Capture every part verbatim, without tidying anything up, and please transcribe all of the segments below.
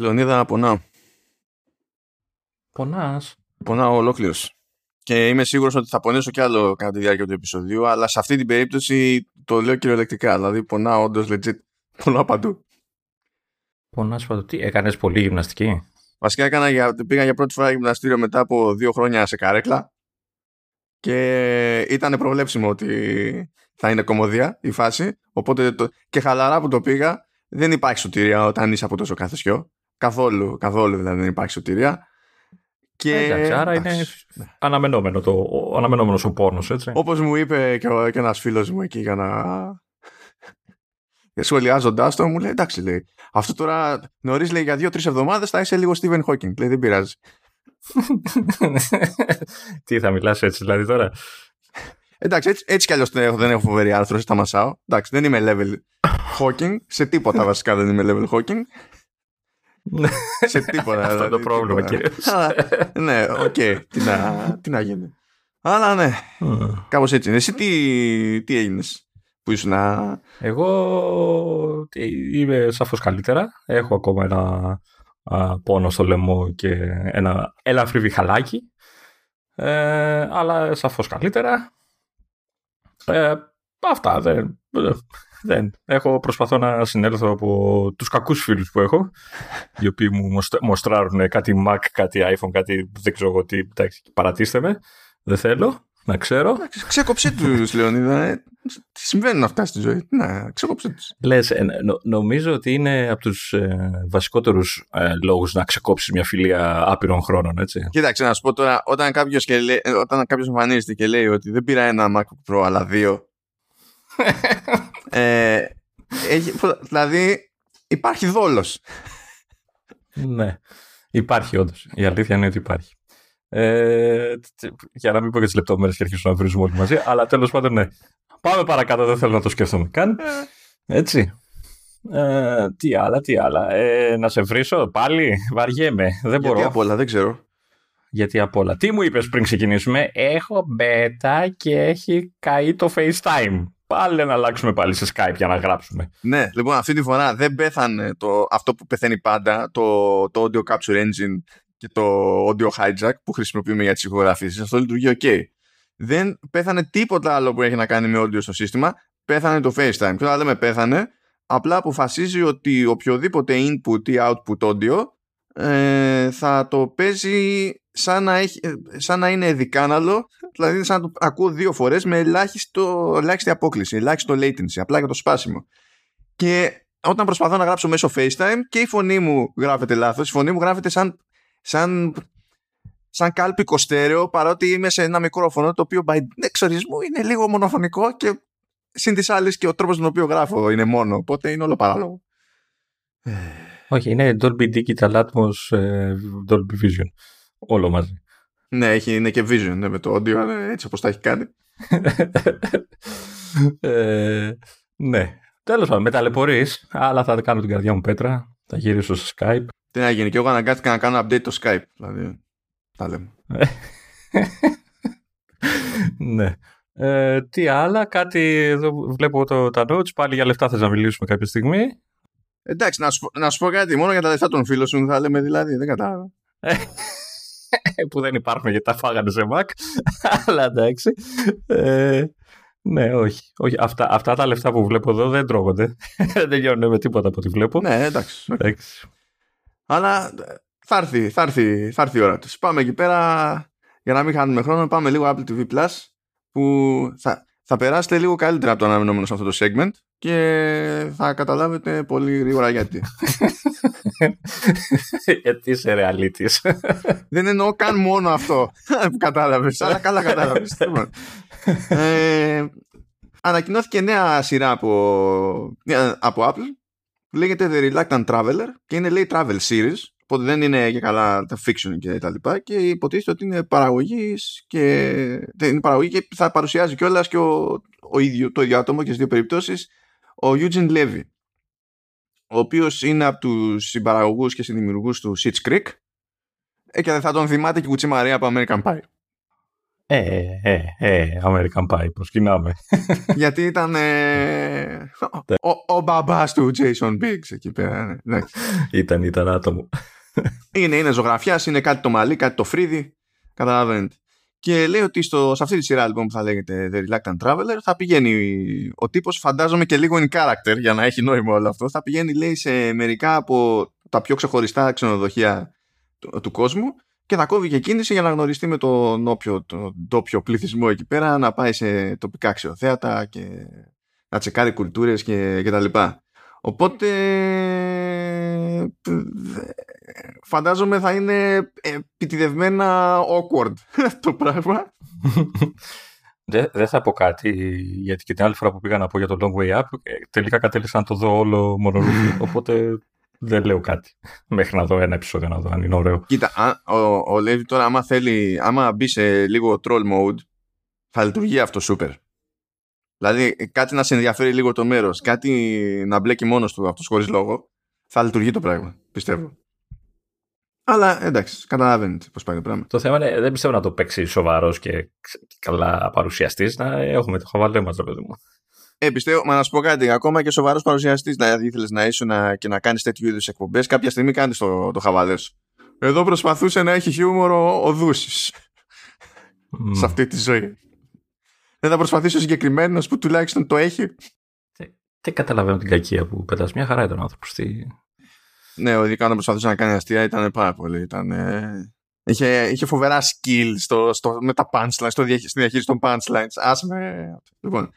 Λεωνίδα, πονάω. Πονάς? Πονάω ολόκληρος. Και είμαι σίγουρος ότι θα πονέσω κι άλλο κατά τη διάρκεια του επεισοδίου, αλλά σε αυτή την περίπτωση το λέω κυριολεκτικά. Δηλαδή, πονάω όντως legit. Πονάω παντού. Πονάς παντού. Τι, έκανες πολύ γυμναστική? Βασικά έκανα για, πήγα για πρώτη φορά γυμναστήριο μετά από δύο χρόνια σε καρέκλα. Και ήταν προβλέψιμο ότι θα είναι κωμωδία η φάση. Οπότε το, και χαλαρά που το πήγα, δεν υπάρχει σωτηρία όταν είσαι από τόσο καθεσιό. Καθόλου, καθόλου δηλαδή δεν υπάρχει σωτηρία. Και... Εντάξει, άρα είναι ναι. αναμενόμενο το, ο, αναμενόμενος ο πόνος, έτσι. Όπως μου είπε και, ο, και ένας φίλος μου εκεί για να... σχολιάζοντάς το, μου λέει εντάξει, λέει, αυτό τώρα νωρίς λέει για δύο-τρεις εβδομάδες θα είσαι λίγο Στίβεν Χόκινγκ, λέει δεν πειράζει. Τι θα μιλάς έτσι δηλαδή τώρα? Εντάξει, έτσι, έτσι κι αλλιώς δεν έχω φοβερή άρθρωση, τα μασάω. Εντάξει, δεν είμαι level Hawking. Σε τίποτα βασικά δεν είμαι level Hawking. Σε τίποτα. Αυτό είναι το πρόβλημα κυρίως. Ναι, οκ. Τι να γίνει. Αλλά ναι, κάπως έτσι είναι. Εσύ τι έγινες που ήσουν? Εγώ είμαι σαφώς καλύτερα. Έχω ακόμα ένα πόνο στο λαιμό και ένα ελαφρύ βιχαλάκι. Αλλά σαφώς καλύτερα. Ε, αυτά δεν, δεν. Έχω, προσπαθώ να συνέλθω από τους κακούς φίλους που έχω, οι οποίοι μου μοστράρουν κάτι Mac, κάτι iPhone, κάτι δεν ξέρω εγώ τι. Εντάξει, παρατήστε με, δεν θέλω να ξέρω. Ξεκόψε τους, Λεωνίδα. Τι συμβαίνουν αυτά στη ζωή? Να, ξεκόψε τους. Λες, νο, νομίζω ότι είναι από τους ε, βασικότερους ε, λόγους να ξεκόψεις μια φιλία άπειρων χρόνων, έτσι. Κοίταξε, να σου πω τώρα, όταν κάποιος, και λέ, όταν κάποιος εμφανίζεται και λέει ότι δεν πήρα ένα Mac Pro, αλλά δύο. ε, έχει, δηλαδή, υπάρχει δόλος. Ναι, υπάρχει όντως. Η αλήθεια είναι ότι υπάρχει. Ε, για να μην πω και τις λεπτομέρειες και αρχίσουν να βρίζουμε όλοι μαζί, αλλά τέλος πάντων ναι. Πάμε παρακάτω, δεν θέλω να το σκεφτούμε καν. Έτσι. Ε, τι άλλα, τι άλλα. Ε, να σε βρίσω πάλι, βαριέμαι. Δεν Γιατί μπορώ. Γιατί απ' όλα, δεν ξέρω. Γιατί απ' όλα. Τι μου είπες πριν ξεκινήσουμε? Έχω beta και έχει καεί το FaceTime. Πάλι να αλλάξουμε πάλι σε Skype για να γράψουμε. Ναι, λοιπόν, αυτή τη φορά δεν πέθανε το, αυτό που πεθαίνει πάντα, το, το audio capture engine και το audio hijack που χρησιμοποιούμε για τις ηχογραφήσεις. Αυτό λειτουργεί ok. Δεν πέθανε τίποτα άλλο που έχει να κάνει με audio στο σύστημα. Πέθανε το FaceTime. Και όταν λέμε πέθανε, απλά αποφασίζει ότι οποιοδήποτε input ή output audio ε, θα το παίζει σαν να, έχει, σαν να είναι δικάναλο. Δηλαδή σαν να το ακούω δύο φορές με ελάχιστο, ελάχιστη απόκληση, ελάχιστο latency, απλά για το σπάσιμο. Και όταν προσπαθώ να γράψω μέσω FaceTime και η φωνή μου γράφεται λάθος, η φωνή μου γράφεται σαν Σαν, σαν κάλπικο στέρεο, παρότι είμαι σε ένα μικρόφωνο το οποίο by εξορισμού είναι λίγο μονοφωνικό και συν τις άλλες και ο τρόπος τον οποίο γράφω είναι μόνο, οπότε είναι όλο παράλογο. Όχι, είναι Dolby Digital Atmos, Dolby Vision, όλο μαζί. Ναι, έχει, είναι και Vision ναι, με το audio, έτσι όπως τα έχει κάνει. ε, ναι, τέλος πάντων, με ταλαιπωρείς, αλλά θα κάνω την καρδιά μου πέτρα, θα γυρίσω στο Skype. Τι να γίνει, και εγώ αναγκάστηκα να κάνω update το Skype. Δηλαδή, τα λέμε. Ναι. Ε, τι άλλα, κάτι εδώ βλέπω το, τα notes. Πάλι για λεφτά θες να μιλήσουμε κάποια στιγμή. Εντάξει, να σου, να σου πω κάτι. Μόνο για τα λεφτά των φίλων σου θα λέμε δηλαδή. Δεν κατάλαβα. Που δεν υπάρχουν γιατί τα φάγανε σε Mac. Αλλά εντάξει. Ε, ναι, όχι. όχι. Αυτά, αυτά τα λεφτά που βλέπω εδώ δεν τρώγονται. Δεν τελειώνουν με τίποτα από ό,τι βλέπω. Ναι, εντάξει. εντάξει. Αλλά θα έρθει, θα, έρθει, θα έρθει η ώρα τους. Πάμε εκεί πέρα, για να μην χάνουμε χρόνο, πάμε λίγο Apple τι βι Plus, που θα, θα περάσετε λίγο καλύτερα από το αναμενόμενο σε αυτό το segment και θα καταλάβετε πολύ γρήγορα γιατί. Γιατί είσαι ρεαλίτης. Δεν εννοώ καν μόνο αυτό που κατάλαβες, αλλά καλά κατάλαβες. ε, ανακοινώθηκε νέα σειρά από, από Apple, που λέγεται The Reluctant Traveler και είναι λέει Travel Series, οπότε δεν είναι και καλά τα fiction και τα λοιπά και υποτίθεται ότι είναι παραγωγής και, είναι παραγωγή και θα παρουσιάζει κιόλας και ο, ο ίδιο, το ίδιο άτομο και στις δύο περιπτώσεις ο Eugene Levy, ο οποίος είναι από τους συμπαραγωγούς και συνδημιουργούς του Schitt's Creek ε, και δεν θα τον θυμάται και η Κουτσή Μαρία από American Pie. Ε, ε, ε, American Pie, προσκυνάμε. Γιατί ήταν ε, ο, ο, ο μπαμπάς του Jason Biggs εκεί πέρα. Ναι. Ήταν, ήταν άτομο. Είναι, είναι ζωγραφιάς, είναι κάτι το μαλλί, κάτι το φρύδι, καταλαβαίνετε. Και λέει ότι στο, σε αυτή τη σειρά λοιπόν που θα λέγεται The Reluctant Traveler θα πηγαίνει ο τύπος, φαντάζομαι και λίγο in character για να έχει νόημα όλο αυτό, θα πηγαίνει λέει σε μερικά από τα πιο ξεχωριστά ξενοδοχεία του, του κόσμου και θα κόβει και κίνηση για να γνωριστεί με τον όποιο, τον ντόπιο πληθυσμό εκεί πέρα, να πάει σε τοπικά αξιοθέατα και να τσεκάρει κουλτούρες και, και τα λοιπά. Οπότε φαντάζομαι θα είναι επιτηδευμένα awkward το πράγμα. Δεν δε θα πω κάτι, γιατί και την άλλη φορά που πήγα να πω για το Long Way Up, τελικά κατέληξα να το δω όλο μονορούφι. Οπότε δεν λέω κάτι. Μέχρι να δω ένα επεισόδιο, να δω αν είναι ωραίο. Κοίτα, α, ο, ο Λέβη τώρα, άμα θέλει, άμα μπει σε λίγο troll mode, θα λειτουργεί αυτό super. Δηλαδή, κάτι να σε ενδιαφέρει λίγο το μέρος, κάτι να μπλέκει μόνος του αυτός χωρίς λόγο, θα λειτουργεί το πράγμα, πιστεύω. Αλλά εντάξει, καταλαβαίνετε πώς πάει το πράγμα. Το θέμα είναι, δεν πιστεύω να το παίξει σοβαρός και καλά παρουσιαστής, να έχουμε το χαβαλέμα, το παιδί μου. Ε, πιστεύω, μα να σου πω κάτι, ακόμα και σοβαρός παρουσιαστής, δηλαδή ήθελες να ήσουν να, και να κάνεις τέτοιου είδους εκπομπές, κάποια στιγμή κάνεις το, το χαβαλέ σου. Εδώ προσπαθούσε να έχει χιούμορο ο Δούσης mm. σε αυτή τη ζωή. Δεν θα προσπαθήσει ο συγκεκριμένος που τουλάχιστον το έχει. Δεν καταλαβαίνω την κακία που πετάς. Μια χαρά ήταν ο άνθρωπος. Τι... Ναι, ο ειδικά όταν προσπαθούσε να κάνει αστεία ήταν πάρα πολύ. Ήταν, ε... είχε, είχε φοβερά skills στο, στο, με τα punchlines, στο διαχείριση, στη διαχείριση των punchlines. Ας με... Λοιπόν.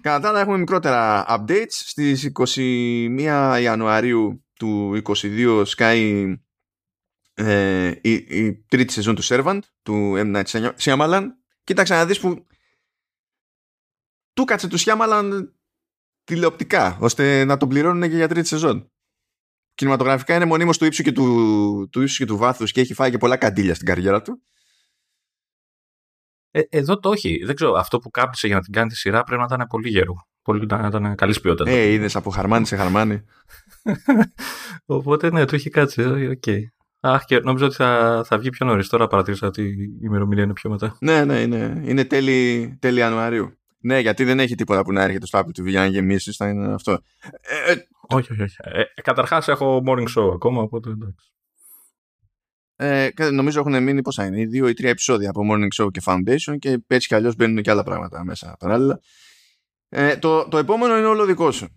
Κατά τα άλλα έχουμε μικρότερα updates. Στις εικοστή πρώτη Ιανουαρίου του είκοσι δύο σκάει ε, η, η τρίτη σεζόν του Servant, του M. Night Shyamalan. Κοίταξε να δεις που του κάτσε του Σιάμαλαν τηλεοπτικά, ώστε να τον πληρώνουν και για τρίτη σεζόν. Κινηματογραφικά είναι μονίμως του ύψου και του, του, ύψου και του βάθους και έχει φάει και πολλά καντήλια στην καριέρα του. Ε, εδώ το όχι. Δεν ξέρω, αυτό που κάπνισε για να την κάνει τη σειρά πρέπει να ήταν πολύ γέρο. Πολύ να ήταν καλής ποιότητας. Ε, είδες από χαρμάνι σε χαρμάνι. Οπότε ναι, το έχει κάτσει. Οκ. Okay. Αχ, και νόμιζα ότι θα, θα βγει πιο νωρίς. Τώρα παρατήρησα ότι η ημερομηνία είναι πιο μετά. Ναι, ναι, ναι. Είναι τέλη, τέλη Ιανουαρίου. Ναι, γιατί δεν έχει τίποτα που να έρχεται στο Apple τι βι για να γεμίσεις. Θα είναι αυτό. Ε, ε, όχι, όχι, όχι. Ε, καταρχάς έχω morning show ακόμα, οπότε εντάξει. Ε, νομίζω έχουν μείνει πόσα είναι, δύο ή τρία επεισόδια από morning show και foundation και έτσι κι αλλιώς μπαίνουν και άλλα πράγματα μέσα παράλληλα. Ε, το, το επόμενο είναι όλο δικό σου.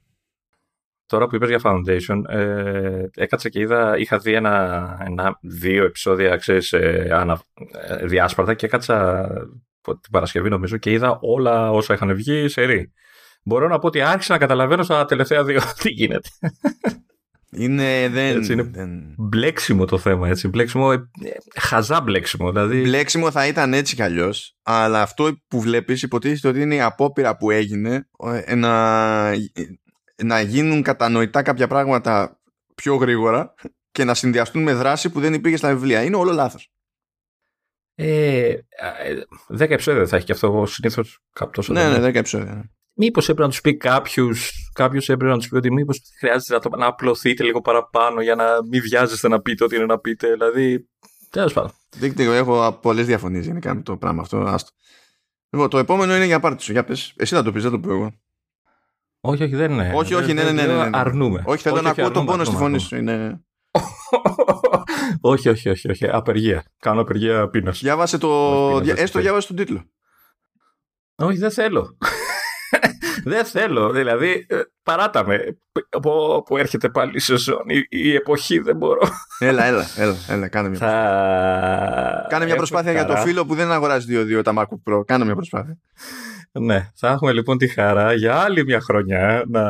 Τώρα που είπες για Foundation, ε, έκατσα και είδα, είχα δει ένα, ένα δύο επεισόδια, ξέρεις, ε, ανα, ε, διάσπαρτα και έκατσα την Παρασκευή νομίζω και είδα όλα όσα είχαν βγει σε ρί. Μπορώ να πω ότι άρχισα να καταλαβαίνω στα τελευταία δύο τι γίνεται. Είναι, δεν, έτσι, είναι δεν... μπλέξιμο το θέμα, έτσι, μπλέξιμο, ε, χαζά μπλέξιμο. Δηλαδή... Μπλέξιμο θα ήταν έτσι κι αλλιώς, αλλά αυτό που βλέπεις υποτίθεται ότι είναι η απόπειρα που έγινε να... να γίνουν κατανοητά κάποια πράγματα πιο γρήγορα και να συνδυαστούν με δράση που δεν υπήρχε στα βιβλία. Είναι όλο λάθος. Ε, δέκα επεισόδια δεν θα έχει και αυτό συνήθως κάπως. Ναι, ναι, δέκα επεισόδια. Μήπως έπρεπε να τους πει κάποιους, κάποιος έπρεπε να τους πει ότι μήπως χρειάζεται να, το, να απλωθείτε λίγο παραπάνω για να μην βιάζεστε να πείτε ό,τι είναι να πείτε. Δηλαδή, τέλος πάντων. Δείχτε, έχω πολλές διαφωνίες γενικά με το πράγμα αυτό. Άστο. Λοιπόν, το επόμενο είναι για πάρτι σου. Για πες. Εσύ θα το πεις, δεν το πω εγώ. Όχι, όχι, δεν είναι. Όχι, όχι, ναι, ναι, ναι, ναι, ναι. Αρνούμε. Όχι, θέλω όχι, να όχι, ακούω τον πόνο στη φωνή σου. Είναι... όχι, όχι, όχι, όχι. Απεργία. Κάνω απεργία πείνας. Διάβασε το. Πείνας, έστω διάβασε τον τίτλο. Όχι, δεν θέλω. δεν θέλω. Δηλαδή, παράταμε. Πω, που έρχεται πάλι η σεζόν. Η, η εποχή δεν μπορώ. έλα, έλα, έλα, έλα. Κάνε μια προσπάθεια. Κάνε μια προσπάθεια για το φίλο που δεν αγοράζει δύο δύο τα MacBook Pro. Κάνε μια προσπάθεια. Ναι, θα έχουμε λοιπόν τη χαρά για άλλη μια χρονιά να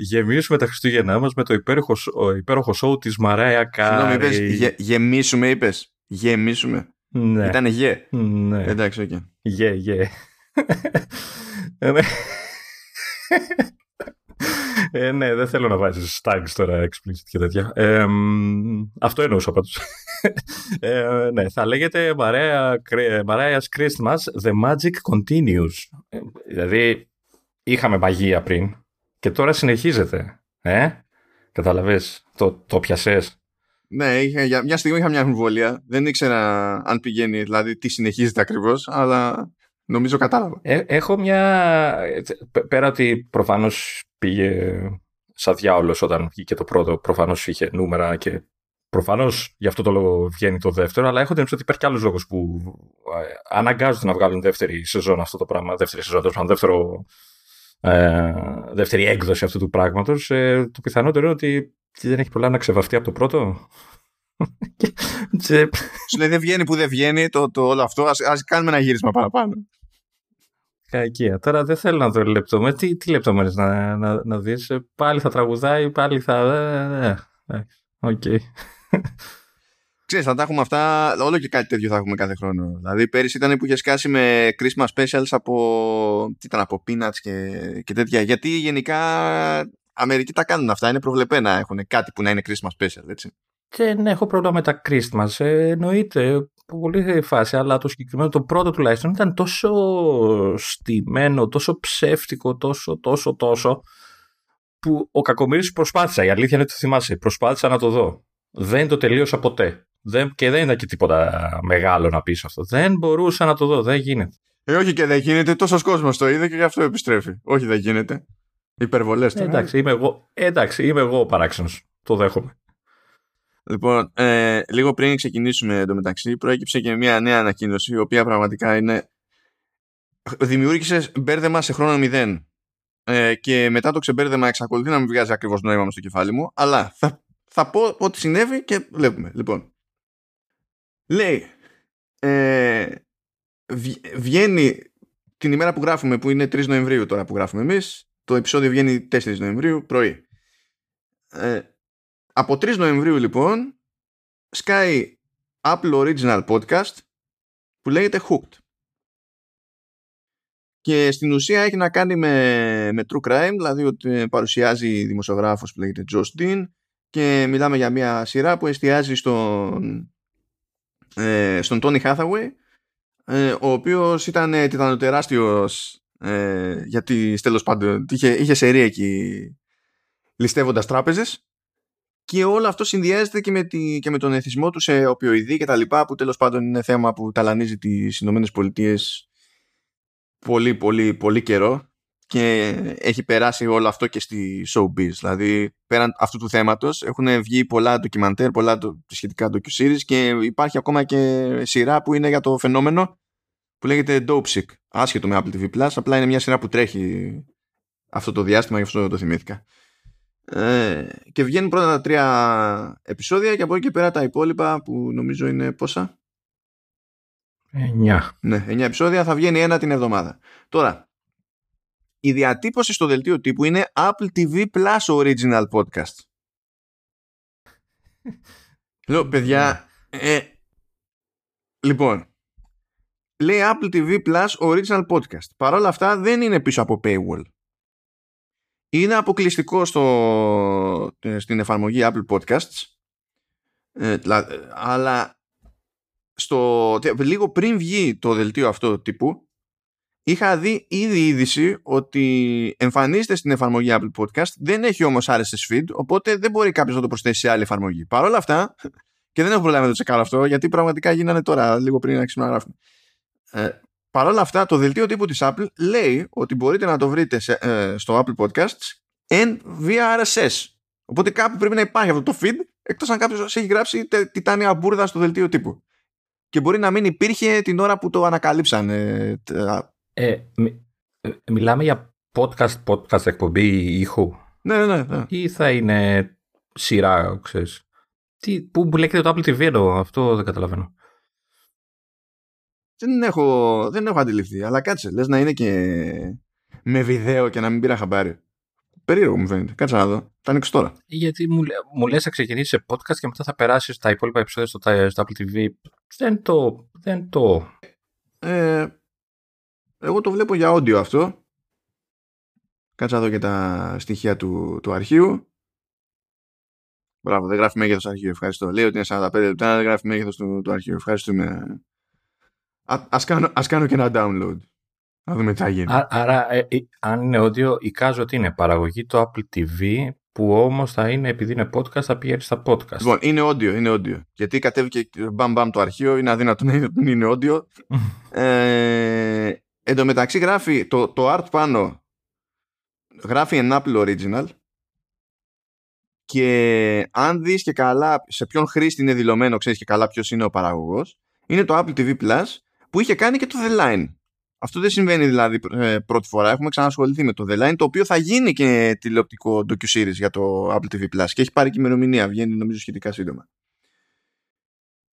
γεμίσουμε τα Χριστούγεννά μας με το υπέροχο, υπέροχο show της Μαράια Κάρι. Συγγνώμη, γε, γεμίσουμε είπες, γεμίσουμε. Ναι. Ήτανε γε. Ναι. Εντάξει, οκ. Okay. Γε, γε. ε, ναι, δεν θέλω να βάζεις times τώρα, explicit και τέτοια. Ε, αυτό εννοούσα πάντως. ε, ναι, θα λέγεται Mariah's Christmas, The Magic Continues. Ε, δηλαδή, είχαμε μαγεία πριν και τώρα συνεχίζεται. Ε? Καταλαβες, το, το πιασες. Ναι, είχε, για μια στιγμή είχα μια αμφιβολία. Δεν ήξερα αν πηγαίνει, δηλαδή τι συνεχίζεται ακριβώς, αλλά νομίζω κατάλαβα. Ε, έχω μια. Πέρα ότι προφανώς πήγε σαν διάολος όταν βγήκε το πρώτο, προφανώς είχε νούμερα και προφανώς γι' αυτό το λόγο βγαίνει το δεύτερο, αλλά έχω την ότι υπάρχει και άλλους λόγους που αναγκάζονται να βγάλουν δεύτερη σεζόν αυτό το πράγμα, δεύτερη σεζόν, δεύτερο. Ε, δεύτερη έκδοση αυτού του πράγματος. Ε, το πιθανότερο είναι ότι δεν έχει πολλά να ξεβαφτεί από το πρώτο. Σου λέει δεν βγαίνει που δεν βγαίνει το, το όλο αυτό. Ας, ας κάνουμε ένα γύρισμα παραπάνω. Κακία. Τώρα δεν θέλω να δω λεπτομέρειες. Τι, τι λεπτομέρειες να, να, να δεις. Πάλι θα τραγουδάει, πάλι θα... Οκ. Okay. Ξέρεις, θα τα έχουμε αυτά, όλο και κάτι τέτοιο θα έχουμε κάθε χρόνο. Δηλαδή πέρυσι ήταν που είχε σκάσει με Christmas specials από, τι ήταν, από Peanuts και, και τέτοια. Γιατί γενικά Αμερικοί τα κάνουν αυτά, είναι προβλεπένα, έχουν κάτι που να είναι Christmas special, έτσι. Δεν έχω πρόβλημα με τα Christmas, ε, εννοείται, πολύ φάση, αλλά το συγκεκριμένο, το πρώτο τουλάχιστον ήταν τόσο στημένο, τόσο ψεύτικο, τόσο, τόσο, τόσο, που ο κακομοίρης προσπάθησα, η αλήθεια είναι ότι το θυμάσαι, προσπάθησα να το δω. Δεν το τελείωσα ποτέ. Δεν, και δεν ήταν και τίποτα μεγάλο να πεις αυτό. Δεν μπορούσα να το δω. Δεν γίνεται. Ε, όχι και δεν γίνεται. Τόσος κόσμος το είδε και γι' αυτό επιστρέφει. Όχι, δεν γίνεται. Υπερβολές τώρα. Εντάξει, είμαι εγώ, εντάξει, είμαι εγώ ο παράξενος. Το δέχομαι. Λοιπόν, ε, λίγο πριν ξεκινήσουμε εντωμεταξύ, προέκυψε και μια νέα ανακοίνωση, η οποία πραγματικά είναι. Δημιούργησε μπέρδεμα σε χρόνο μηδέν. Ε, και μετά το ξεμπέρδεμα εξακολουθεί να μην βγάζει ακριβώς νόημα μες στο κεφάλι μου, αλλά θα. Θα πω ό,τι συνέβη και βλέπουμε. Λοιπόν, λέει, ε, βγαίνει την ημέρα που γράφουμε, που είναι τρεις Νοεμβρίου τώρα που γράφουμε εμείς, το επεισόδιο βγαίνει τέσσερις Νοεμβρίου πρωί. Ε, από τρεις Νοεμβρίου λοιπόν, σκάει Apple Original Podcast που λέγεται Hooked. Και στην ουσία έχει να κάνει με, με true crime, δηλαδή ότι παρουσιάζει δημοσιογράφος που λέγεται Josh Dean, και μιλάμε για μια σειρά που εστιάζει στον ε, στον Τόνι Χάθαουεϊ, ε, ο οποίος ήταν ε, τιτανοτεράστιος, ε, γιατί τέλος πάντων είχε, είχε σερί εκεί ληστεύοντας τράπεζες, και όλο αυτό συνδυάζεται και με, τη, και με τον εθισμό του σε οπιοειδή και τα λοιπά, που τέλος πάντων είναι θέμα που ταλανίζει τις Ηνωμένες Πολιτείες πολύ πολύ πολύ καιρό. Και έχει περάσει όλο αυτό και στη showbiz. Δηλαδή, πέραν αυτού του θέματος, έχουν βγει πολλά ντοκιμαντέρ, πολλά σχετικά docu-series, και υπάρχει ακόμα και σειρά που είναι για το φαινόμενο που λέγεται Dope Sick. Άσχετο με Apple τι βι Plus, απλά είναι μια σειρά που τρέχει αυτό το διάστημα, γι' αυτό το θυμήθηκα. Ε, και βγαίνουν πρώτα τα τρία επεισόδια, και από εκεί και πέρα τα υπόλοιπα, που νομίζω είναι πόσα. εννιά. Ναι, εννιά επεισόδια, θα βγαίνει ένα την εβδομάδα. Τώρα. Η διατύπωση στο δελτίο τύπου είναι Apple τι βι Plus Original Podcast. Λέω, παιδιά, ε, λοιπόν, λέει Apple τι βι Plus Original Podcast. Παρ' όλα αυτά δεν είναι πίσω από paywall. Είναι αποκλειστικό στο, στην εφαρμογή Apple Podcasts, ε, αλλά στο, λίγο πριν βγει το δελτίο αυτό τύπου, είχα δει ήδη είδηση ότι εμφανίζεται στην εφαρμογή Apple Podcast, δεν έχει όμως άρ ες ες feed, οπότε δεν μπορεί κάποιος να το προσθέσει σε άλλη εφαρμογή. Παρ' όλα αυτά, και δεν έχω προλάβει να το τσεκάρω αυτό, γιατί πραγματικά γίνανε τώρα, λίγο πριν να ξυπναγράφουμε. Ε, Παρ' όλα αυτά, το δελτίο τύπου της Apple λέει ότι μπορείτε να το βρείτε σε, ε, στο Apple Podcasts εν via αρ ες ες. Οπότε κάπου πρέπει να υπάρχει αυτό το feed, εκτός αν κάποιος έχει γράψει τιτάνια μπούρδα στο δελτίο τύπου. Και μπορεί να μην υπήρχε την ώρα που το ανακαλύψαν. Ε, τα, Ε, μι, μιλάμε για podcast, podcast εκπομπή ήχου. Ναι, ναι, ναι. Ή θα είναι σειρά, ξέρεις. Τι, πού μπλέκεται το Apple τι βι εδώ, αυτό δεν καταλαβαίνω. Δεν έχω, δεν έχω αντιληφθεί, αλλά κάτσε, λες να είναι και με βιδέο και να μην πήρα χαμπάρι. Περίεργο μου φαίνεται, κάτσε να δω, θα ανοίξω τώρα. Γιατί μου, μου λες θα ξεκινήσεις σε podcast και μετά θα περάσεις τα υπόλοιπα επεισόδια στο, στο Apple τι βι. Δεν το... Δεν το... Ε, Εγώ το βλέπω για audio αυτό. Κάτσα εδώ και τα στοιχεία του, του αρχείου. Μπράβο, δεν γράφει μέγεθος αρχείου. Ευχαριστώ. Λέει ότι είναι σαράντα πέντε λεπτά, δεν γράφει μέγεθος του, του αρχείου. Ευχαριστούμε. Α, ας, κάνω, ας κάνω και ένα download. Να δούμε τι θα γίνει. Άρα, ε, ε, αν είναι audio, εικάζω ότι είναι παραγωγή το Apple τι βι που όμως θα είναι, επειδή είναι podcast, θα πηγαίνει στα podcast. Λοιπόν, είναι όντιο, είναι όντιο. Γιατί κατέβηκε μπαμ μπαμ το αρχείο, είναι αδύνατο να είναι όντιο. ε, εν τω μεταξύ γράφει το, το art πάνω, γράφει ένα Apple Original, και αν δεις και καλά σε ποιον χρήστη είναι δηλωμένο, ξέρεις και καλά ποιος είναι ο παραγωγός, είναι το Apple τι βι Plus, που είχε κάνει και το The Line. Αυτό δεν συμβαίνει δηλαδή πρώτη φορά. Έχουμε ξανασχοληθεί με το The Line, το οποίο θα γίνει και τηλεοπτικό docu-series για το Apple τι βι Plus και έχει πάρει και ημερομηνία, βγαίνει νομίζω σχετικά σύντομα.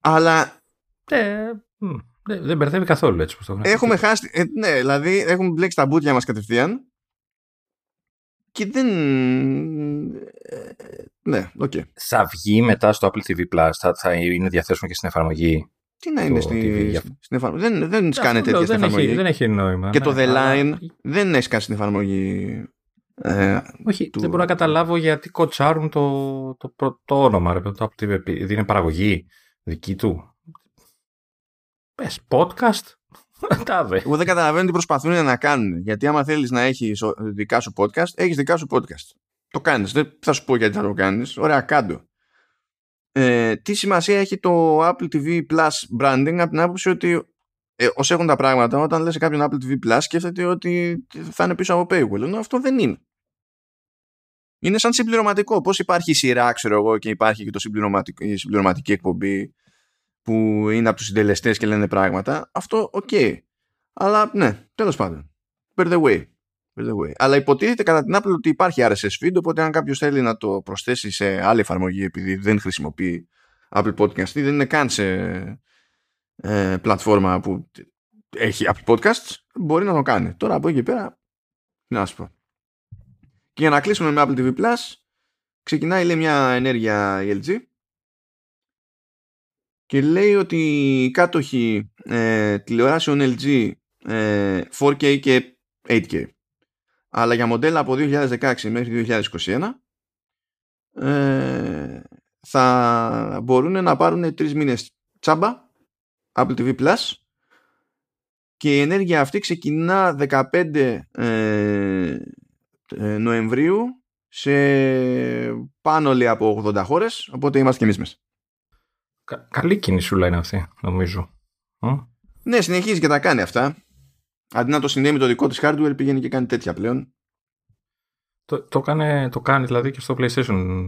Αλλά ε, δεν μπερδεύει καθόλου έτσι που το έχουμε. Έχουμε χάσει, ε, ναι, δηλαδή έχουμε μπλέξει τα μπουτια μας κατευθείαν και δεν... Ε, ναι, οκ. Okay. Θα βγει μετά στο Apple τι βι Plus, θα, θα είναι διαθέσιμο και στην εφαρμογή. Τι να είναι στη, στην εφαρμογή. Δεν, δεν σκάνε τέτοια στην εφαρμογή. Έχει, δεν έχει νόημα. Και ναι, το The Line αλλά... δεν έχει σκάσει στην εφαρμογή. Ε, Όχι, του... δεν μπορώ να καταλάβω γιατί κοτσάρουν το, το, το, το όνομα. Επειδή είναι παραγωγή δική του. Πες podcast. Εγώ δεν καταλαβαίνω τι προσπαθούν να κάνουν. Γιατί άμα θέλεις να έχεις δικά σου podcast, έχεις δικά σου podcast. Το κάνεις. Δεν θα σου πω γιατί θα το κάνεις. Ωραία, κάντο. Ε, τι σημασία έχει το Apple τι βι Plus branding από την άποψη ότι ε, ως έχουν τα πράγματα, όταν λες σε κάποιον Apple τι βι Plus σκέφτεται ότι θα είναι πίσω από paywall, ενώ αυτό δεν είναι. Είναι σαν συμπληρωματικό. Πώς υπάρχει η σειρά, ξέρω εγώ, και υπάρχει και το συμπληρωματικό, η συμπληρωματική εκπομπή που είναι από τους συντελεστές και λένε πράγματα. Αυτό οκ. Okay. Αλλά ναι, τέλος πάντων. By the way. By the way. Αλλά υποτίθεται κατά την Apple ότι υπάρχει αρ ες ες feed, οπότε αν κάποιος θέλει να το προσθέσει σε άλλη εφαρμογή επειδή δεν χρησιμοποιεί Apple Podcast ή δεν είναι καν σε ε, πλατφόρμα που έχει Apple Podcasts, μπορεί να το κάνει. Τώρα από εκεί πέρα, να σου πω. Και για να κλείσουμε με Apple τι βι Plus, ξεκινάει λέει μια ενέργεια η ελ τζι και λέει ότι οι κάτοχοι ε, τηλεοράσεων ελ τζι ε, φορ κέι και έιτ κέι, αλλά για μοντέλα από δύο χιλιάδες δεκαέξι μέχρι δύο χιλιάδες είκοσι ένα ε, θα μπορούν να πάρουν τρεις μήνες τσάμπα Apple τι βι Plus, και η ενέργεια αυτή ξεκινά δεκαπέντε ε, Νοεμβρίου σε πάνω λέει, από ογδόντα χώρες, οπότε είμαστε και εμείς μέσα. Κα, καλή κινησούλα είναι αυτή νομίζω. Ναι, συνεχίζει και τα κάνει αυτά. Αντί να το συνδέει το δικό της hardware, πηγαίνει και κάνει τέτοια πλέον. Το, το, κάνει, το κάνει δηλαδή και στο PlayStation.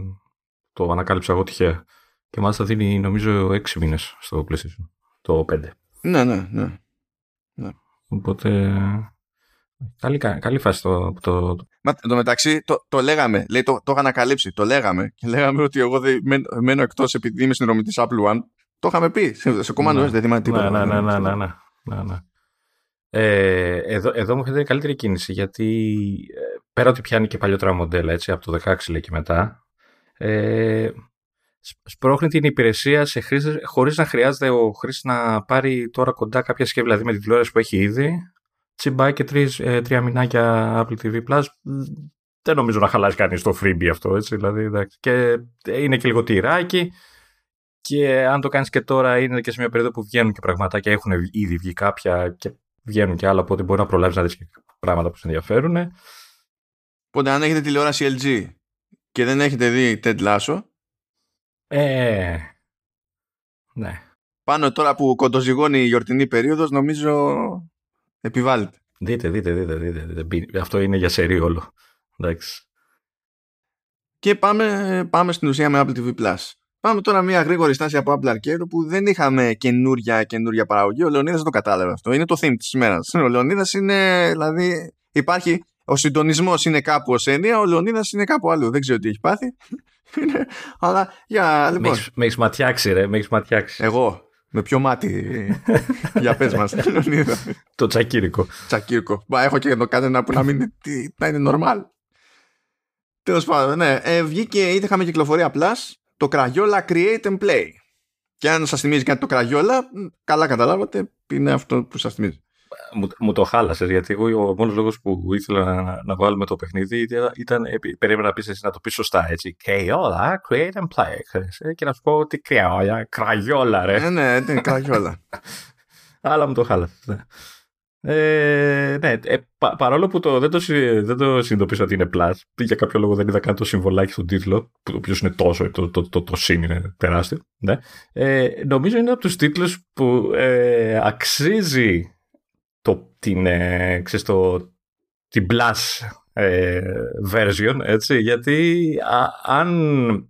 Το ανακάλυψα εγώ τυχαία. Και μάλιστα δίνει νομίζω έξι μήνες στο PlayStation. Το πέντε. Ναι, ναι, ναι. ναι. Οπότε. Καλή, καλή φάση το. το... Μα, εν τω μεταξύ το, το λέγαμε. Λέει, το, το είχα ανακαλύψει. Το λέγαμε. Και λέγαμε ότι εγώ δεν μένω εκτός επειδή είμαι συνδρομητής Apple One. Το είχαμε πει. Σε, σε κομμάτι δεν θυμάμαι τίποτα. Ναι, ναι, ναι, ναι. ναι, ναι, ναι. Ε, εδώ, εδώ μου φαίνεται καλύτερη κίνηση, γιατί πέρα ότι πιάνει και παλιότερα μοντέλα έτσι, από το δεκαέξι λέει, και μετά ε, σπρώχνει την υπηρεσία σε χρήστες χωρίς να χρειάζεται ο χρήστης να πάρει τώρα κοντά κάποια συσκευή, δηλαδή με τη τηλεόραση που έχει ήδη τσιμπάει και τρεις, ε, τρία μηνάκια Apple τι βι Plus. Δεν νομίζω να χαλάσει κανείς το freebie αυτό έτσι, δηλαδή, και είναι και λίγο τυράκι. Και αν το κάνεις και τώρα, είναι και σε μια περίοδο που βγαίνουν και πραγματάκια, έχουν ήδη βγει κάποια και βγαίνουν και άλλα, οπότε μπορεί να προλάβεις να δεις και πράγματα που σε ενδιαφέρουν. Οπότε αν έχετε τηλεόραση ελ τζι και δεν έχετε δει Ted Lasso, ε, ναι. Πάνω τώρα που κοντοζυγώνει η γιορτινή περίοδος, νομίζω επιβάλλεται. Δείτε, δείτε, δείτε, δείτε, δείτε. Αυτό είναι για σερί όλο. Εντάξει. Και πάμε, πάμε στην ουσία με Apple τι βι Plus. Πάμε τώρα μια γρήγορη στάση από Apple Arcade, που δεν είχαμε καινούρια, καινούρια παραγωγή. Ο Λεωνίδας δεν το κατάλαβε αυτό. Είναι το theme της ημέρας. Ο Λεωνίδας είναι, δηλαδή, υπάρχει, ο συντονισμός είναι κάπου ως έννοια, ο Λεωνίδας είναι κάπου αλλού. Δεν ξέρω τι έχει πάθει. Αλλά, για, λοιπόν. Με έχεις ματιάξει, ρε, με έχεις ματιάξει. Εγώ, με ποιο μάτι, για πες μας, Λεωνίδα. Το τσακίρικο. Τσακίρικο. Μα έχω και εδώ κάτι ένα που να μην είναι, να είναι normal. Τέλος πάντων, ναι. Ε, βγήκε, είτε είχαμε κυκλοφορία Plus, το Crayola Create and Play. Και αν σας θυμίζει κάτι το Crayola, καλά καταλάβατε, είναι αυτό που σας θυμίζει. Μου, μου το χάλασες, γιατί εγώ ο μόνος λόγος που ήθελα να, να βάλουμε το παιχνίδι ήταν, περίμενα να πεις εσύ να το πεις σωστά, έτσι. Crayola Create and Play. Και να σου πω ότι Crayola, Crayola ρε. Ναι, ναι, Crayola. Αλλά μου το χάλασες, ναι. Ε, ναι, ε, πα, παρόλο που το, δεν, το, δεν το συνειδητοποίησα ότι είναι Plus, για κάποιο λόγο δεν είδα καν το συμβολάκι στον τίτλο, το οποίο είναι τόσο, το, το, το, το συν είναι τεράστιο. Ναι. Ε, νομίζω είναι από τους τίτλους που ε, αξίζει το, την, ε, ξέρεις, το, την Plus ε, version, έτσι, γιατί α, αν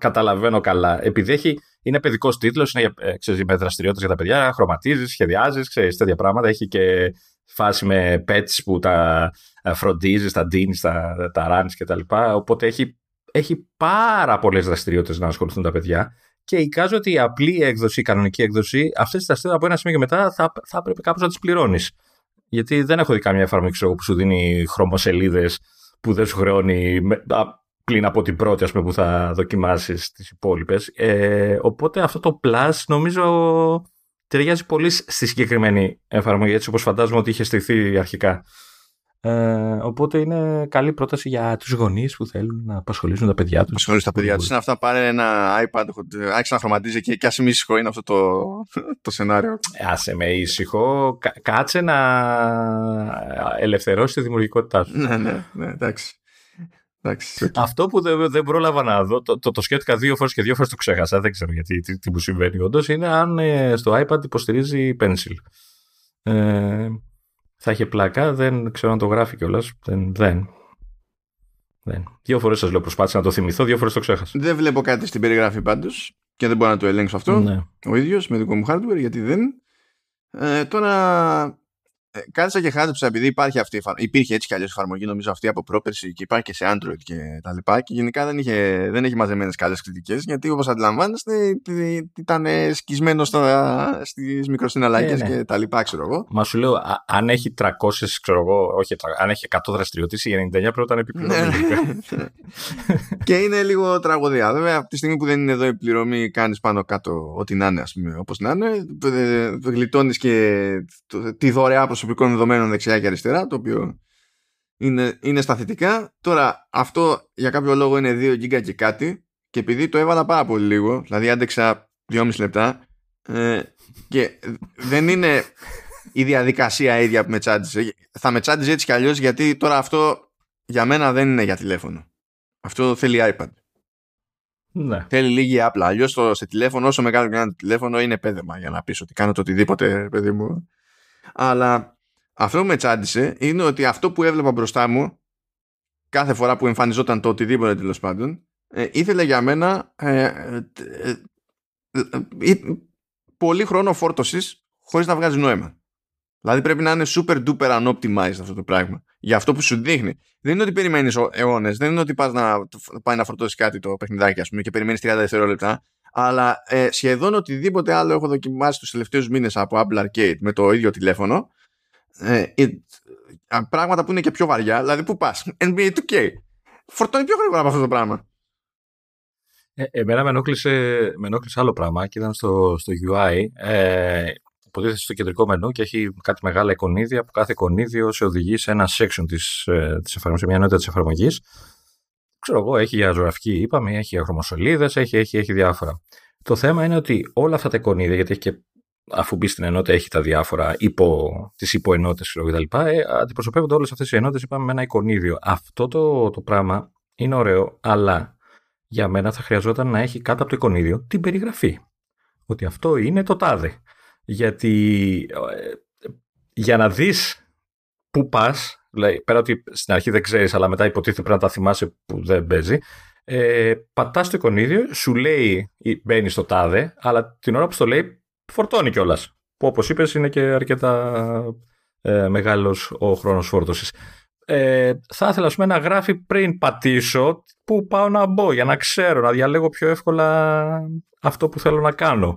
καταλαβαίνω καλά, επειδή έχει. Είναι παιδικός τίτλος, είναι ξέρεις, με δραστηριότητες για τα παιδιά, χρωματίζεις, σχεδιάζεις, ξέρεις, τέτοια πράγματα. Έχει και φάση με pets που τα φροντίζεις, τα ντύνεις, τα, τα ράνεις κτλ. Οπότε έχει, έχει πάρα πολλές δραστηριότητες να ασχοληθούν τα παιδιά. Και εικάζω ότι η απλή έκδοση, η κανονική έκδοση, αυτές τις δραστηριότητες από ένα σημείο και μετά θα, θα πρέπει κάπως να τις πληρώνεις. Γιατί δεν έχω δει καμία εφαρμογή που σου δίνει χρωμοσελίδες που δεν σου χρεώνει. Πλην από την πρώτη, ας πούμε, που θα δοκιμάσεις τις υπόλοιπες. Ε, οπότε αυτό το Plus νομίζω ταιριάζει πολύ στη συγκεκριμένη εφαρμογή, έτσι όπως φαντάζομαι ότι είχε στηθεί αρχικά. Ε, οπότε είναι καλή πρόταση για τους γονείς που θέλουν να απασχολήσουν τα παιδιά τους. Απασχολήσουν τα παιδιά τους. Είναι αυτά, πάρε ένα iPad, άρχισε να χρωματίζει και, και ας είμαι ήσυχο, είναι αυτό το, το σενάριο. Άσε με ήσυχο, κα, κάτσε να ελευθερώσει τη δημιουργικότητά σου. Ναι, ναι, ναι, εντάξει. Εντάξει. Αυτό που δεν, δεν πρόλαβα να δω, το, το, το σκέφτηκα δύο φορές και δύο φορές το ξέχασα, δεν ξέρω γιατί, τι, τι μου συμβαίνει όντως, είναι αν ε, στο iPad υποστηρίζει Pencil. Ε, θα είχε πλάκα, δεν ξέρω αν το γράφει κιόλας. Δεν, δεν. δεν. Δύο φορές σας λέω, προσπάθησα να το θυμηθώ, δύο φορές το ξέχασα. Δεν βλέπω κάτι στην περιγραφή πάντως και δεν μπορώ να το ελέγξω αυτό. Ναι. Ο ίδιος με δικό μου hardware, γιατί δεν. Ε, τώρα. Κάτσα και χάζεψα, επειδή υπάρχει αυτή, υπήρχε έτσι κι αλλιώς εφαρμογή, νομίζω αυτή από πρόπερση, και υπάρχει και σε Android και τα λοιπά. Και γενικά δεν, είχε, δεν έχει μαζεμένες καλές κριτικές, γιατί όπως αντιλαμβάνεστε ήταν σκισμένο στα, στις μικροσυναλλαγές ναι, ναι. και τα λοιπά, ξέρω εγώ. Μα σου λέω, α, αν έχει τριακόσιες, ξέρω εγώ, όχι, αν έχει εκατό δραστηριότητες, η ενενήντα εννιά πρώτα είναι επιπληρωμή. Και είναι λίγο τραγωδία. Βέβαια, από τη στιγμή που δεν είναι εδώ η πληρωμή, κάνεις πάνω κάτω ό,τι να είναι, ας πούμε, όπως να είναι. Γλιτώνεις και τη δωρεά προσωπική δεδομένων δεξιά και αριστερά, το οποίο είναι, είναι στα θετικά. Τώρα, αυτό για κάποιο λόγο είναι δύο γίγα και κάτι, και επειδή το έβαλα πάρα πολύ λίγο, δηλαδή άντεξα δυόμιση λεπτά, ε, και δεν είναι η διαδικασία ίδια που με τσάντιζε. Θα με τσάντιζε έτσι κι αλλιώς, γιατί τώρα αυτό για μένα δεν είναι για τηλέφωνο. Αυτό θέλει iPad. Ναι. Θέλει λίγη απλά. Αλλιώς το, σε τηλέφωνο, όσο μεγάλο και να είναι το τηλέφωνο, είναι πέδεμα για να πεις ότι κάνω το οτιδήποτε, παιδί μου. Αλλά αυτό που με τσάντισε είναι ότι αυτό που έβλεπα μπροστά μου κάθε φορά που εμφανιζόταν το οτιδήποτε, τέλος πάντων, ε, ήθελε για μένα ε, ε, ε, ε, ε, πολύ χρόνο φόρτωσης χωρίς να βγάζει νόημα. Δηλαδή πρέπει να είναι super duper unoptimized αυτό το πράγμα για αυτό που σου δείχνει. Δεν είναι ότι περιμένεις αιώνες, δεν είναι ότι πας να, πάει να φορτώσει κάτι το παιχνιδάκι, ας πούμε, και περιμένεις τριάντα δευτερόλεπτα. Αλλά ε, σχεδόν οτιδήποτε άλλο έχω δοκιμάσει τους τελευταίους μήνες από Apple Arcade με το ίδιο τηλέφωνο. Ε, ε, πράγματα που είναι και πιο βαριά. Δηλαδή, πού πας, Ν Μπι Έι δύο Κέι. Φορτώνει πιο γρήγορα από αυτό το πράγμα. Ε, εμένα με ενόχλησε, με ενόχλησε άλλο πράγμα και ήταν στο, στο γιου άι. Ε, υποτίθεται στο κεντρικό μενού και έχει κάτι μεγάλα εικονίδια, που κάθε εικονίδιο σε οδηγεί σε ένα section της, της εφαρμογής, σε μια ενότητα της εφαρμογής. Ξέρω εγώ, έχει για ζωγραφική, είπαμε, έχει για χρωμοσολίδες, έχει, έχει, έχει διάφορα. Το θέμα είναι ότι όλα αυτά τα εικονίδια, γιατί έχει και, αφού μπει στην ενότητα, έχει τα διάφορα υπο, τις υποενότητες κτλ. Ε, αντιπροσωπεύονται όλες αυτές οι ενότητες, είπαμε, με ένα εικονίδιο. Αυτό το, το πράγμα είναι ωραίο, αλλά για μένα θα χρειαζόταν να έχει κάτω από το εικονίδιο την περιγραφή. Ότι αυτό είναι το τάδε. Γιατί ε, για να δεις πού πας. Δηλαδή, πέρα ότι στην αρχή δεν ξέρεις, αλλά μετά υποτίθεται πρέπει να τα θυμάσαι που δεν παίζει. Ε, πατάς το εικονίδιο, σου λέει μπαίνει στο τάδε, αλλά την ώρα που το λέει φορτώνει κιόλας. Που όπως είπες είναι και αρκετά ε, μεγάλος ο χρόνος φόρτωσης. Ε, θα ήθελα πούμε, να γράφει πριν πατήσω που πάω να μπω, για να ξέρω, να διαλέγω πιο εύκολα αυτό που θέλω να κάνω.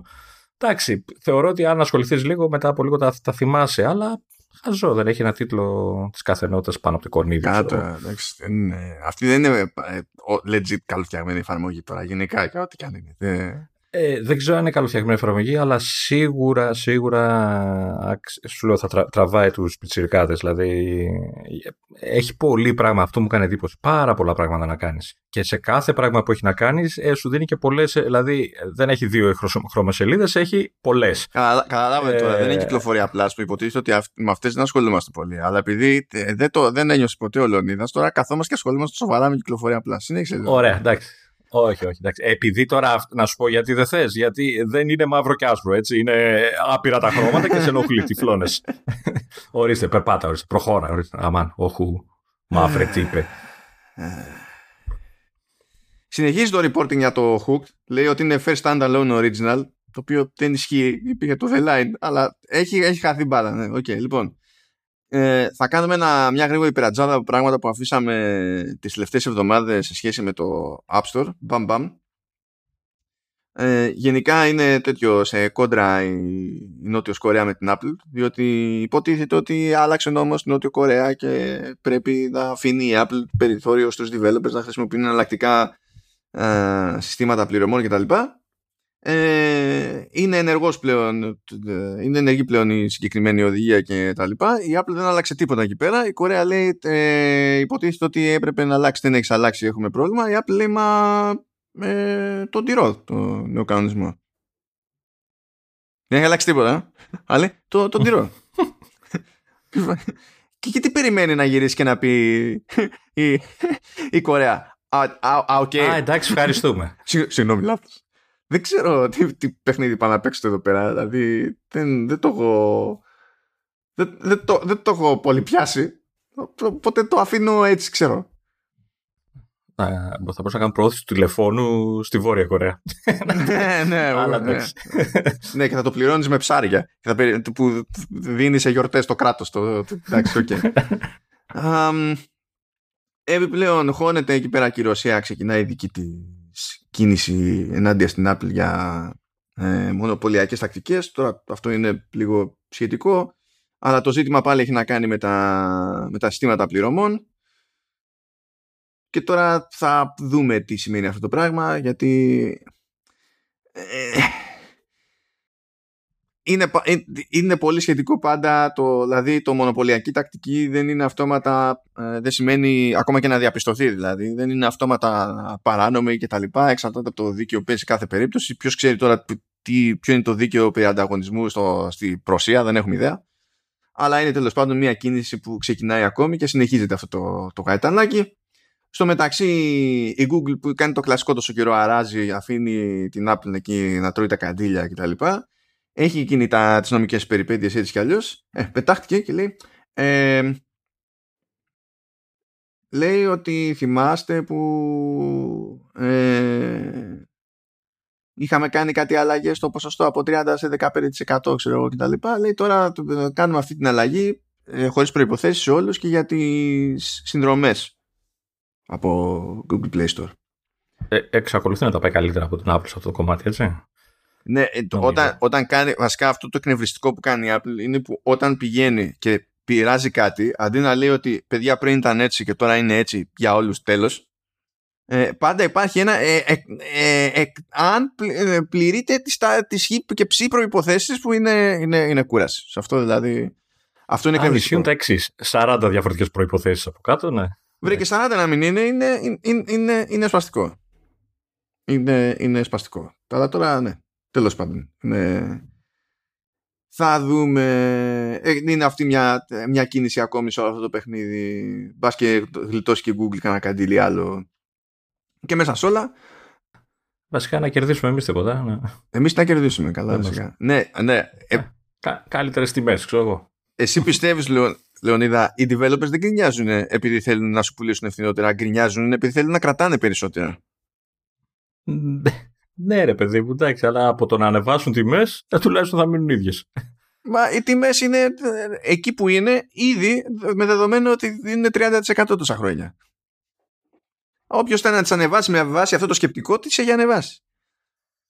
Εντάξει, θεωρώ ότι αν ασχοληθείς λίγο, μετά από λίγο τα, τα θυμάσαι, αλλά. Χαζό, δεν έχει ένα τίτλο της κάθε ενότητας πάνω από το εικονίδιο. Κάτω, εντάξει. Αυτή δεν είναι legit καλοφτιαγμένη εφαρμογή τώρα γενικά. Και ό,τι κάνει. Ε, δεν ξέρω αν είναι καλοφτιαγμένη εφαρμογή, αλλά σίγουρα, σίγουρα σου λέω, θα τρα, τραβάει τους πιτσιρικάδες. Δηλαδή, έχει πολύ πράγμα. Αυτό μου κάνει εντύπωση. Πάρα πολλά πράγματα να κάνεις. Και σε κάθε πράγμα που έχει να κάνεις, ε, σου δίνει και πολλές. Δηλαδή, δεν έχει δύο χρωμοσελίδες, έχει πολλές. Καταλάβαινε τώρα. Ε, δεν είναι κυκλοφορία απλά που υποτίθεται ότι αυ, με αυτές δεν ασχολούμαστε πολύ. Αλλά επειδή δεν, το, δεν ένιωσε ποτέ ο Λεωνίδας, τώρα καθόμαστε και ασχολούμαστε σοβαρά με κυκλοφορία απλά. Συνέχισε. Ωραία, εντάξει. Όχι, όχι. Εντάξει. Επειδή τώρα να σου πω γιατί δεν θες, γιατί δεν είναι μαύρο και άσπρο, έτσι. Είναι άπειρα τα χρώματα και σε ενοχλεί, τυφλώνες. Ορίστε, περπάτα, ορίστε, προχώρα. Ορίστε. Αμάν, όχου, μαύρε, τι είπε. Συνεχίζει το reporting για το Hook. Λέει ότι είναι first standalone original, το οποίο δεν ισχύει, πήγε το The Line, αλλά έχει, έχει χαθεί μπάλα. Ναι. Okay, λοιπόν. Ε, θα κάνουμε ένα, μια γρήγορη πειρατζάδα από πράγματα που αφήσαμε τις τελευταίες εβδομάδες σε σχέση με το App Store. Μπαμ, μπαμ. Ε, γενικά είναι τέτοιο σε κόντρα η, η Νότιος Κορέα με την Apple, διότι υποτίθεται ότι άλλαξε νόμος στην Νότιο Κορέα και πρέπει να αφήνει η Apple περιθώριο στους developers να χρησιμοποιούν εναλλακτικά ε, συστήματα πληρωμών κτλ. Ε, είναι ενεργός πλέον, είναι ενεργή πλέον η συγκεκριμένη οδηγία και τα λοιπά. Η Apple δεν άλλαξε τίποτα εκεί πέρα. Η Κορέα λέει ε, υποτίθεται ότι έπρεπε να αλλάξει, δεν έχεις αλλάξει, έχουμε πρόβλημα. Η Apple λέει μα ε, τον τηρώ τον νέο κανονισμό. Δεν έχει αλλάξει τίποτα, αλλά το, τον τηρώ. και, και τι περιμένει να γυρίσει και να πει η, η, η Κορέα? Α, α, α, okay. α εντάξει, ευχαριστούμε. Συγγνώμη, λάθος. Δεν ξέρω τι, τι παιχνίδι πάνε να παίξετε εδώ πέρα. Δηλαδή δεν, δεν το έχω δεν, δεν, το, δεν το έχω πολύ πιάσει. Οπότε το αφήνω έτσι, ξέρω. Α, θα μπορούσα να κάνω προώθηση του τηλεφώνου στη Βόρεια Κορέα. ναι, ναι, ναι, ναι. ναι, και θα το πληρώνεις με ψάρια θα περι... που δίνει σε γιορτές το κράτος. Το... Εντάξει, οκ. Okay. um, επιπλέον χώνεται εκεί πέρα και η Ρωσία ξεκινάει η δική της κίνηση ενάντια στην Apple για ε, μονοπωλιακές τακτικές. Τώρα αυτό είναι λίγο σχετικό, αλλά το ζήτημα πάλι έχει να κάνει με τα, με τα συστήματα πληρωμών και τώρα θα δούμε τι σημαίνει αυτό το πράγμα, γιατί ε, είναι, είναι πολύ σχετικό πάντα το, δηλαδή το μονοπωλιακή τακτική δεν είναι αυτόματα, δεν σημαίνει ακόμα και να διαπιστωθεί, δηλαδή δεν είναι αυτόματα παράνομη και τα λοιπά, εξαρτάται από το δίκαιο παίζει κάθε περίπτωση. Ποιος ξέρει τώρα τι, ποιο είναι το δίκαιο περί ανταγωνισμού στο, στη Προσία, δεν έχουμε ιδέα, αλλά είναι τέλος πάντων μια κίνηση που ξεκινάει ακόμη και συνεχίζεται αυτό το, το γαϊτανάκι. Στο μεταξύ η Google που κάνει το κλασικό τόσο καιρό αράζει, αφήνει την Apple εκεί να τρώει τα καντήλια κτλ. Έχει εκείνη τα, τις νομικές περιπέτειες έτσι κι αλλιώς. Ε, πετάχτηκε και λέει... Ε, λέει ότι θυμάστε που... Ε, είχαμε κάνει κάτι αλλαγές στο ποσοστό από τριάντα τοις εκατό σε δεκαπέντε τοις εκατό, ξέρω εγώ κτλ. Λέει τώρα κάνουμε αυτή την αλλαγή ε, χωρίς προϋποθέσεις σε όλους και για τις συνδρομές από Google Play Store. Ε, εξακολουθεί να τα πάει καλύτερα από την Apple σε αυτό το κομμάτι, έτσι. Ναι, το, όταν, όταν κάνει, βασικά αυτό το εκνευριστικό που κάνει η Apple είναι που όταν πηγαίνει και πειράζει κάτι, αντί να λέει ότι παιδιά πριν ήταν έτσι και τώρα είναι έτσι για όλους τέλος, ε, πάντα υπάρχει ένα ε, ε, ε, ε, αν πληρείται τις, τις χι και ψι προϋποθέσεις που είναι, είναι, είναι κούραση. Σε αυτό δηλαδή, αυτό είναι εκνευριστικό. Αν ισχύουν τα εξής, σαράντα διαφορετικές προϋποθέσεις από κάτω, ναι. Βρε και σαράντα να μην είναι, είναι, είναι, είναι, είναι σπαστικό. Είναι, είναι σπαστικό. Αλλά τώρα ναι. Τέλος πάντων, ναι. Θα δούμε. Είναι αυτή μια, μια κίνηση ακόμη σε όλο αυτό το παιχνίδι. Μπας και γλιτώσει και Google κανένα καντήλι άλλο. Και μέσα σε όλα. Βασικά να κερδίσουμε εμείς τίποτα. Ναι. Εμείς να κερδίσουμε, καλά. Βασικά. Ναι, ναι. Ε... Κα, καλύτερες τιμές, ξέρω εγώ. Εσύ πιστεύεις, Λεω... Λεωνίδα, οι developers δεν γκρινιάζουν επειδή θέλουν να σου πουλήσουν φθηνότερα. Γκρινιάζουν επειδή θέλουν να κρατάνε περισσότερα. Ναι, ρε παιδί μου, εντάξει, αλλά από το να ανεβάσουν τιμές, τουλάχιστον θα μείνουν ίδιες. Μα οι τιμές είναι εκεί που είναι ήδη, με δεδομένο ότι είναι τριάντα τοις εκατό τόσα χρόνια. Όποιος θέλει να τις ανεβάσει με βάση αυτό το σκεπτικό, τις έχει ανεβάσει.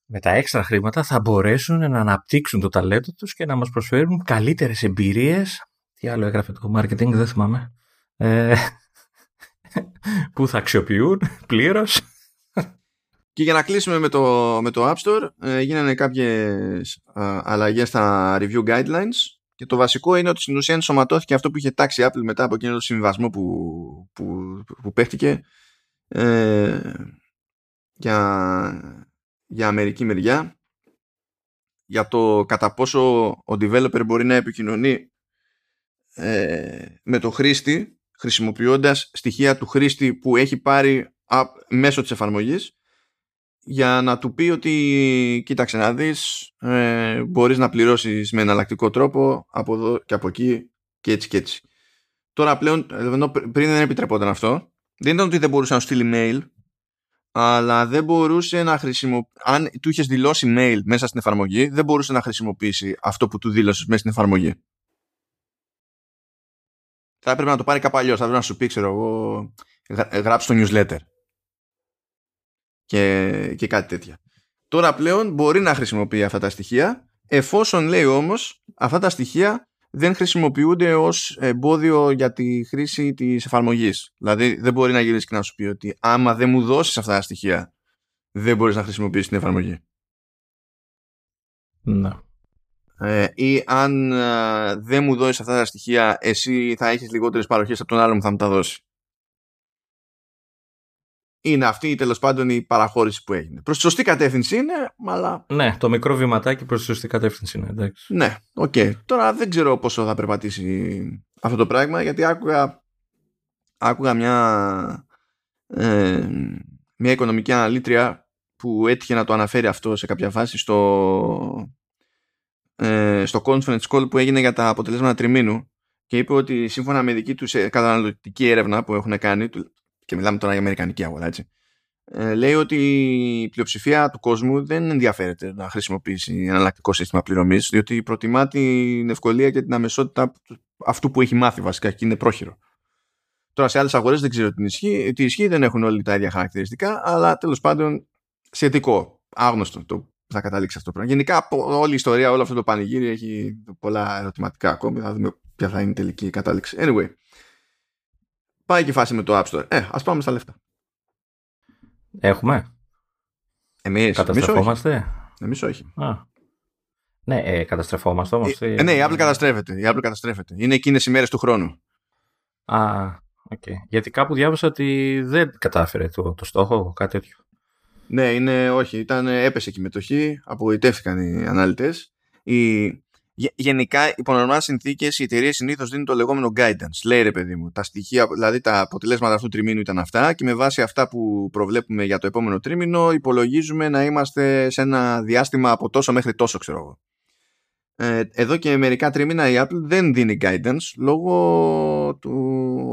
Με τα έξτρα χρήματα θα μπορέσουν να αναπτύξουν το ταλέντο τους και να μας προσφέρουν καλύτερες εμπειρίες. Τι άλλο έγραφε το marketing, δεν θυμάμαι. Ε, που θα αξιοποιούν πλήρως. Και για να κλείσουμε με το, με το App Store, ε, γίνανε κάποιες α, αλλαγές στα review guidelines και το βασικό είναι ότι στην ουσία ενσωματώθηκε αυτό που είχε τάξει η Apple μετά από εκείνο το συμβασμό που, που, που παίχτηκε ε, για, για Αμερική μεριά, για το κατά πόσο ο developer μπορεί να επικοινωνεί ε, με το χρήστη χρησιμοποιώντας στοιχεία του χρήστη που έχει πάρει α, μέσω της εφαρμογής, για να του πει ότι κοίταξε να δεις, ε, μπορείς να πληρώσεις με εναλλακτικό τρόπο από εδώ και από εκεί και έτσι και έτσι. Τώρα πλέον, ενώ πριν δεν επιτρεπόταν αυτό, δεν ήταν ότι δεν μπορούσε να στείλει mail, αλλά δεν μπορούσε να χρησιμοποιήσει, αν του είχες δηλώσει mail μέσα στην εφαρμογή, δεν μπορούσε να χρησιμοποιήσει αυτό που του δήλωσες μέσα στην εφαρμογή. Θα έπρεπε να το πάρει κάπου αλλιώς, θα έπρεπε να σου πει, ξέρω εγώ, γράψει το newsletter. Και, και κάτι τέτοια. Τώρα πλέον μπορεί να χρησιμοποιεί αυτά τα στοιχεία, εφόσον λέει όμως αυτά τα στοιχεία δεν χρησιμοποιούνται ως εμπόδιο για τη χρήση της εφαρμογής. Δηλαδή δεν μπορεί να γυρίσει και να σου πει ότι άμα δεν μου δώσεις αυτά τα στοιχεία δεν μπορείς να χρησιμοποιήσεις την εφαρμογή. Ναι. Ε, ή αν ε, δεν μου δώσεις αυτά τα στοιχεία εσύ θα έχεις λιγότερες παροχές από τον άλλον που θα μου τα δώσει. Είναι αυτή τέλος πάντων η παραχώρηση που έγινε. Προς τη σωστή κατεύθυνση είναι, αλλά. Ναι, το μικρό βηματάκι προς τη σωστή κατεύθυνση είναι, εντάξει. Ναι, οκ. Okay. Τώρα δεν ξέρω πόσο θα περπατήσει αυτό το πράγμα, γιατί άκουγα, άκουγα μια, ε, μια οικονομική αναλύτρια που έτυχε να το αναφέρει αυτό σε κάποια φάση στο, ε, στο conference call που έγινε για τα αποτελέσματα τριμήνου και είπε ότι σύμφωνα με δική τους καταναλωτική έρευνα που έχουν κάνει. Και μιλάμε τώρα για αμερικανική αγορά, έτσι. Ε, λέει ότι η πλειοψηφία του κόσμου δεν ενδιαφέρεται να χρησιμοποιήσει εναλλακτικό σύστημα πληρωμής, διότι προτιμά την ευκολία και την αμεσότητα αυτού που έχει μάθει βασικά και είναι πρόχειρο. Τώρα σε άλλες αγορές δεν ξέρω τι ισχύει, τι ισχύει, δεν έχουν όλοι τα ίδια χαρακτηριστικά, αλλά τέλος πάντων σχετικό, άγνωστο το θα καταλήξει αυτό το πράγμα. Γενικά όλη η ιστορία, όλο αυτό το πανηγύρι έχει πολλά ερωτηματικά ακόμη, θα δούμε ποια θα είναι η τελική κατάληξη. Anyway. Πάει και η φάση με το App Store. Ε, ας πάμε στα λεφτά. Έχουμε. Εμείς καταστρεφόμαστε. Εμείς όχι. Α. Ναι, ε, καταστρεφόμαστε όμως. Ε, ε, ναι, η Apple καταστρέφεται. Η Apple καταστρέφεται. Είναι εκείνες οι μέρες του χρόνου. Α, οκ. Okay. Γιατί κάπου διάβασα ότι δεν κατάφερε το, το στόχο, κάτι τέτοιο. Ναι, είναι, όχι. Ήταν, έπεσε και η μετοχή. Απογοητεύτηκαν οι αναλυτές. Η... Γενικά, υπό νορμάλ συνθήκες, οι εταιρείες συνήθως δίνουν το λεγόμενο guidance. Λέει ρε παιδί μου, τα στοιχεία, δηλαδή τα αποτελέσματα αυτού του τριμήνου ήταν αυτά και με βάση αυτά που προβλέπουμε για το επόμενο τρίμηνο, υπολογίζουμε να είμαστε σε ένα διάστημα από τόσο μέχρι τόσο, ξέρω εγώ. Ε, εδώ και μερικά τρίμηνα η Apple δεν δίνει guidance λόγω του,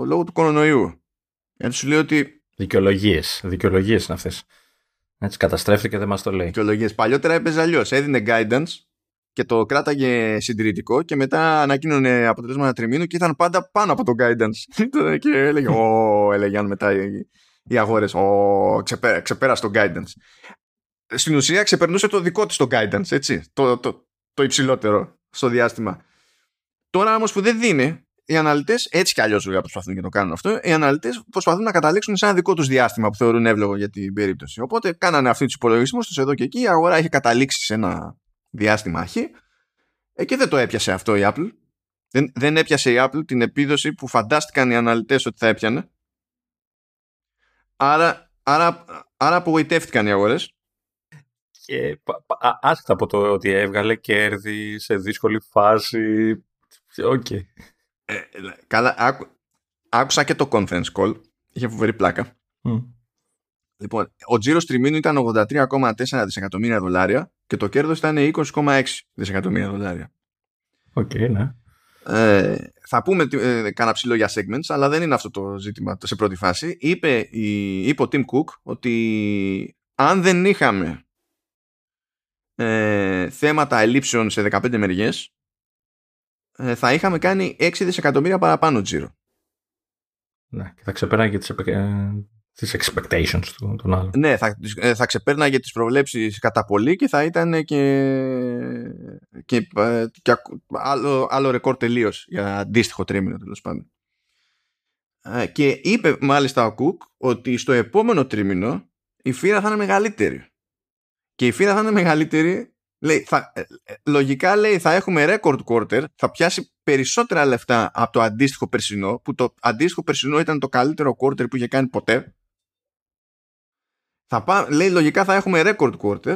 λόγω του κορονοϊού. Έτσι σου λέει ότι. Δικαιολογίες. Δικαιολογίες είναι αυτές. Έτσι καταστρέφεται και δεν μας το λέει. Δικαιολογίες. Παλιότερα έπαιζε αλλιώς. Έδινε guidance. Και το κράταγε συντηρητικό και μετά ανακοίνωνε αποτελέσματα τριμήνου και ήταν πάντα πάνω από το guidance. Και έλεγε, ω, έλεγαν μετά οι, οι αγορές, ω, ξεπέρα, ξεπέρασε το guidance. Στην ουσία ξεπερνούσε το δικό της το guidance, έτσι, το, το, το υψηλότερο στο διάστημα. Τώρα όμως που δεν δίνει, οι αναλυτές, έτσι κι αλλιώς βέβαια προσπαθούν και το κάνουν αυτό, οι αναλυτές προσπαθούν να καταλήξουν σε ένα δικό τους διάστημα που θεωρούν εύλογο για την περίπτωση. Οπότε κάνανε αυτοί τους υπολογισμούς τους εδώ και εκεί, η αγορά είχε καταλήξει σε ένα διάστημα αρχή ε, και δεν το έπιασε αυτό η Apple. Δεν, δεν έπιασε η Apple την επίδοση που φαντάστηκαν οι αναλυτές ότι θα έπιανε. Άρα, άρα, άρα απογοητεύτηκαν οι αγορές. Και άσχετα από το ότι έβγαλε κέρδη σε δύσκολη φάση. Οκ. Okay. Ε, καλά, άκου, άκουσα και το conference call. Είχε φοβερή πλάκα. Mm. Λοιπόν, ο τζίρος τριμήνου ήταν ογδόντα τρία κόμμα τέσσερα δισεκατομμύρια δολάρια και το κέρδος ήταν είκοσι κόμμα έξι δισεκατομμύρια δολάρια. Οκ, okay, ναι. Ε, θα πούμε ε, κανένα ψηλό για segments, αλλά δεν είναι αυτό το ζήτημα σε πρώτη φάση. Είπε, η, είπε ο Tim Cook ότι αν δεν είχαμε ε, θέματα ελλείψεων σε δεκαπέντε μεριές, ε, θα είχαμε κάνει έξι δισεκατομμύρια παραπάνω τζίρο. Ναι, και θα ξεπερνάει και τις τις expectations των, των άλλων. Ναι, θα, θα ξεπέρναγε τις προβλέψεις κατά πολύ και θα ήταν και, και, και άλλο, άλλο ρεκόρ τελείως για αντίστοιχο τρίμηνο τέλος πάντων. Και είπε μάλιστα ο Κουκ ότι στο επόμενο τρίμηνο η φύρα θα είναι μεγαλύτερη. Και η φύρα θα είναι μεγαλύτερη, λέει, θα, λογικά λέει θα έχουμε record quarter, θα πιάσει περισσότερα λεφτά από το αντίστοιχο περσινό, που το αντίστοιχο περσινό ήταν το καλύτερο quarter που είχε κάνει ποτέ. Θα πά, λέει λογικά θα έχουμε record quarter,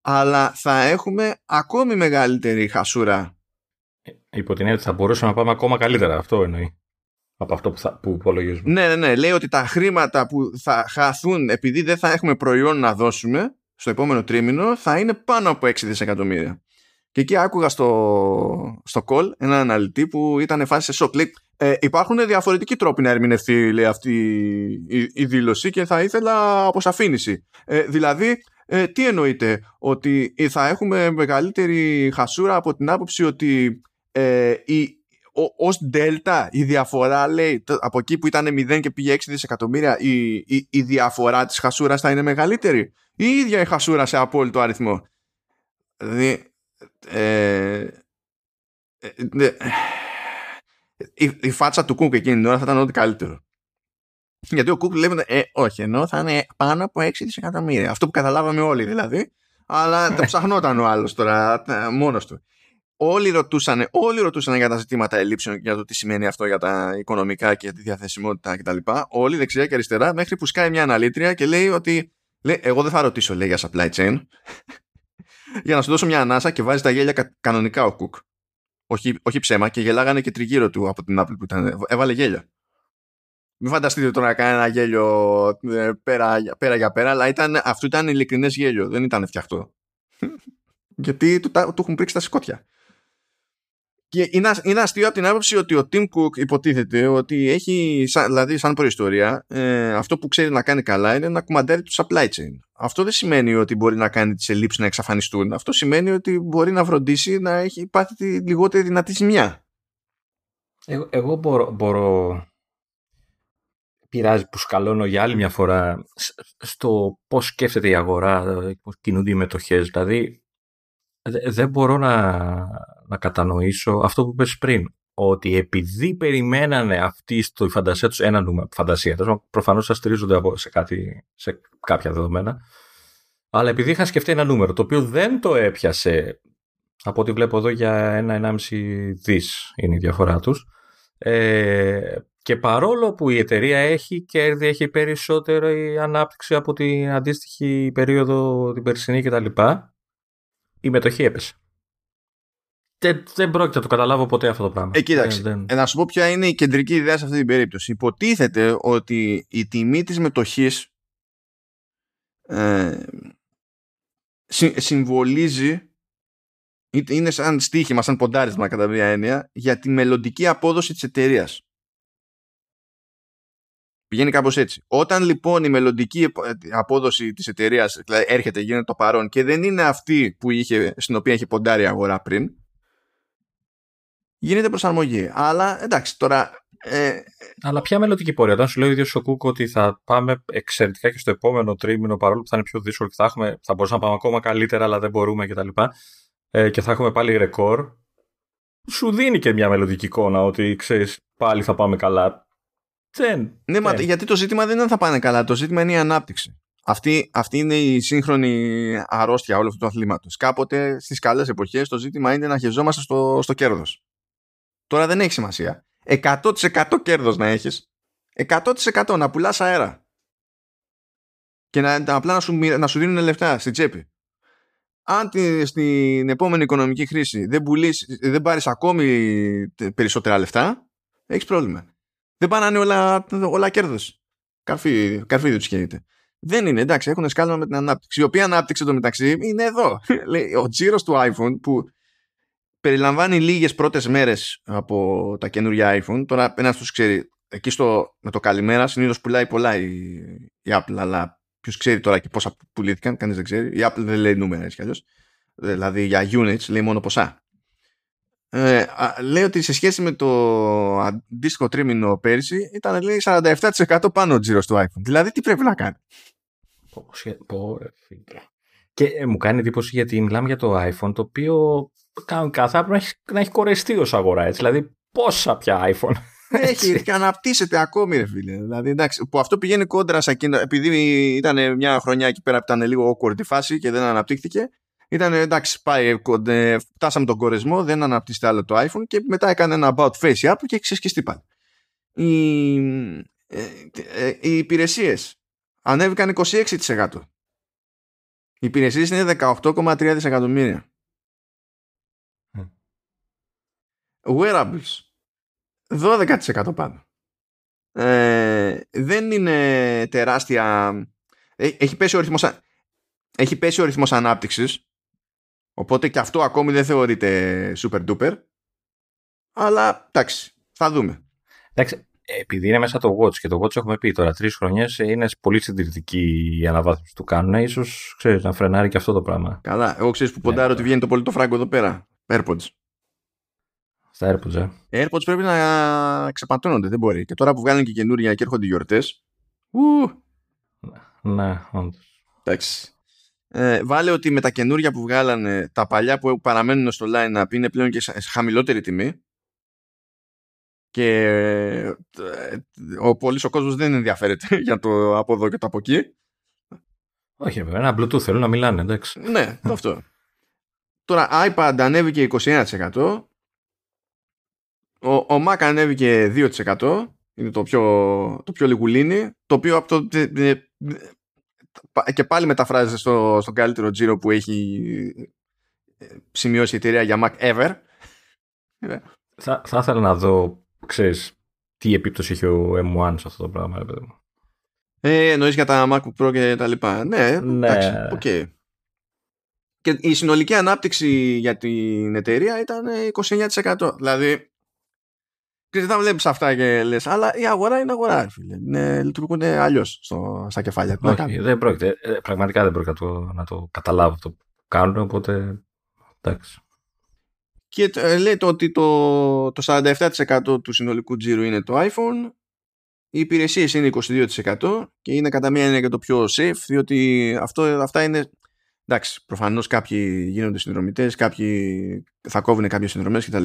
αλλά θα έχουμε ακόμη μεγαλύτερη χασούρα. Υπό την έννοια θα μπορούσαμε να πάμε ακόμα καλύτερα, αυτό εννοεί. Από αυτό που, θα, που υπολογίζουμε. Ναι, ναι, ναι. Λέει ότι τα χρήματα που θα χαθούν επειδή δεν θα έχουμε προϊόν να δώσουμε στο επόμενο τρίμηνο θα είναι πάνω από έξι δισεκατομμύρια. Και εκεί άκουγα στο, στο call έναν αναλυτή που ήταν φάση σε shock. Λέει, ε, υπάρχουν διαφορετικοί τρόποι να ερμηνευτεί, λέει, αυτή η, η, η δήλωση και θα ήθελα αποσαφήνιση. Ε, δηλαδή, ε, τι εννοείται, ότι θα έχουμε μεγαλύτερη χασούρα από την άποψη ότι ε, η ως Δέλτα η διαφορά, λέει, από εκεί που ήταν μηδέν και πήγε έξι δισεκατομμύρια, η, η, η διαφορά της χασούρας θα είναι μεγαλύτερη, ή η ίδια η χασούρα σε απόλυτο αριθμό. Δηλαδή ε, ε, ε, η, η φάτσα του Κουκ εκείνη την ώρα θα ήταν ό,τι καλύτερο, γιατί ο Κουκ λέει ε, όχι, ενώ θα είναι πάνω από έξι δισεκατομμύρια, αυτό που καταλάβαμε όλοι δηλαδή, αλλά τα ψαχνόταν ο άλλος τώρα μόνος του. Όλοι ρωτούσαν, όλοι ρωτούσαν για τα ζητήματα ελλείψεων, για το τι σημαίνει αυτό για τα οικονομικά και τη διαθεσιμότητα κτλ. Όλοι δεξιά και αριστερά, μέχρι που σκάει μια αναλύτρια και λέει ότι λέει, εγώ δεν θα ρωτήσω, λέει, για supply chain για να σου δώσω μια ανάσα, και βάζει τα γέλια κα- κανονικά ο Κουκ. Όχι, όχι ψέμα, και γελάγανε και τριγύρω του από την Apple που ήταν. Έβαλε γέλια. Μην φανταστείτε τώρα να κάνει ένα γέλιο πέρα, πέρα για πέρα, αλλά ήταν, αυτό ήταν ειλικρινές γέλιο, δεν ήταν φτιαχτό. Γιατί του, του έχουν πρίξει τα σκότια. Και είναι αστείο από την άποψη ότι ο Tim Cook υποτίθεται ότι έχει, δηλαδή σαν προϊστορία, ε, αυτό που ξέρει να κάνει καλά είναι να κουμαντάρει το supply chain. Αυτό δεν σημαίνει ότι μπορεί να κάνει τις ελλείψεις να εξαφανιστούν. Αυτό σημαίνει ότι μπορεί να βροντίσει να έχει πάθει τη λιγότερη δυνατή ζημιά. Εγώ, εγώ μπορώ, μπορώ... Πειράζει που σκαλώνω για άλλη μια φορά στο πώς σκέφτεται η αγορά, πώς κινούνται οι μετοχές. Δηλαδή δεν μπορώ να... να κατανοήσω αυτό που είπες πριν, ότι επειδή περιμένανε αυτοί στο φαντασία τους ένα νούμερο, φαντασία, προφανώς θα στηρίζονται σε, κάτι, σε κάποια δεδομένα, αλλά επειδή είχαν σκεφτεί ένα νούμερο το οποίο δεν το έπιασε, από ό,τι βλέπω εδώ για ένα ενάμιση δις είναι η διαφορά τους, ε, και παρόλο που η εταιρεία έχει κέρδη, έχει περισσότερη ανάπτυξη από την αντίστοιχη περίοδο την περσινή κτλ, η μετοχή έπεσε. Δεν, δεν πρόκειται να το καταλάβω ποτέ αυτό το πράγμα. Ε, κοίταξε, ε, δεν... ε, να σου πω ποια είναι η κεντρική ιδέα σε αυτή την περίπτωση. Υποτίθεται ότι η τιμή της μετοχής ε, συ, συμβολίζει, είναι σαν στοίχημα, σαν ποντάρισμα κατά μία έννοια, για τη μελλοντική απόδοση της εταιρείας. Πηγαίνει κάπως έτσι. Όταν λοιπόν η μελλοντική απόδοση της εταιρείας έρχεται, γίνεται το παρόν και δεν είναι αυτή που είχε, στην οποία είχε ποντάρει η αγορά πριν, γίνεται προσαρμογή. Αλλά εντάξει, τώρα. Ε... Αλλά ποια μελλοντική πορεία. Όταν σου λέει ο ίδιος ο Κουκ ότι θα πάμε εξαιρετικά και στο επόμενο τρίμηνο, παρόλο που θα είναι πιο δύσκολο και θα, έχουμε, θα μπορούσαμε να πάμε ακόμα καλύτερα, αλλά δεν μπορούμε κτλ. Και, ε, και θα έχουμε πάλι ρεκόρ. Σου δίνει και μια μελλοντική εικόνα ότι ξέρεις, πάλι θα πάμε καλά. Δεν. Ναι, μα, γιατί το ζήτημα δεν είναι αν θα πάνε καλά. Το ζήτημα είναι η ανάπτυξη. Αυτή, αυτή είναι η σύγχρονη αρρώστια όλου αυτού του αθλήματος. Κάποτε στις καλές εποχές το ζήτημα είναι να χεζόμαστε στο, στο κέρδος. Τώρα δεν έχει σημασία. εκατό τοις εκατό κέρδος να έχεις. εκατό τοις εκατό να πουλάς αέρα. Και να, απλά να σου, να σου δίνουν λεφτά στην τσέπη. Αν τη, στην επόμενη οικονομική χρήση δεν, δεν πάρεις ακόμη περισσότερα λεφτά, έχεις πρόβλημα. Δεν πάνε να είναι όλα, όλα κέρδος. Καρφί, καρφίδι τους καίγεται. Δεν είναι, εντάξει, έχουν σκάλωμα με την ανάπτυξη. Η οποία ανάπτυξη το μεταξύ είναι εδώ. Ο τζίρος του iPhone που... περιλαμβάνει λίγες πρώτες μέρες από τα καινούργια iPhone. Τώρα ένας τους ξέρει, εκεί στο, με το καλημέρα συνήθως πουλάει πολλά η, η Apple, αλλά ποιος ξέρει τώρα και πόσα πουλήθηκαν, κανείς δεν ξέρει. Η Apple δεν λέει νούμερα έτσι κι αλλιώς. Δηλαδή για units λέει μόνο ποσά. Ε, λέει ότι σε σχέση με το αντίστοιχο τρίμηνο πέρυσι ήταν, λέει, σαράντα επτά τοις εκατό πάνω ο τζίρος του iPhone. Δηλαδή τι πρέπει να κάνει. Και ε, μου κάνει εντύπωση γιατί μιλάμε για το iPhone, το οποίο... Καθάπτω να έχει, να έχει κορεστεί ως αγορά, έτσι. Δηλαδή πόσα πια iPhone Έχει, αναπτύσσεται ακόμη, ρε φίλε. Δηλαδή, εντάξει, που αυτό πηγαίνει κόντρα σε εκείνο, επειδή ήταν μια χρονιά εκεί πέρα που ήταν λίγο awkward η φάση και δεν αναπτύχθηκε. Ήταν εντάξει, πάει, φτάσαμε τον κορεσμό, δεν αναπτύσσεται άλλο το iPhone και μετά έκανε ένα about face η Apple και ξεσκιστεί πάλι. Οι, ε, ε, οι υπηρεσίες ανέβηκαν είκοσι έξι τοις εκατό. Οι υπηρεσίες είναι δεκαοκτώ κόμμα τρία δισεκατομμύρια. Mm. Wearables δώδεκα τοις εκατό πάνω. Ε, δεν είναι τεράστια. Έχει πέσει ο ρυθμός, έχει πέσει ο ρυθμός ανάπτυξης. Οπότε και αυτό ακόμη δεν θεωρείται super duper. Αλλά εντάξει, θα δούμε. Εντάξει, επειδή είναι μέσα το Watch και το Watch έχουμε πει τώρα τρεις χρονιές, είναι πολύ συντηρητική η αναβάθμιση του κάνουν. Ίσως ξέρεις να φρενάρει και αυτό το πράγμα. Καλά, εγώ ξέρεις που ποντάρω yeah. ότι βγαίνει το πολύ το φράγκο εδώ πέρα. AirPods. Στα AirPods, ε. AirPods πρέπει να ξεπατώνονται, δεν μπορεί. Και τώρα που βγάλουν και καινούρια και έρχονται οι γιορτές. Ναι, όντως. Εντάξει. Ε, βάλε ότι με τα καινούρια που βγάλανε, τα παλιά που παραμένουν στο line-up είναι πλέον και σε χαμηλότερη τιμή. Και ο πολύς ο κόσμος δεν ενδιαφέρεται για το από εδώ και το από εκεί. Όχι, ένα Bluetooth θέλουν να μιλάνε, εντάξει. Ναι, το αυτό. Τώρα iPad ανέβηκε είκοσι ένα τοις εκατό. Ο, ο Mac ανέβηκε δύο τοις εκατό. Είναι το πιο, το πιο λιγουλίνι. Το οποίο από το, και πάλι μεταφράζεται στο, στον καλύτερο τζίρο που έχει σημειώσει η εταιρεία για Mac ever. Θα, θα ήθελα να δω, ξέρεις, τι επίπτωση έχει ο εμ ουάν σε αυτό το πράγμα, ρε παιδί μου. Ε, εννοείς για τα Mac Pro και τα λοιπά. Ναι, εντάξει, ναι. Okay. Και η συνολική ανάπτυξη για την εταιρεία ήταν είκοσι εννέα τοις εκατό. Δηλαδή, ξέρεις, θα βλέπεις αυτά και λες, αλλά η αγορά είναι αγορά, φίλε. Ναι, λειτουργούν αλλιώς στο, στα κεφάλια. Όχι, δεν πρόκειται, πραγματικά δεν πρόκειται να το, να το καταλάβω αυτό που κάνουν, οπότε, εντάξει. Και λέει το ότι το, το σαράντα επτά τοις εκατό του συνολικού τζίρου είναι το iPhone, οι υπηρεσίες είναι είκοσι δύο τοις εκατό και είναι κατά μία είναι και το πιο safe, διότι αυτό, αυτά είναι, εντάξει, προφανώς κάποιοι γίνονται συνδρομητές, κάποιοι θα κόβουν κάποιες συνδρομές κτλ.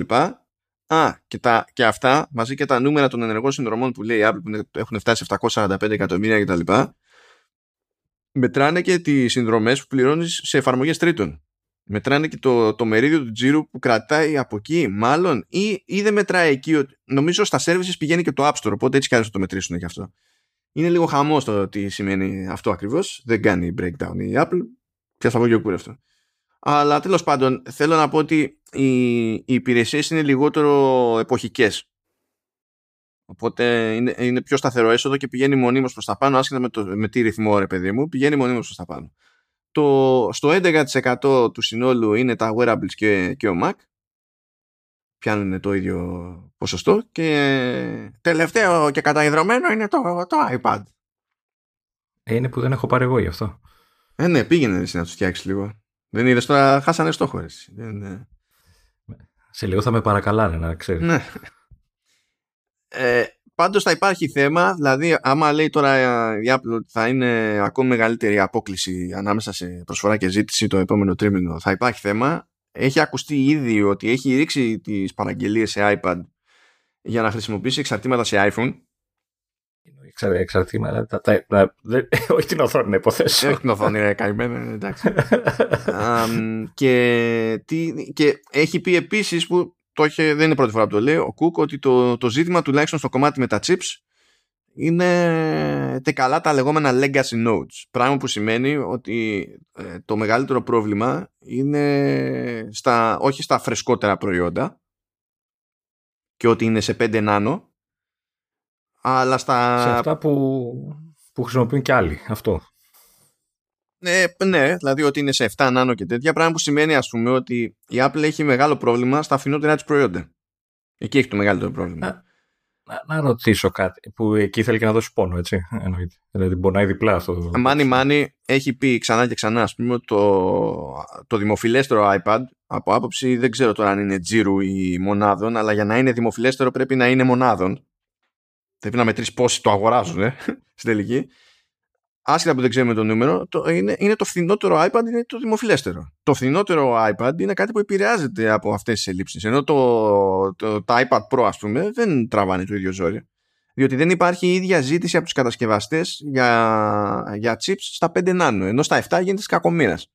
Α, και, τα, και αυτά, μαζί και τα νούμερα των ενεργών συνδρομών που λέει η Apple που έχουν φτάσει επτακόσια σαράντα πέντε εκατομμύρια κτλ. Μετράνε και τις συνδρομές που πληρώνεις σε εφαρμογές τρίτων. Μετράνε και το, το μερίδιο του τζίρου που κρατάει από εκεί, μάλλον, ή, ή δεν μετράει εκεί. Νομίζω στα services πηγαίνει και το App Store, οπότε έτσι κι άλλως θα το μετρήσουν και αυτό. Είναι λίγο χαμός το τι σημαίνει αυτό ακριβώς. Δεν κάνει breakdown η Apple. Ποια θα πω και ο κούρευτο. Αλλά τέλος πάντων, θέλω να πω ότι οι, οι υπηρεσίες είναι λιγότερο εποχικές. Οπότε είναι, είναι πιο σταθερό έσοδο και πηγαίνει μονίμως προς τα πάνω, άσχετα με, το, με τι ρυθμό, ρε παιδί μου, πηγαίνει μονίμως προς τα πάνω. Το, στο έντεκα τοις εκατό του συνόλου είναι τα wearables και, και ο Mac. Πιάνουν το ίδιο ποσοστό. Και τελευταίο και καταϊδρωμένο είναι το, το iPad. Είναι που δεν έχω πάρει εγώ γι' αυτό. Ε, ναι, πήγαινε εσύ να τους φτιάξεις λίγο. Δεν είδες τώρα, χάσανε στόχο. Δεν... Σε λίγο θα με παρακαλάνε να ξέρεις. Ναι. Ε, πάντως θα υπάρχει θέμα, δηλαδή άμα λέει τώρα η Apple ότι θα είναι ακόμη μεγαλύτερη απόκληση ανάμεσα σε προσφορά και ζήτηση το επόμενο τρίμηνο, θα υπάρχει θέμα. Έχει ακουστεί ήδη ότι έχει ρίξει τις παραγγελίες σε iPad για να χρησιμοποιήσει εξαρτήματα σε iPhone. Εξαρ, εξαρτήματα, τα, τα, τα, δεν, όχι την οθόνη να υποθέσω. Όχι την οθόνη, είναι καημένη, εντάξει. um, και, τι, και έχει πει επίσης που... Το είχε, δεν είναι πρώτη φορά που το λέει ο Κουκ, ότι το, το ζήτημα τουλάχιστον στο κομμάτι με τα chips είναι τε καλά τα λεγόμενα legacy nodes. Πράγμα που σημαίνει ότι ε, το μεγαλύτερο πρόβλημα είναι στα, όχι στα φρεσκότερα προϊόντα και ότι είναι σε πέντε νάνο, αλλά στα... Σε αυτά που, που χρησιμοποιούν και άλλοι, αυτό. Ναι, ναι, δηλαδή ότι είναι σε επτά νάνο και τέτοια. Πράγμα που σημαίνει, ας πούμε, ότι η Apple έχει μεγάλο πρόβλημα στα φθηνότερα της προϊόντα. Εκεί έχει το μεγαλύτερο πρόβλημα. Να, να, να ρωτήσω κάτι που εκεί θέλει και να δώσει πόνο, έτσι. Εννοείται. Δηλαδή πονάει διπλά αυτό. Μάνι Μάνι έχει πει ξανά και ξανά, ας πούμε, το, το δημοφιλέστερο iPad από άποψη δεν ξέρω τώρα αν είναι τζίρου ή μονάδων, αλλά για να είναι δημοφιλέστερο πρέπει να είναι μονάδων. Πρέπει να μετρήσει πόσοι το αγοράζουν ε, στην τελική. άσχετα που δεν ξέρουμε το νούμερο, το, είναι, είναι το φθηνότερο iPad, είναι το δημοφιλέστερο. Το φθηνότερο iPad είναι κάτι που επηρεάζεται από αυτές τις ελλείψεις. Ενώ το, το, τα iPad Pro, ας πούμε, δεν τραβάνε το ίδιο ζόρι. Διότι δεν υπάρχει η ίδια ζήτηση από τους κατασκευαστές για, για chips στα πέντε νάνο. Ενώ στα εφτά γίνεται της κακομοίρας.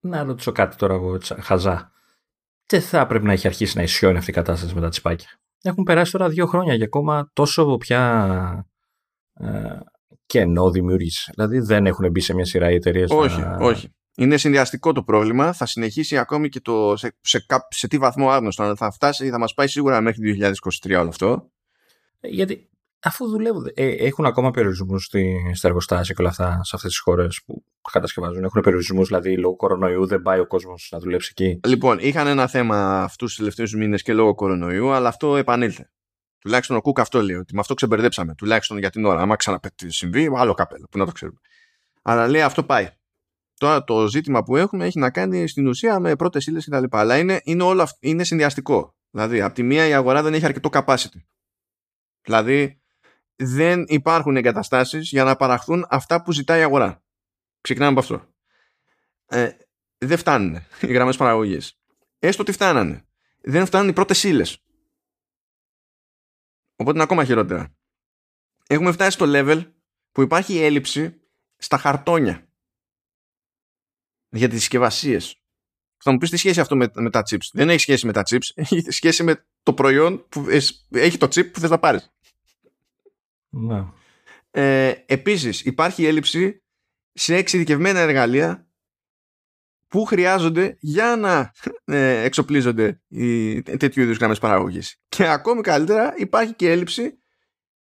Να ρωτήσω κάτι τώρα εγώ, χαζά. Δεν θα πρέπει να έχει αρχίσει να ισιώνει αυτή η κατάσταση με τα τσιπάκια. Έχουν περάσει τώρα δύο χρόνια και ακόμα τόσο πια ε, κενό δημιούργηση. Δηλαδή δεν έχουν μπει σε μια σειρά οι εταιρείες. Όχι, να... όχι. Είναι συνδυαστικό το πρόβλημα. Θα συνεχίσει ακόμη και το σε, σε, σε, σε τι βαθμό άγνωστο. Αν θα φτάσει, θα μας πάει σίγουρα μέχρι το είκοσι είκοσι τρία όλο αυτό. Γιατί αφού δουλεύουν, ε, έχουν ακόμα περιορισμούς στα εργοστάσια και όλα αυτά σε αυτές τις χώρες που κατασκευάζουν. Έχουν περιορισμούς, δηλαδή λόγω κορονοϊού δεν πάει ο κόσμος να δουλέψει εκεί. Λοιπόν, είχαν ένα θέμα αυτούς τους τελευταίους μήνες και λόγω κορονοϊού, αλλά αυτό επανήλθε. Τουλάχιστον ο Κουκ αυτό λέει, ότι με αυτό ξεμπερδέψαμε. Τουλάχιστον για την ώρα. Άμα ξανασυμβεί, άλλο καπέλο, που να το ξέρουμε. Αλλά λέει αυτό πάει. Τώρα το ζήτημα που έχουμε έχει να κάνει στην ουσία με πρώτες ύλες κτλ. Αλλά είναι, είναι, όλο αυ... είναι συνδυαστικό. Δηλαδή, από τη μία η αγορά δεν έχει αρκετό capacity. Δηλαδή, δεν υπάρχουν εγκαταστάσεις για να παραχθούν αυτά που ζητάει η αγορά. Ξεκινάμε από αυτό. Ε, δεν φτάνουν οι γραμμές παραγωγής. Έστω ότι φτάνανε. Δεν φτάνουν οι πρώτες ύλες. Οπότε είναι ακόμα χειρότερα. Έχουμε φτάσει στο level που υπάρχει έλλειψη στα χαρτόνια για τις συσκευασίες. Θα μου πεις τι σχέση αυτό με, με τα chips. Δεν έχει σχέση με τα chips. Έχει σχέση με το προϊόν που έχει το chip που θες να πάρεις. Ναι. Ε, επίσης υπάρχει έλλειψη σε εξειδικευμένα εργαλεία που χρειάζονται για να ε, εξοπλίζονται οι τέτοιου είδους γραμμές παραγωγής. Και ακόμη καλύτερα υπάρχει και έλλειψη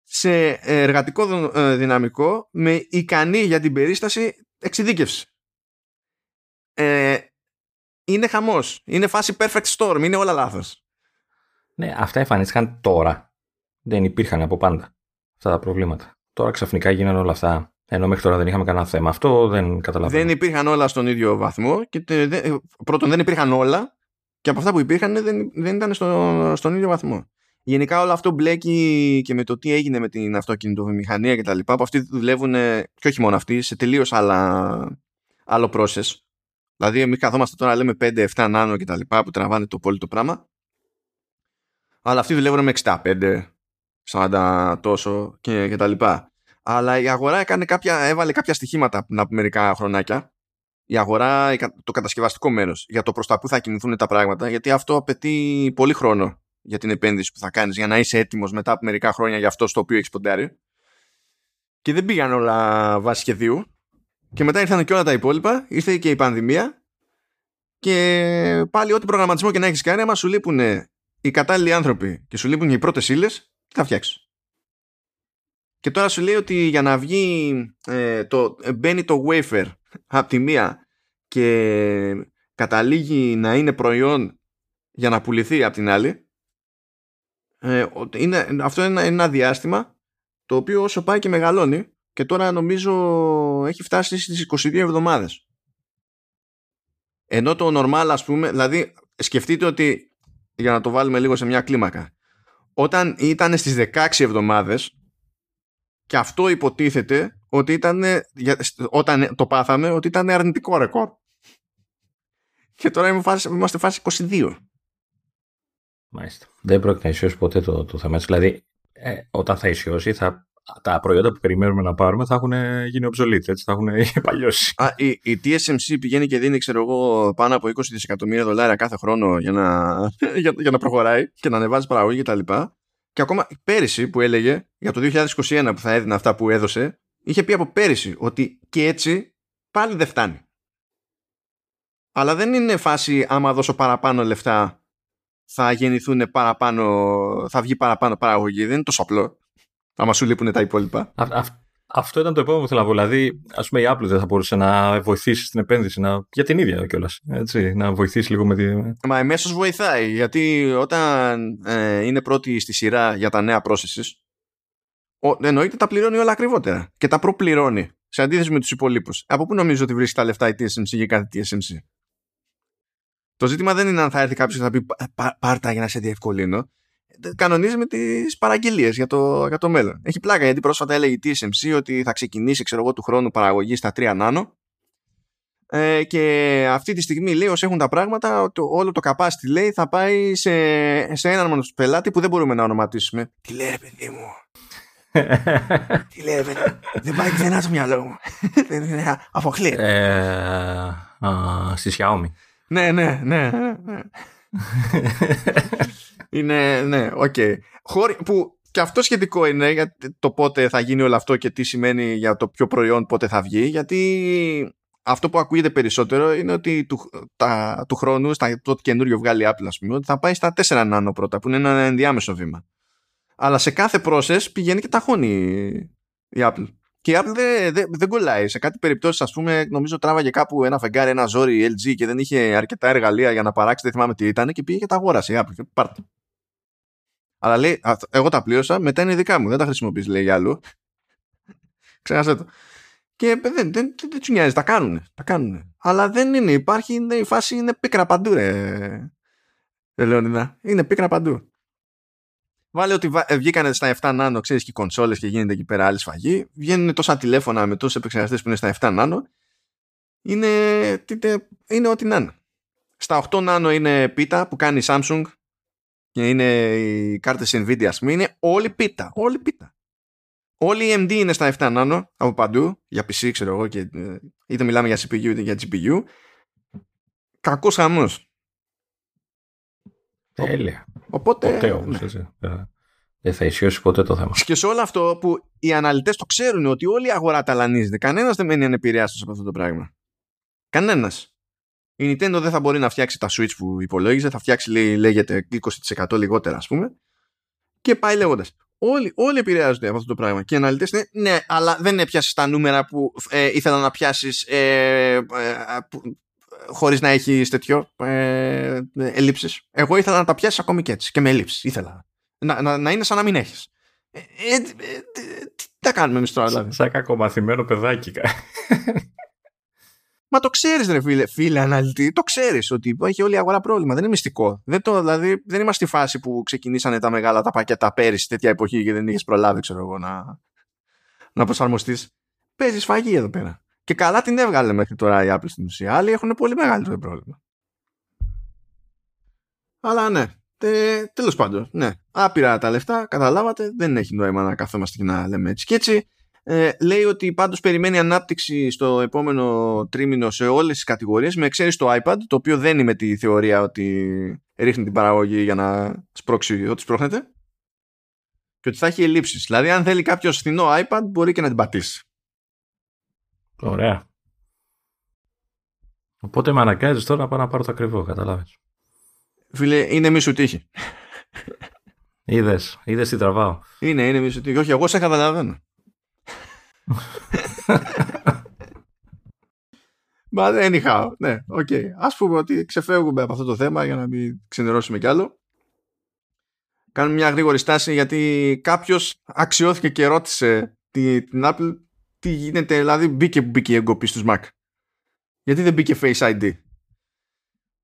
σε εργατικό δυναμικό με ικανή για την περίσταση εξειδίκευση. Ε, είναι χαμός. Είναι φάση perfect storm. Είναι όλα λάθος. Ναι, αυτά εμφανίστηκαν τώρα. Δεν υπήρχαν από πάντα αυτά τα προβλήματα. Τώρα ξαφνικά γίνανε όλα αυτά. Ενώ μέχρι τώρα δεν είχαμε κανένα θέμα. Αυτό δεν καταλαβαίνω. Δεν υπήρχαν όλα στον ίδιο βαθμό. Και δεν, πρώτον, δεν υπήρχαν όλα. Και από αυτά που υπήρχαν δεν, δεν ήταν στο, στον ίδιο βαθμό. Γενικά, όλο αυτό μπλέκει και με το τι έγινε με την αυτοκινητοβιομηχανία κτλ. Που αυτοί δουλεύουν, και όχι μόνο αυτοί, σε τελείως άλλο process. Δηλαδή, εμείς καθόμαστε τώρα, λέμε πέντε εφτά νάνο κτλ. Που τραβάνε το πολύ το πράγμα. Αλλά αυτοί δουλεύουν με εξήντα πέντε σαράντα τόσο και, και τα λοιπά. Αλλά η αγορά έκανε κάποια, έβαλε κάποια στοιχήματα από μερικά χρονάκια. Η αγορά, το κατασκευαστικό μέρος, για το προς τα που θα κινηθούν τα πράγματα, γιατί αυτό απαιτεί πολύ χρόνο για την επένδυση που θα κάνεις για να είσαι έτοιμος μετά από μερικά χρόνια για αυτό στο οποίο έχεις ποντάρει. Και δεν πήγαν όλα βάσει σχεδίου. Και μετά ήρθαν και όλα τα υπόλοιπα. Ήρθε και η πανδημία. Και πάλι ό,τι προγραμματισμό και να έχεις κάνει, άμα σου λείπουν οι κατάλληλοι άνθρωποι και σου λείπουν οι πρώτες ύλες, θα φτιάξεις. Και τώρα σου λέει ότι για να βγει ε, το, μπαίνει το wafer από τη μία και καταλήγει να είναι προϊόν για να πουληθεί από την άλλη, ε, είναι, αυτό είναι ένα διάστημα το οποίο όσο πάει και μεγαλώνει, και τώρα νομίζω έχει φτάσει στις είκοσι δύο εβδομάδες. Ενώ το normal, ας πούμε, δηλαδή σκεφτείτε ότι, για να το βάλουμε λίγο σε μια κλίμακα, όταν ήταν στις δεκαέξι εβδομάδες, και αυτό υποτίθεται ότι ήταν, όταν το πάθαμε, ότι ήταν αρνητικό ρεκόρ. Και τώρα είμαστε φάση είκοσι δύο. Μάλιστα. Δεν πρόκειται να ισιώσει ποτέ το, το θέμα. Δηλαδή, ε, όταν θα ισιώσει, θα, τα προϊόντα που περιμένουμε να πάρουμε θα έχουν γίνει obsolete, έτσι, θα έχουν παλιώσει. Α, η, η τι ες εμ σι πηγαίνει και δίνει, ξέρω εγώ, πάνω από είκοσι δισεκατομμύρια δολάρια κάθε χρόνο για να, για, για να προχωράει και να ανεβάζει παραγωγή κτλ. Και, και ακόμα πέρυσι που έλεγε, για το δύο χιλιάδες είκοσι ένα που θα έδινε αυτά που έδωσε, είχε πει από πέρυσι ότι και έτσι πάλι δεν φτάνει. Αλλά δεν είναι φάση άμα δώσω παραπάνω λεφτά θα γεννηθούν παραπάνω, θα βγει παραπάνω παραγωγή. Δεν είναι τόσο απλό. Άμα σου λείπουν τα υπόλοιπα. Α, α, αυτό ήταν το επόμενο που θέλω να πω. Δηλαδή, ας πούμε, η Apple δεν θα μπορούσε να βοηθήσει στην επένδυση να, για την ίδια κιόλας. Έτσι, να βοηθήσει λίγο με τη. Μα εμέσως βοηθάει. Γιατί όταν ε, είναι πρώτη στη σειρά για τα νέα processes, εννοείται τα πληρώνει όλα ακριβότερα. Και τα προπληρώνει. Σε αντίθεση με τους υπολείπους. Από πού νομίζω ότι βρίσκει τα λεφτά η τι ες εμ σι για κάθε τι ες εμ σι. Το ζήτημα δεν είναι αν θα έρθει κάποιος και θα πει πάρτα για να σε διευκολύνω. κανονίζει με τις παραγγελίες για το, για το μέλλον. Έχει πλάκα, γιατί πρόσφατα έλεγε η τι ες εμ σι ότι θα ξεκινήσει, ξέρω εγώ, του χρόνου παραγωγή στα τρία νάνο. Ε, και αυτή τη στιγμή, λέει, όσοι έχουν τα πράγματα, το, όλο το capacity, λέει, θα πάει σε, σε έναν μόνο πελάτη που δεν μπορούμε να ονοματίσουμε. Τι λέει, ρε παιδί μου. Τι λέει, ρε παιδί μου. Δεν πάει πουθενά στο μυαλό μου. Αποκλείεται. Στη Xiaomi. Ναι, ναι, ναι. Είναι, ναι, οκ. Okay. Που και αυτό σχετικό είναι για το πότε θα γίνει όλο αυτό και τι σημαίνει για το ποιο προϊόν πότε θα βγει. Γιατί αυτό που ακούγεται περισσότερο είναι ότι του, τα, του χρόνου, στα, το καινούριο βγάλει Apple, ας πούμε, ότι θα πάει στα τέσσερα νάνο πρώτα, που είναι ένα ενδιάμεσο βήμα. Αλλά σε κάθε process πηγαίνει και ταχώνει η Apple. Και η Apple δεν δε, δε κολλάει. Σε κάτι περιπτώσεις, ας πούμε, νομίζω τράβαγε κάπου ένα φεγγάρι, ένα ζόρι ελ τζι και δεν είχε αρκετά εργαλεία για να παράξει, δεν θυμάμαι τι ήταν, και πήγε και τα αγόρασε η Apple. Πάρτε. Αλλά λέει, εγώ τα πλήρωσα, μετά είναι δικά μου, δεν τα χρησιμοποιείς, λέει, για αλλού. Ξέχασέ το. Και δεν, δεν, δεν, δεν του νοιάζει, τα κάνουνε, τα κάνουνε. Αλλά δεν είναι, υπάρχει, είναι, η φάση είναι πίκρα παντού, ρε Λεωνίδα. Είναι πίκρα παντού. Βάλε ότι βγήκανε στα επτά νάνο, ξέρεις, και οι κονσόλες και γίνεται εκεί πέρα άλλη σφαγή. Βγαίνουν τόσα τηλέφωνα με τόσους επεξεργαστές που είναι στα επτά νάνο. Είναι, τίτε, είναι ό,τι να είναι. Στα οκτώ νάνο είναι πίτα που κάνει η Samsung και είναι οι κάρτες Nvidia, ας πούμε. Είναι όλη πίτα, όλη πίτα. Όλοι οι εμ ντι είναι στα επτά νάνο από παντού, για πι σι, ξέρω εγώ, και, είτε μιλάμε για σι πι γιου είτε για τζι πι γιου. Κακός χαμός. Τέλεια. Οπότε, ποτέ όμως, ναι. Εσύ, δεν θα ισιώσει ποτέ το θέμα. Και σε όλο αυτό που οι αναλυτές το ξέρουν ότι όλη η αγορά ταλανίζεται, κανένας δεν μένει ανεπηρεάστος από αυτό το πράγμα. Κανένας. Η Nintendo δεν θα μπορεί να φτιάξει τα Switch που υπολόγιζε, θα φτιάξει, λέει, λέγεται είκοσι τοις εκατό λιγότερα, ας πούμε. Και πάει λέγοντας. Όλοι, όλοι επηρεάζονται από αυτό το πράγμα. Και οι αναλυτές είναι, ναι, αλλά δεν έπιασες τα νούμερα που ε, ήθελα να πιάσεις ε, ε, ε, που, χωρίς να έχεις τέτοιο ε, ελλείψεις. Εγώ ήθελα να τα πιάσεις ακόμη και έτσι και με ελλείψεις. Ήθελα να, να, να είναι σαν να μην έχεις. Ε, ε, ε, τι τα κάνουμε εμείς τώρα, δηλαδή. Σαν κακομαθημένο παιδάκι. Μα το ξέρεις, ρε φίλε, φίλε αναλυτή, το ξέρεις ότι έχει όλη η αγορά πρόβλημα. Δεν είναι μυστικό. Δεν, το, δηλαδή, δεν είμαστε στη φάση που ξεκινήσανε τα μεγάλα τα πακέτα πέρυσι, τέτοια εποχή, και δεν είχες προλάβει, ξέρω εγώ, να, να προσαρμοστείς. Παίζει σφαγή εδώ πέρα. Και καλά την έβγαλε μέχρι τώρα η Apple στην ουσία. Άλλοι έχουν πολύ μεγάλο πρόβλημα. Αλλά ναι. Τε, τέλος πάντων, ναι. Άπειρα τα λεφτά, καταλάβατε. Δεν έχει νόημα να καθόμαστε και να λέμε έτσι και έτσι. Ε, λέει ότι πάντως περιμένει ανάπτυξη στο επόμενο τρίμηνο σε όλες τις κατηγορίες, με εξαίρεση το iPad, το οποίο δεν είναι με τη θεωρία ότι ρίχνει την παραγωγή για να σπρώξει ό,τι σπρώχνεται και ότι θα έχει ελλείψεις. Δηλαδή, αν θέλει κάποιος φθηνό iPad, μπορεί και να την πατήσει. Ωραία. Οπότε με αναγκάζεις τώρα να πάω να πάρω το ακριβό, καταλάβεις. Φίλε, είναι μη σου τύχη. Είδες, είδες τι τραβάω. Είναι, είναι μη σου τύχη. Όχι, εγώ σε καταλαβαίνω. Μα δεν είχα. Ναι, οκ. Okay. Ας πούμε ότι ξεφεύγουμε από αυτό το θέμα για να μην ξενερώσουμε κι άλλο. Κάνουμε μια γρήγορη στάση, γιατί κάποιος αξιώθηκε και ρώτησε την, την Apple τι γίνεται, δηλαδή μπήκε, μπήκε η εγκοπή στους Mac. Γιατί δεν μπήκε Face άι ντι.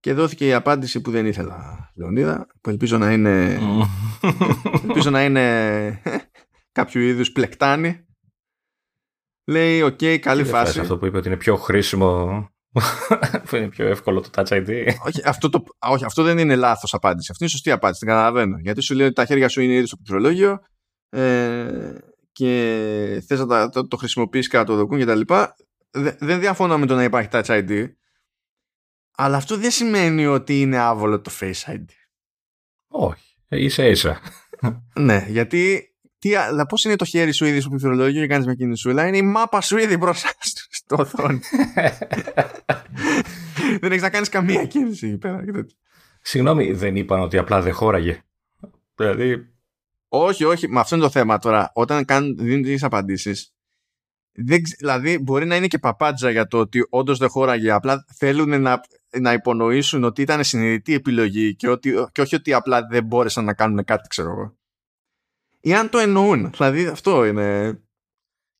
Και δόθηκε η απάντηση που δεν ήθελα, Λεωνίδα, που ελπίζω να είναι ελπίζω να είναι κάποιο είδους πλεκτάνη. Λέει, οκ, okay, καλή φάση. φάση. Αυτό που είπε ότι είναι πιο χρήσιμο, που είναι πιο εύκολο το Touch άι ντι. Όχι, αυτό, το, όχι, αυτό δεν είναι λάθος απάντηση. Αυτή είναι σωστή απάντηση, την καταλαβαίνω. Γιατί σου λέει ότι τα χέρια σου είναι ήδη στο πληκτρολόγιο ε, και θες να τα, το, το χρησιμοποιήσεις κατά το δοκούν κτλ. Δε, δεν διαφωνώ με το να υπάρχει Touch άι ντι, αλλά αυτό δεν σημαίνει ότι είναι άβολο το Face άι ντι. Όχι, ίσα-ίσα. Ναι, γιατί... Τι, αλλά πώς είναι το χέρι σου ήδη στο πληκτρολόγιο και κάνεις με κινησούλα? Είναι η μάπα σου ήδη μπροστά στο οθόνη. Δεν έχεις να κάνεις καμία κίνηση εκεί πέρα. Συγγνώμη, δεν είπαν ότι απλά δεν χώραγε? Δηλαδή... Όχι, όχι, μα αυτό είναι το θέμα τώρα. Όταν κάνουν, δίνουν τις απαντήσεις, δεν, δηλαδή μπορεί να είναι και παπάντζα για το ότι όντως δεν χώραγε. Απλά θέλουν να, να υπονοήσουν ότι ήταν συνειδητή επιλογή και, ότι, και όχι ότι απλά δεν μπόρεσαν να κάνουν κάτι, ξέρω εγώ. Ή αν το εννοούν. Δηλαδή αυτό είναι.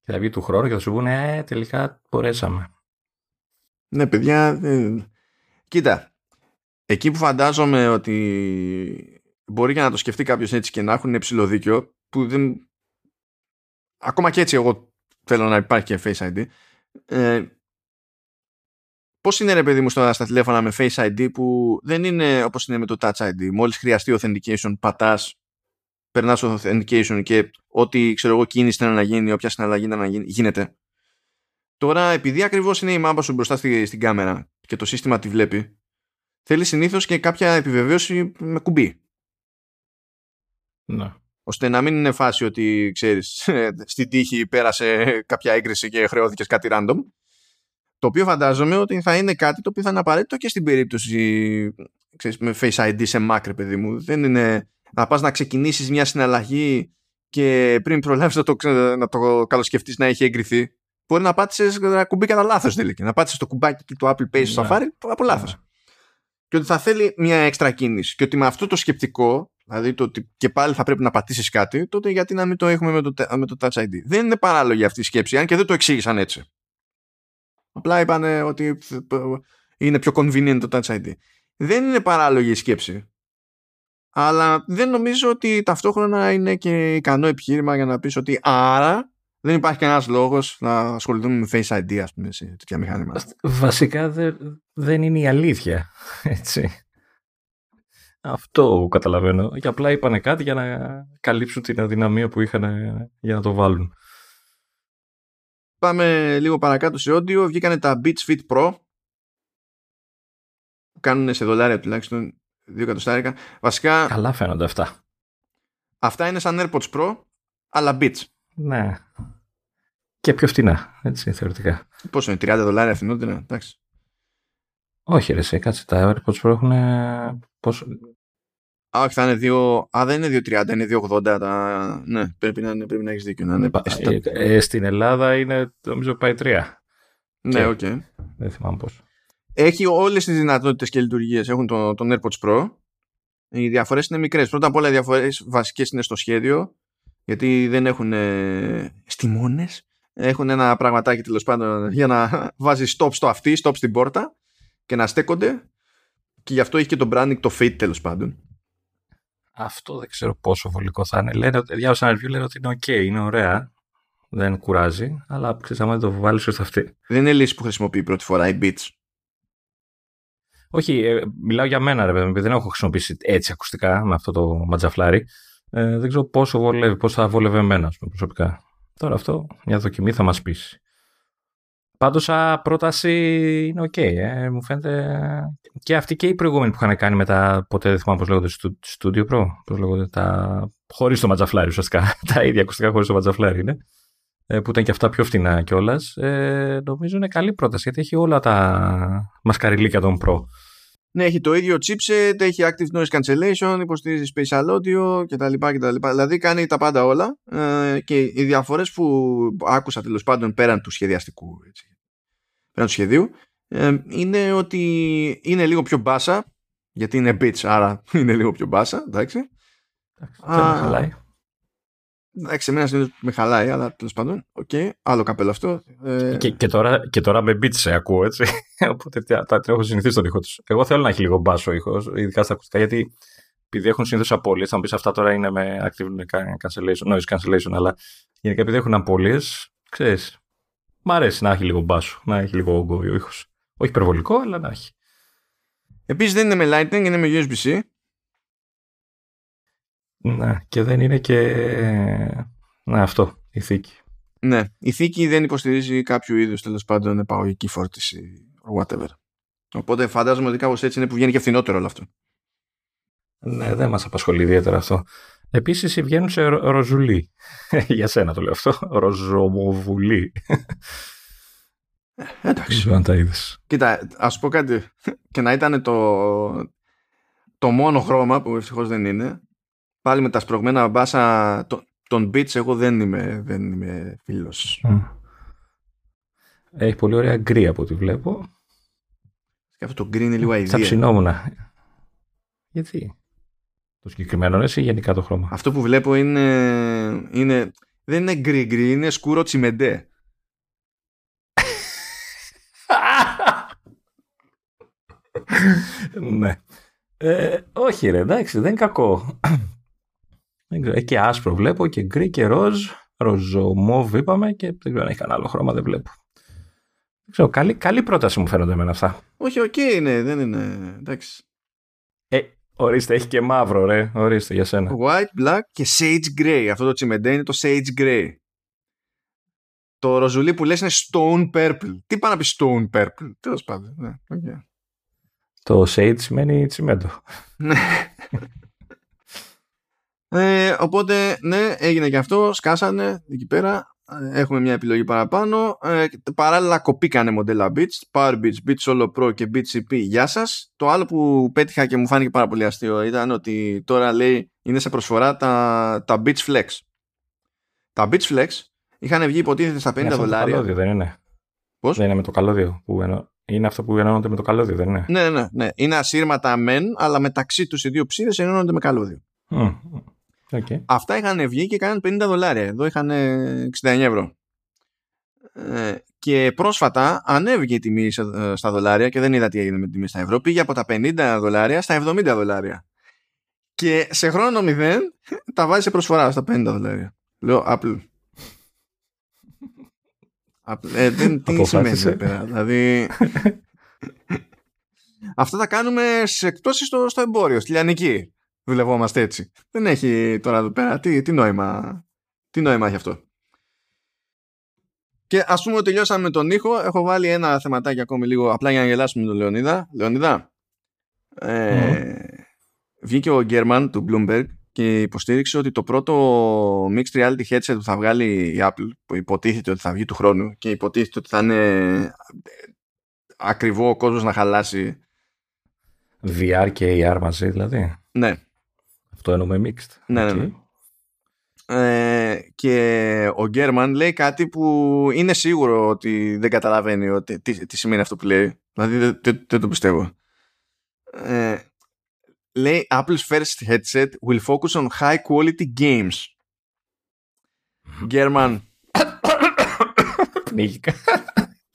Και θα βγει του χρόνου και θα σου πούνε, τελικά μπορέσαμε. Ναι, παιδιά. Ε... Κοίτα. Εκεί που φαντάζομαι ότι μπορεί για να το σκεφτεί κάποιος έτσι και να έχουν ψηλοδίκιο, που δεν... ακόμα και έτσι εγώ θέλω να υπάρχει και Face άι ντι. Ε, πώς είναι ρε παιδί μου στα τηλέφωνα με Face άι ντι που δεν είναι όπως είναι με το Touch άι ντι. Μόλις χρειαστεί authentication πατάς, περνάς authentication και ό,τι ξέρω εγώ κίνηση να γίνει, όποια συναλλαγή να γίνει, γίνεται. Τώρα επειδή ακριβώς είναι η μάμπα σου μπροστά στη, στην κάμερα και το σύστημα τη βλέπει, θέλει συνήθως και κάποια επιβεβαίωση με κουμπί. Ναι. Ώστε να μην είναι φάση ότι ξέρεις, στην τύχη πέρασε κάποια έγκριση και χρεώθηκες κάτι random. Το οποίο φαντάζομαι ότι θα είναι κάτι το οποίο θα είναι απαραίτητο και στην περίπτωση ξέρεις, με Face άι ντι σε Mac, παιδί μου. Δεν είναι να πας να ξεκινήσεις μια συναλλαγή και πριν προλάβεις να το, να το καλοσκεφτείς να έχει εγκριθεί. Μπορεί να πάτησες ένα κουμπί κατά λάθος τελικά. Να πάτησες το κουμπάκι του Apple Pay στο Safari από λάθος. Yeah. Και ότι θα θέλει μια έξτρα κίνηση. Και ότι με αυτό το σκεπτικό, δηλαδή το ότι και πάλι θα πρέπει να πατήσεις κάτι, τότε γιατί να μην το έχουμε με το, με το Touch άι ντι. Δεν είναι παράλογη αυτή η σκέψη, αν και δεν το εξήγησαν έτσι. Απλά είπανε ότι είναι πιο convenient το Touch άι ντι. Δεν είναι παράλογη η σκέψη. Αλλά δεν νομίζω ότι ταυτόχρονα είναι και ικανό επιχείρημα για να πεις ότι άρα δεν υπάρχει κανένας λόγος να ασχοληθούμε με Face άι ντι, ας πούμε, σε τέτοια μηχανήματα. Βασικά δε, δεν είναι η αλήθεια, έτσι. Αυτό καταλαβαίνω. Και απλά είπανε κάτι για να καλύψουν την αδυναμία που είχαν για να το βάλουν. Πάμε λίγο παρακάτω σε όντιο. Βγήκανε τα Beats Fit Pro. Κάνουν σε δολάρια τουλάχιστον δύο εκατοστάρικα. Βασικά... καλά φαίνονται αυτά. Αυτά είναι σαν AirPods Pro, αλλά Beats. Ναι. Και πιο φτηνά, έτσι, θεωρητικά. Πόσο είναι, τριάντα δολάρια φθηνότερα, εντάξει. Όχι, ρε, σε κάτσε τα AirPods Pro έχουν. Πόσο... α, όχι, θα είναι δύο. Α, δεν είναι δύο τριάντα, είναι δύο ογδόντα. Τα... ναι, πρέπει να, πρέπει να έχεις δίκιο. Να είναι... ε, ε, στην Ελλάδα είναι, νομίζω, πάει τρία. Ναι, οκ. Okay. Δεν θυμάμαι πώς. Έχει όλες τις δυνατότητες και λειτουργίες. Έχουν τον, τον AirPods Pro. Οι διαφορές είναι μικρές. Πρώτα απ' όλα, οι διαφορές βασικές είναι στο σχέδιο. Γιατί δεν έχουν ε, στιμώνες. Έχουν ένα πραγματάκι τέλος πάντων για να βάζει stop στο αυτί, stop στην πόρτα και να στέκονται. Και γι' αυτό έχει και το branding, το fit τέλος πάντων. Αυτό δεν ξέρω πόσο βολικό θα είναι. Λένε, διάβασα ένα review, λένε ότι είναι ok, είναι ωραία. Δεν κουράζει, αλλά ξέρεις, άμα δεν το βάλεις στο αυτί. Δεν είναι λύση που χρησιμοποιεί πρώτη φορά η Beats. Όχι, ε, μιλάω για μένα ρε παιδί, δεν έχω χρησιμοποιήσει έτσι ακουστικά με αυτό το ματζαφλάρι. Ε, δεν ξέρω πόσο βολεύει, πώς θα βολεύει εμένα προσωπικά. Τώρα αυτό μια δοκιμή θα μας πείσει. Πάντως σαν πρόταση είναι οκ. Okay, ε, μου φαίνεται και αυτή και οι προηγούμενοι που είχαν κάνει με τα ποτέ δεν θυμάμαι πώς λέγονται Studio Pro. Πώς λέγονται τα... χωρίς το ματζαφλάρι ουσιαστικά. Τα ίδια ακουστικά χωρίς το ματζαφλάρι είναι. Ε, που ήταν και αυτά πιο φτηνά κιόλας. Ε, νομίζω είναι καλή πρόταση γιατί έχει όλα τα μασκαριλίκια των Pro. Ναι, έχει το ίδιο chipset, έχει active noise cancellation, υποστηρίζει spatial audio κτλ. κτλ. Δηλαδή κάνει τα πάντα όλα ε, και οι διαφορές που άκουσα τέλος πάντων πέραν του σχεδιαστικού έτσι, πέραν του σχεδίου ε, είναι ότι είναι λίγο πιο μπάσα γιατί είναι Beats, άρα είναι λίγο πιο μπάσα, εντάξει. Εντάξει, δεν με χαλάει. Εντάξει, εμένα με χαλάει, αλλά τέλος πάντων, οκ, okay, άλλο καπέλο αυτό. Ε... Και, και, τώρα, και τώρα με beats ακούω, έτσι. Οπότε τα, τα έχω συνηθίσει τον ήχο τους. Εγώ θέλω να έχει λίγο μπάσο ήχος, ειδικά στα ακουστικά, γιατί επειδή έχουν συνήθως απώλειες, θα μου πεις αυτά τώρα είναι με active cancellation, noise cancellation, αλλά γενικά επειδή έχουν απώλειες, ξέρεις, μ' αρέσει να έχει λίγο μπάσο, να έχει λίγο όγκο ο ήχος. Όχι υπερβολικό, αλλά να έχει. Επίσης δεν είναι με lightning, είναι με γιου ες μπι-C. Να, και δεν είναι και. Να, αυτό, η θήκη. Ναι, η θήκη δεν υποστηρίζει κάποιο είδους τέλος πάντων επαγωγική φόρτιση or whatever. Οπότε φαντάζομαι ότι κάπως έτσι είναι που βγαίνει και φθηνότερο όλο αυτό. Ναι, δεν μας απασχολεί ιδιαίτερα αυτό. Επίσης βγαίνουν σε ρο- ροζουλί. Για σένα το λέω αυτό. Ροζομοβουλί. Ε, εντάξει. Αν τα είδες. Κοίτα, α πω κάτι. Και να ήταν το, το μόνο χρώμα που ευτυχώς δεν είναι. Πάλι με τα σπρωγμένα μπάσα των Beats εγώ δεν είμαι, δεν είμαι φίλος. Έχει πολύ ωραία γκρι από ό,τι βλέπω. Και αυτό το γκρι είναι λίγο αηδία. Θα ψινόμουνα. Γιατί? Το συγκεκριμένο εσύ γενικά το χρώμα. Αυτό που βλέπω είναι, είναι δεν είναι γκρι γκρι, είναι σκούρο τσιμεντέ. Ναι. Ε, όχι ρε, εντάξει, δεν είναι κακό. Και άσπρο βλέπω και γκρι και ροζ, ροζομόβ είπαμε, και δεν ξέρω αν έχει κανένα άλλο χρώμα, δεν βλέπω. Δεν ξέρω, καλή, καλή πρόταση μου φαίνονται εμένα αυτά. Όχι, οκ okay, είναι, δεν είναι, εντάξει. Ε, ορίστε, έχει και μαύρο ρε, ορίστε για σένα. White, black και sage grey, αυτό το τσιμεντέ είναι το sage grey. Το ροζουλί που λες είναι stone purple. Τι πάνε να πει stone purple, τέλος πάντων, ναι, okay. Το shade σημαίνει τσιμέντο. ε, οπότε, ναι, έγινε και αυτό. Σκάσανε εκεί πέρα. Έχουμε μια επιλογή παραπάνω. Ε, παράλληλα κοπήκανε μοντέλα Beats. Power Beats, Beats Solo Pro και Beats ι πι. Γεια σας. Το άλλο που πέτυχα και μου φάνηκε πάρα πολύ αστείο ήταν ότι τώρα λέει είναι σε προσφορά τα, τα Beats Flex. Τα Beats Flex είχαν βγει υποτίθεται στα πενήντα είναι δολάρια. Το καλώδιο, δεν είναι. Πώς? Δεν είναι με το καλώδιο που εννοώ. Είναι αυτό που ενώνονται με το καλώδιο, δεν είναι. Ναι, ναι, ναι. Είναι ασύρματα μεν, αλλά μεταξύ τους οι δύο ψήρες ενώνονται με καλώδιο. Mm. Okay. Αυτά είχαν βγει και κάνουν πενήντα δολάρια. Εδώ είχαν εξήντα εννέα ευρώ. Ε, και πρόσφατα ανέβηκε η τιμή στα δολάρια και δεν είδα τι έγινε με την τιμή στα ευρώ. Πήγε από τα πενήντα δολάρια στα εβδομήντα δολάρια. Και σε χρόνο μηδέν τα βάζει σε προσφορά στα πενήντα δολάρια. Λέω Apple. Ε, δεν, τι σημαίνει πέρα, δηλαδή αυτά τα κάνουμε σε εκτός στο, στο εμπόριο, στη λιανική δουλευόμαστε έτσι. Δεν έχει τώρα εδώ πέρα, τι, τι νόημα τι νόημα έχει αυτό. Και ας πούμε ότι τελειώσαμε με τον ήχο, έχω βάλει ένα θεματάκι ακόμη λίγο απλά για να γελάσουμε τον Λεωνίδα. Λεωνίδα, ε, mm. βγήκε ο Γκέρμαν του Bloomberg και υποστήριξε ότι το πρώτο mixed reality headset που θα βγάλει η Apple, που υποτίθεται ότι θα βγει του χρόνου και υποτίθεται ότι θα είναι ακριβό ο κόσμος να χαλάσει. βι αρ και έι αρ μαζί δηλαδή. Ναι. Αυτό εννοούμε mixed. Ναι, okay. ναι. Ε, και ο Γκέρμαν λέει κάτι που είναι σίγουρο ότι δεν καταλαβαίνει ότι, τι, τι σημαίνει αυτό που λέει. Δηλαδή δεν, δεν, δεν το πιστεύω. Ε, Λέει Apple's first headset will focus on high quality games. German.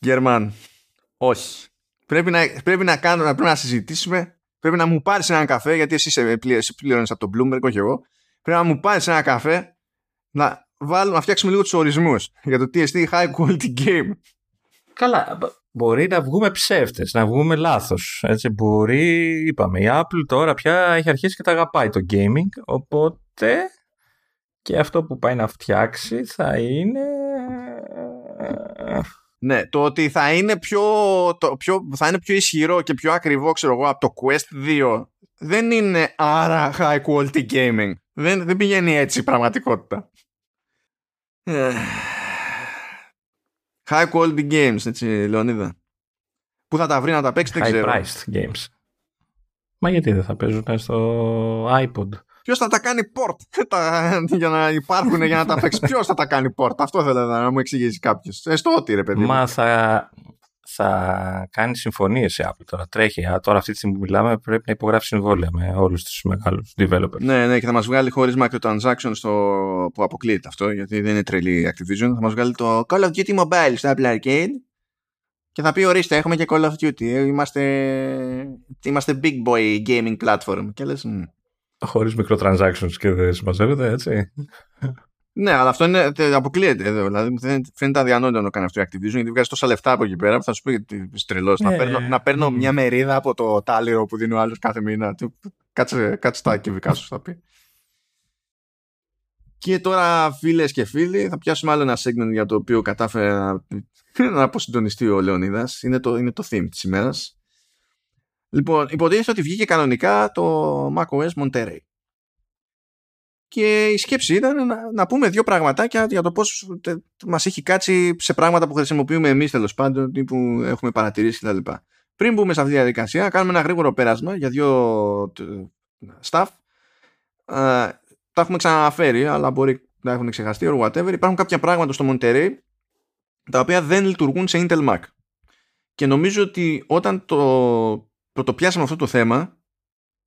German. Όχι. Πρέπει να, πρέπει να, κάνω, πρέπει να συζητήσουμε. Πρέπει να μου πάρεις έναν καφέ, γιατί εσύ πληρώνεις από τον Bloomberg, όχι εγώ. Πρέπει να μου πάρεις έναν καφέ να, βάλουμε, να φτιάξουμε λίγο τους ορισμούς για το τι high quality game. Καλά. Μπορεί να βγούμε ψεύτες, να βγούμε λάθος. Έτσι, μπορεί, είπαμε, η Apple τώρα πια έχει αρχίσει και τα αγαπάει το gaming, οπότε και αυτό που πάει να φτιάξει θα είναι... Ναι, το ότι θα είναι πιο, το πιο, θα είναι πιο ισχυρό και πιο ακριβό, ξέρω εγώ, από το Quest δύο δεν είναι άρα high quality gaming. Δεν, δεν πηγαίνει έτσι η πραγματικότητα. High quality games, έτσι Λεωνίδα. Πού θα τα βρει να τα παίξει, δεν ξέρω. High priced games. Μα γιατί δεν θα παίζουν στο iPod. Ποιος θα τα κάνει port για να υπάρχουν, για να τα παίξει. Ποιος θα τα κάνει port. Αυτό θέλω να μου εξηγήσει κάποιος. Έστω ότι ρε παιδί. Μα θα, θα κάνει συμφωνίες η Apple τώρα. Τρέχει. Τώρα αυτή τη στιγμή που μιλάμε πρέπει να υπογράφει συμβόλαια με όλους τους μεγάλους developers. Ναι, ναι, και θα μας βγάλει χωρίς microtransactions στο... που αποκλείεται αυτό, γιατί δεν είναι τρελή Activision. Θα μας βγάλει το Call of Duty Mobile στο Apple Arcade και θα πει ορίστε, έχουμε και Call of Duty. Είμαστε, είμαστε big boy gaming platform. Και λες, μ. Χωρίς microtransactions και δεν συμμαζεύεται, έτσι. Ναι, αλλά αυτό είναι, αποκλείεται εδώ. Δηλαδή μου φαίνεται αδιανόητο να το κάνει αυτό η Activision, γιατί βγάζει τόσα λεφτά από εκεί πέρα που θα σου πει τρελός. Ε, να, παίρνω, ε, να παίρνω μια μερίδα από το τάλιρο που δίνει ο άλλος κάθε μήνα. Κάτσε, κάτσε τα κυβικά σου, θα πει. Και τώρα, φίλες και φίλοι, θα πιάσουμε άλλο ένα segment για το οποίο κατάφερε να, να αποσυντονιστεί ο Λεωνίδας. Είναι το, είναι το theme της ημέρας. Λοιπόν, υποτίθεται ότι βγήκε κανονικά το macOS Monterey. Και η σκέψη ήταν να, να πούμε δύο πραγματάκια για το πώς τε, μας έχει κάτσει σε πράγματα που χρησιμοποιούμε εμείς τέλος πάντων ή που έχουμε παρατηρήσει κτλ. Πριν μπούμε σε αυτή τη διαδικασία, κάνουμε ένα γρήγορο πέρασμα για δύο staff. Uh, τα έχουμε ξαναφέρει, αλλά μπορεί να έχουν ξεχαστεί or whatever. Υπάρχουν κάποια πράγματα στο Monterey τα οποία δεν λειτουργούν σε Intel Mac. Και νομίζω ότι όταν το πρωτοπιάσαμε αυτό το θέμα,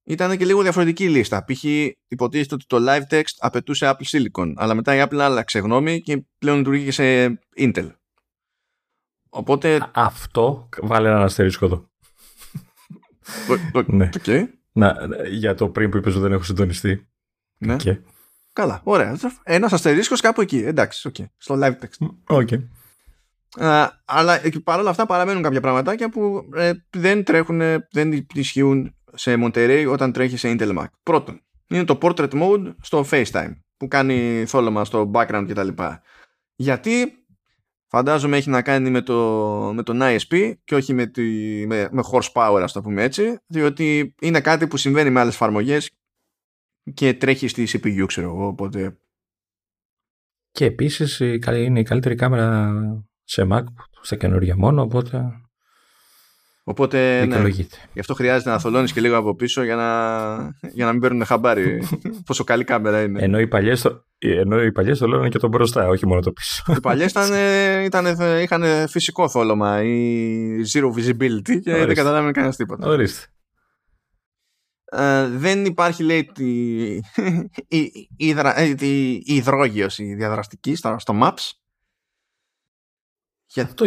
ήταν και λίγο διαφορετική λίστα. Π.χ. υποτίθεται ότι το live text απαιτούσε Apple Silicon, αλλά μετά η Apple άλλαξε γνώμη και πλέον λειτουργεί και σε Intel. Οπότε... Αυτό βάλε ένα αστερίσκο εδώ. Okay. Να, για το πριν που είπες ότι δεν έχω συντονιστεί. Ναι. Okay. Καλά, ωραία. Ένας αστερίσκος κάπου εκεί. Εντάξει, okay. Στο live text. Okay. Α, αλλά παρόλα αυτά παραμένουν κάποια πραγματάκια που ε, δεν τρέχουν, δεν ισχύουν σε Monterey όταν τρέχει σε Intel Mac. Πρώτον, είναι το portrait mode στο FaceTime που κάνει θόλωμα στο background κτλ. Γιατί φαντάζομαι έχει να κάνει με, το, με τον άι ες πι και όχι με, τη, με, με horsepower, ας το πούμε έτσι, διότι είναι κάτι που συμβαίνει με άλλες εφαρμογές και τρέχει στη σι πι γιου, ξέρω εγώ, οπότε... Και επίσης είναι η καλύτερη κάμερα σε Mac, στα καινούργια μόνο, οπότε... Οπότε, ναι, γι' αυτό χρειάζεται να θολώνεις και λίγο από πίσω για να, για να μην παίρνουν χαμπάρι πόσο καλή κάμερα είναι. Ενώ οι παλιές, το, ενώ οι παλιές θολώνουν και τον μπροστά, όχι μόνο το πίσω. Οι παλιές ήταν, ήταν, είχαν φυσικό θόλωμα ή zero visibility και δεν καταλάβαινε κανένας τίποτα. Ορίστε. Uh, δεν υπάρχει, λέει, τη, η, η, υδρα, η υδρόγεωση διαδραστική στο, στο Maps. Για... Αυτό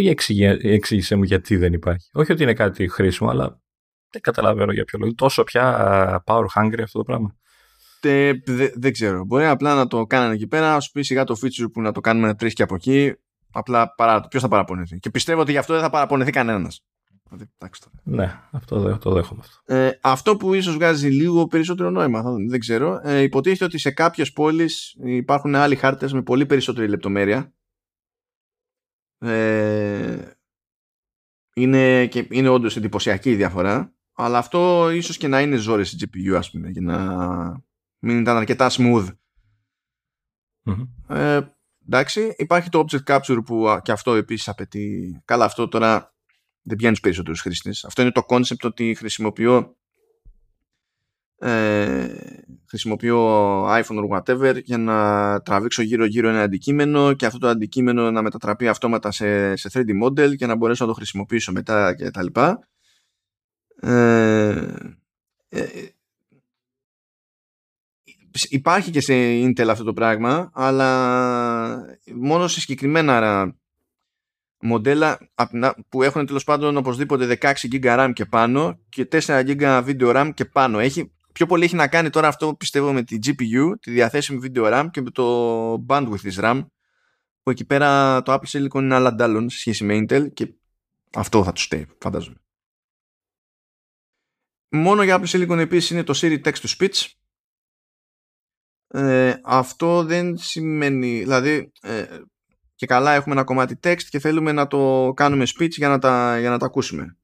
εξήγησέ μου γιατί δεν υπάρχει. Όχι ότι είναι κάτι χρήσιμο, αλλά δεν καταλαβαίνω για ποιο λόγο. Τόσο πια power hungry αυτό το πράγμα. Δε, δε, δεν ξέρω. Μπορεί απλά να το κάνανε εκεί πέρα, να σου πει σιγά το feature που να το κάνουμε να τρέχει και από εκεί. Απλά παρά... ποιος θα παραπονεθεί. Και πιστεύω ότι γι' αυτό δεν θα παραπονεθεί κανένας. Ναι, αυτό δε, το δέχομαι αυτό. Ε, αυτό που ίσως βγάζει λίγο περισσότερο νόημα, θα, δεν ξέρω. Ε, υποτίθεται ότι σε κάποιες πόλεις υπάρχουν άλλοι χάρτες με πολύ περισσότερη λεπτομέρεια. Ε, είναι, και, είναι όντως εντυπωσιακή η διαφορά, αλλά αυτό ίσως και να είναι ζόρες η τζι πι γιου, ας πούμε, για να μην ήταν αρκετά smooth. Mm-hmm. ε, εντάξει, υπάρχει το object capture που και αυτό επίσης απαιτεί. Καλά, αυτό τώρα δεν πιάνεις περισσότερους χρήστες. Αυτό είναι το concept ότι χρησιμοποιώ ε, χρησιμοποιώ iPhone or whatever για να τραβήξω γύρω-γύρω ένα αντικείμενο και αυτό το αντικείμενο να μετατραπεί αυτόματα σε, σε θρι ντι model και να μπορέσω να το χρησιμοποιήσω μετά και τα λοιπά. Ε, ε, υπάρχει και σε Intel αυτό το πράγμα, αλλά μόνο σε συγκεκριμένα μοντέλα που έχουν τέλος πάντων οπωσδήποτε δεκαέξι γίγα RAM και πάνω και τέσσερα γίγα video RAM και πάνω. Έχει, πιο πολύ έχει να κάνει τώρα αυτό πιστεύω με τη τζι πι γιου, τη διαθέσιμη video RAM και με το bandwidth της RAM που εκεί πέρα το Apple Silicon είναι άλλα ντάλλον σε σχέση με Intel και αυτό θα τους στέει, φαντάζομαι. Μόνο για Apple Silicon επίσης είναι το Siri Text to Speech. Ε, αυτό δεν σημαίνει, δηλαδή... Ε, και καλά έχουμε ένα κομμάτι text και θέλουμε να το κάνουμε speech για να τα, για να τα ακούσουμε.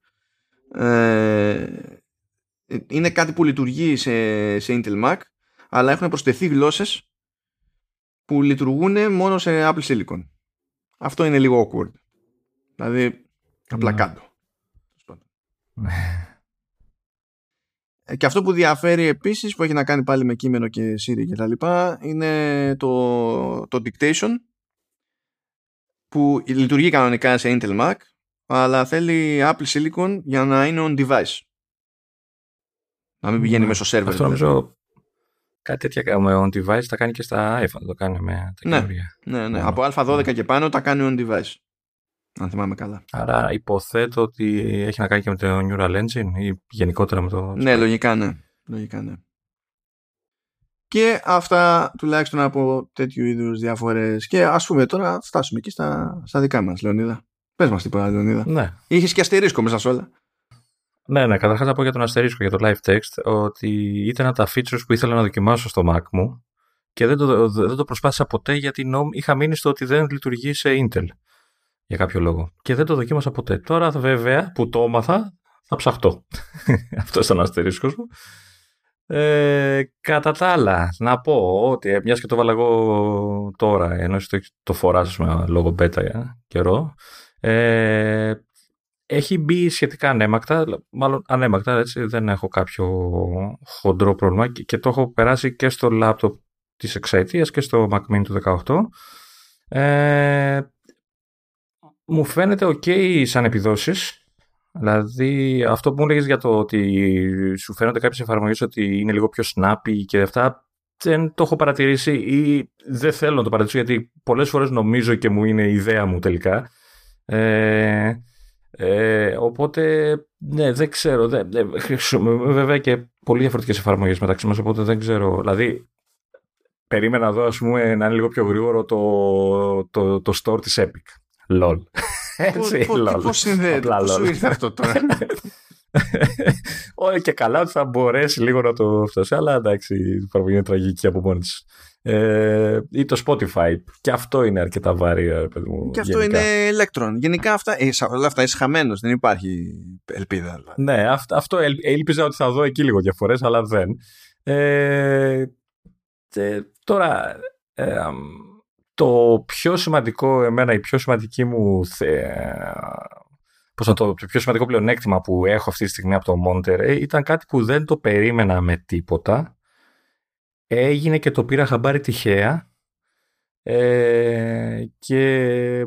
Ε, είναι κάτι που λειτουργεί σε, σε Intel Mac, αλλά έχουν προσθεθεί γλώσσες που λειτουργούν μόνο σε Apple Silicon. Αυτό είναι λίγο awkward. Δηλαδή, απλά κάτω. Και αυτό που διαφέρει επίσης, που έχει να κάνει πάλι με κείμενο και Siri και τα λοιπά, είναι το, το dictation, που λειτουργεί κανονικά σε Intel Mac, αλλά θέλει Apple Silicon για να είναι on device. Να μην πηγαίνει mm. μέσω server. Αυτό νομίζω κάτι τέτοια κάνουμε on device, τα κάνει και στα iPhone, το κάνει με τα ναι, καινούργια. Ναι, ναι. Από α δώδεκα mm. και πάνω τα κάνει on device. Αν θυμάμαι καλά. Άρα υποθέτω ότι έχει να κάνει και με το Neural Engine ή γενικότερα με το... Ναι, λογικά ναι. Λογικά, ναι. Και αυτά τουλάχιστον από τέτοιου είδους διαφορές. Και ας πούμε τώρα φτάσουμε και στα, στα δικά μας, Λεωνίδα. Πες μας τίποτα, Λεωνίδα. Ναι. Είχες και αστερίσκο μέσα σε όλα. Ναι, ναι. Καταρχάς να πω για τον αστερίσκο, για το live text, ότι ήταν από τα features που ήθελα να δοκιμάσω στο Mac μου και δεν το, δεν το προσπάθησα ποτέ γιατί νόμ, είχα μείνει στο ότι δεν λειτουργεί σε Intel για κάποιο λόγο. Και δεν το δοκίμασα ποτέ. Τώρα βέβαια που το έμαθα θα ψαχτώ. Αυτό ήταν ο αστερίσκος μου. Ε, κατά τα άλλα, να πω ότι μιας και το βάλα εγώ τώρα, ενώ το, το φοράς με λόγω beta για καιρό, ε, έχει μπει σχετικά ανέμακτα, μάλλον ανέμακτα, έτσι, δεν έχω κάποιο χοντρό πρόβλημα και, και το έχω περάσει και στο laptop της εξαετίας και στο Mac Mini του δεκαοκτώ. Ε, μου φαίνεται ok σαν επιδόσεις. Δηλαδή, αυτό που μου λέγες για το ότι σου φαίνονται κάποιες εφαρμογές ότι είναι λίγο πιο snappy και αυτά, δεν το έχω παρατηρήσει ή δεν θέλω να το παρατηρήσω γιατί πολλές φορές νομίζω και μου είναι η ιδέα μου τελικά. Ε, ε, οπότε, ναι, δεν ξέρω. Δεν, δε, βέβαια και πολύ διαφορετικές εφαρμογές μεταξύ μας, οπότε δεν ξέρω. Δηλαδή, περίμενα εδώ, ας πούμε, να είναι λίγο πιο γρήγορο το, το, το store της Epic. Λολ. Έτσι, λολ. Πώς συνδέεται, πώς σου ήρθε αυτό τώρα. Όχι και καλά ότι θα μπορέσει λίγο να το φτάσει, αλλά εντάξει, η εφαρμογή είναι τραγική από μόνη της. Ε, ή το Spotify. Και αυτό είναι αρκετά βαρύ, παιδί μου. Και αυτό γενικά είναι ηλεκτρον. Γενικά αυτά, ε, όλα αυτά είσαι χαμένος, δεν υπάρχει ελπίδα. Ναι, αυ, αυτό ελ, ελπίζα ότι θα δω εκεί λίγο διαφορές, αλλά δεν. Ε, ε, τώρα, ε, το πιο σημαντικό εμένα, η πιο σημαντική μου θε, πώς θα το, το πιο σημαντικό πλεονέκτημα που έχω αυτή τη στιγμή από το Monterey ήταν κάτι που δεν το περίμενα με τίποτα. Έγινε και το πήρα χαμπάρι τυχαία, ε, και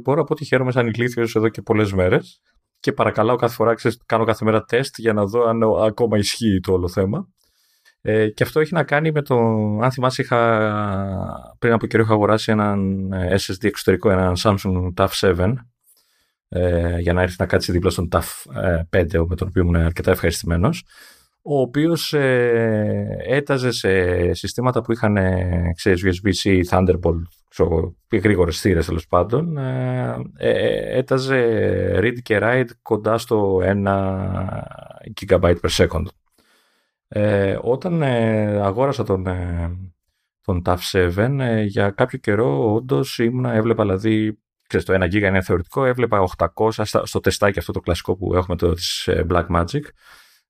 μπορώ να πω ότι χαίρομαι σαν ηλίθιος εδώ και πολλές μέρες και παρακαλάω κάθε φορά, ξέρεις, κάνω κάθε μέρα τεστ για να δω αν ακόμα ισχύει το όλο θέμα, ε, και αυτό έχει να κάνει με το, αν θυμάσαι, είχα, πριν από καιρό είχα αγοράσει έναν ες ες ντι εξωτερικό, έναν Samsung ταφ σέβεν, ε, για να έρθει να κάτσει δίπλα στον ταφ φάιβ με τον οποίο ήμουν αρκετά ευχαριστημένος, ο οποίος ε, έταζε σε συστήματα που είχαν, ξέρεις, γιου ες μπι-C, Thunderbolt, ξέρω, γρήγορες θύρες τέλος πάντων, ε, ε, έταζε read και write κοντά στο ένα γίγαμπάιτ περ σέκοντ. Ε, όταν ε, αγόρασα τον, ε, τον ταφ σέβεν, ε, για κάποιο καιρό όντως ήμουνα, έβλεπα, δηλαδή, ξέρεις, το ένα γίγα είναι θεωρητικό, έβλεπα οκτακόσια, στο τεστάκι αυτό το κλασικό που έχουμε το της Blackmagic,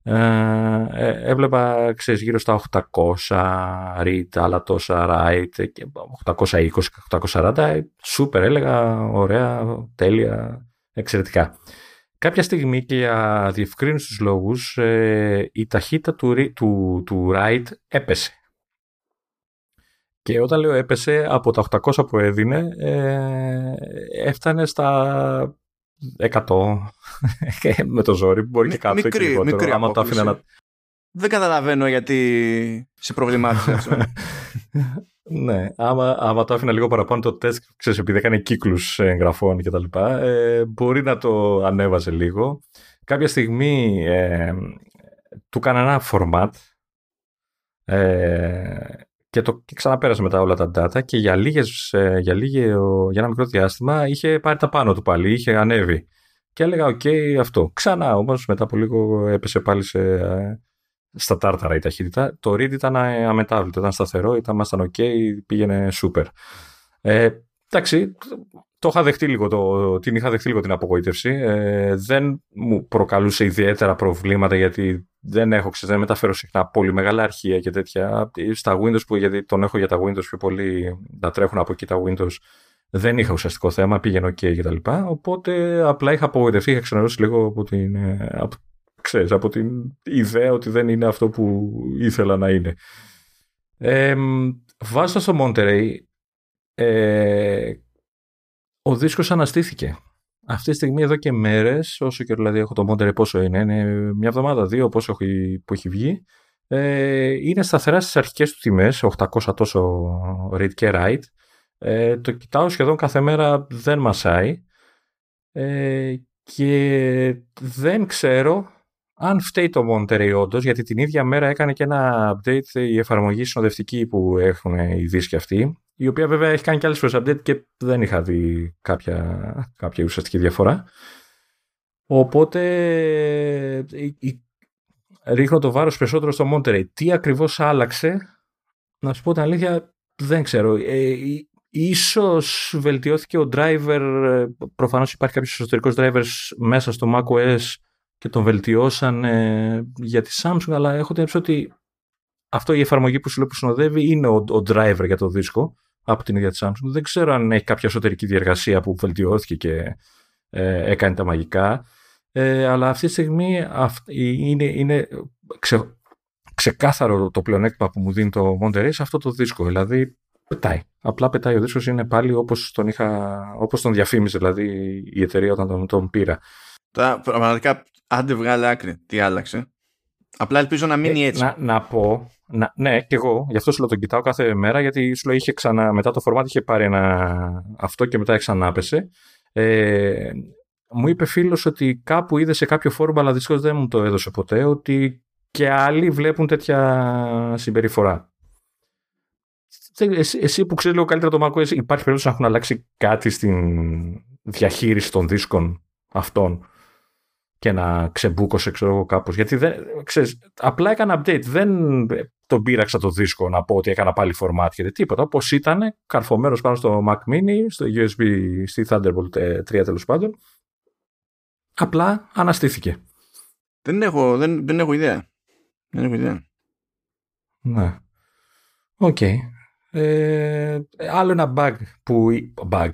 Ε, έβλεπα, ξέρεις, γύρω στα οκτακόσια read, άλλα τόσα write, οκτακόσια είκοσι, οκτακόσια σαράντα, super, έλεγα, ωραία, τέλεια, εξαιρετικά. Κάποια στιγμή, και για διευκρίνηση τους λόγους, ε, η ταχύτητα του, του, του write έπεσε. Και όταν λέω έπεσε, από τα οκτακόσια που έδινε, ε, έφτανε στα εκατό με το ζόρι, μπορεί και κάτω και λιγότερο, άμα το αφήνα να... Δεν καταλαβαίνω γιατί σε προβλημάτισε αυτό. Ναι, άμα, άμα το άφηνα λίγο παραπάνω το τεστ, ξέρεις, επειδή έκανε κύκλους εγγραφών και τα λοιπά, ε, μπορεί να το ανέβαζε λίγο. Κάποια στιγμή ε, του κάνα ένα format, ε, και, το, και ξαναπέρασε μετά όλα τα data και για, λίγες, για, λίγιο, για ένα μικρό διάστημα είχε πάρει τα πάνω του πάλι, είχε ανέβει. Και έλεγα οκ, okay, αυτό. Ξανά όμως μετά από λίγο έπεσε πάλι σε, στα τάρταρα η ταχύτητα. Το read ήταν αμετάβλητο, ήταν σταθερό, ήταν οκ, okay, πήγαινε super. Ε, εντάξει, το είχα δεχτεί λίγο, το, την είχα δεχτεί λίγο την απογοήτευση. Ε, δεν μου προκαλούσε ιδιαίτερα προβλήματα γιατί δεν έχω, ξέρω, δεν μεταφέρω συχνά πολύ μεγάλα αρχεία και τέτοια. Στα Windows, που γιατί τον έχω για τα Windows πιο πολύ, τα τρέχουν από εκεί τα Windows, δεν είχα ουσιαστικό θέμα, πήγαινε οκ και τα λοιπά. Οπότε απλά είχα απογοητευτεί, είχα ξενερώσει λίγο από την, από, ξέρεις, από την ιδέα ότι δεν είναι αυτό που ήθελα να είναι. Ε, βάζοντας το Monterey, ε, ο δίσκος αναστήθηκε. Αυτή τη στιγμή εδώ και μέρες, όσο και δηλαδή έχω το Monterey, πόσο είναι, είναι μια εβδομάδα, δύο, πόσο έχει, που έχει βγει, ε, είναι σταθερά στις αρχικές του τιμές, οκτακόσια τόσο read και write. Ε, το κοιτάω σχεδόν κάθε μέρα, δεν μασάει, ε, και δεν ξέρω αν φταίει το Monterey όντως, γιατί την ίδια μέρα έκανε και ένα update η εφαρμογή συνοδευτική που έχουν οι δίσκοι αυτοί, η οποία βέβαια έχει κάνει και άλλες φορές update και δεν είχα δει κάποια, κάποια ουσιαστική διαφορά. Οπότε ρίχνω το βάρος περισσότερο στο Monterey. Τι ακριβώς άλλαξε, να σου πω την αλήθεια, δεν ξέρω. Ε, ίσως βελτιώθηκε ο driver, προφανώς υπάρχει κάποιος εσωτερικός driver μέσα στο macOS και τον βελτιώσαν, ε, για τη Samsung, αλλά έχω την έψη ότι αυτό, η εφαρμογή που σου λέω που συνοδεύει, είναι ο, ο driver για το δίσκο από την ίδια τη Samsung. Δεν ξέρω αν έχει κάποια εσωτερική διεργασία που βελτιώθηκε και ε, έκανε τα μαγικά, ε, αλλά αυτή τη στιγμή αυ, είναι, είναι ξε, ξεκάθαρο το πλεονέκτημα που μου δίνει το Monterey σε αυτό το δίσκο, δηλαδή πετάει. Απλά πετάει ο δίσκος, είναι πάλι όπως τον, είχα, όπως τον διαφήμιζε δηλαδή η εταιρεία όταν τον, τον πήρα. Τώρα πραγματικά άντε βγάλε άκρη τι άλλαξε. Απλά ελπίζω να μείνει ε, έτσι. Να, να πω, να, ναι, και εγώ, γι' αυτό σου λέω τον κοιτάω κάθε μέρα, γιατί σου λέω είχε ξανά, μετά το format είχε πάρει ένα αυτό και μετά ξανάπεσε. Ε, μου είπε φίλος ότι κάπου είδε σε κάποιο φόρμα, αλλά δυστυχώς δεν μου το έδωσε ποτέ, ότι και άλλοι βλέπουν τέτοια συμπεριφορά. Εσύ, εσύ που ξέρεις λίγο καλύτερα το macOS, υπάρχει περίπτωση να έχουν αλλάξει κάτι στην διαχείριση των δίσκων αυτών και να ξεμπούκωσε, ξέρω εγώ, κάπως? Γιατί δεν, ξέρεις, απλά έκανα update, δεν τον πείραξα το δίσκο να πω ότι έκανα πάλι format και τίποτα. Όπως ήταν, καρφωμένος πάνω στο Mac Mini, στο γιου ες μπι, στη Thunderbolt τρία τέλος πάντων, απλά αναστήθηκε. Δεν έχω, δεν, δεν έχω ιδέα. Δεν έχω ιδέα. Ναι. Οκ. Okay. Ε, άλλο ένα bug που... Bug.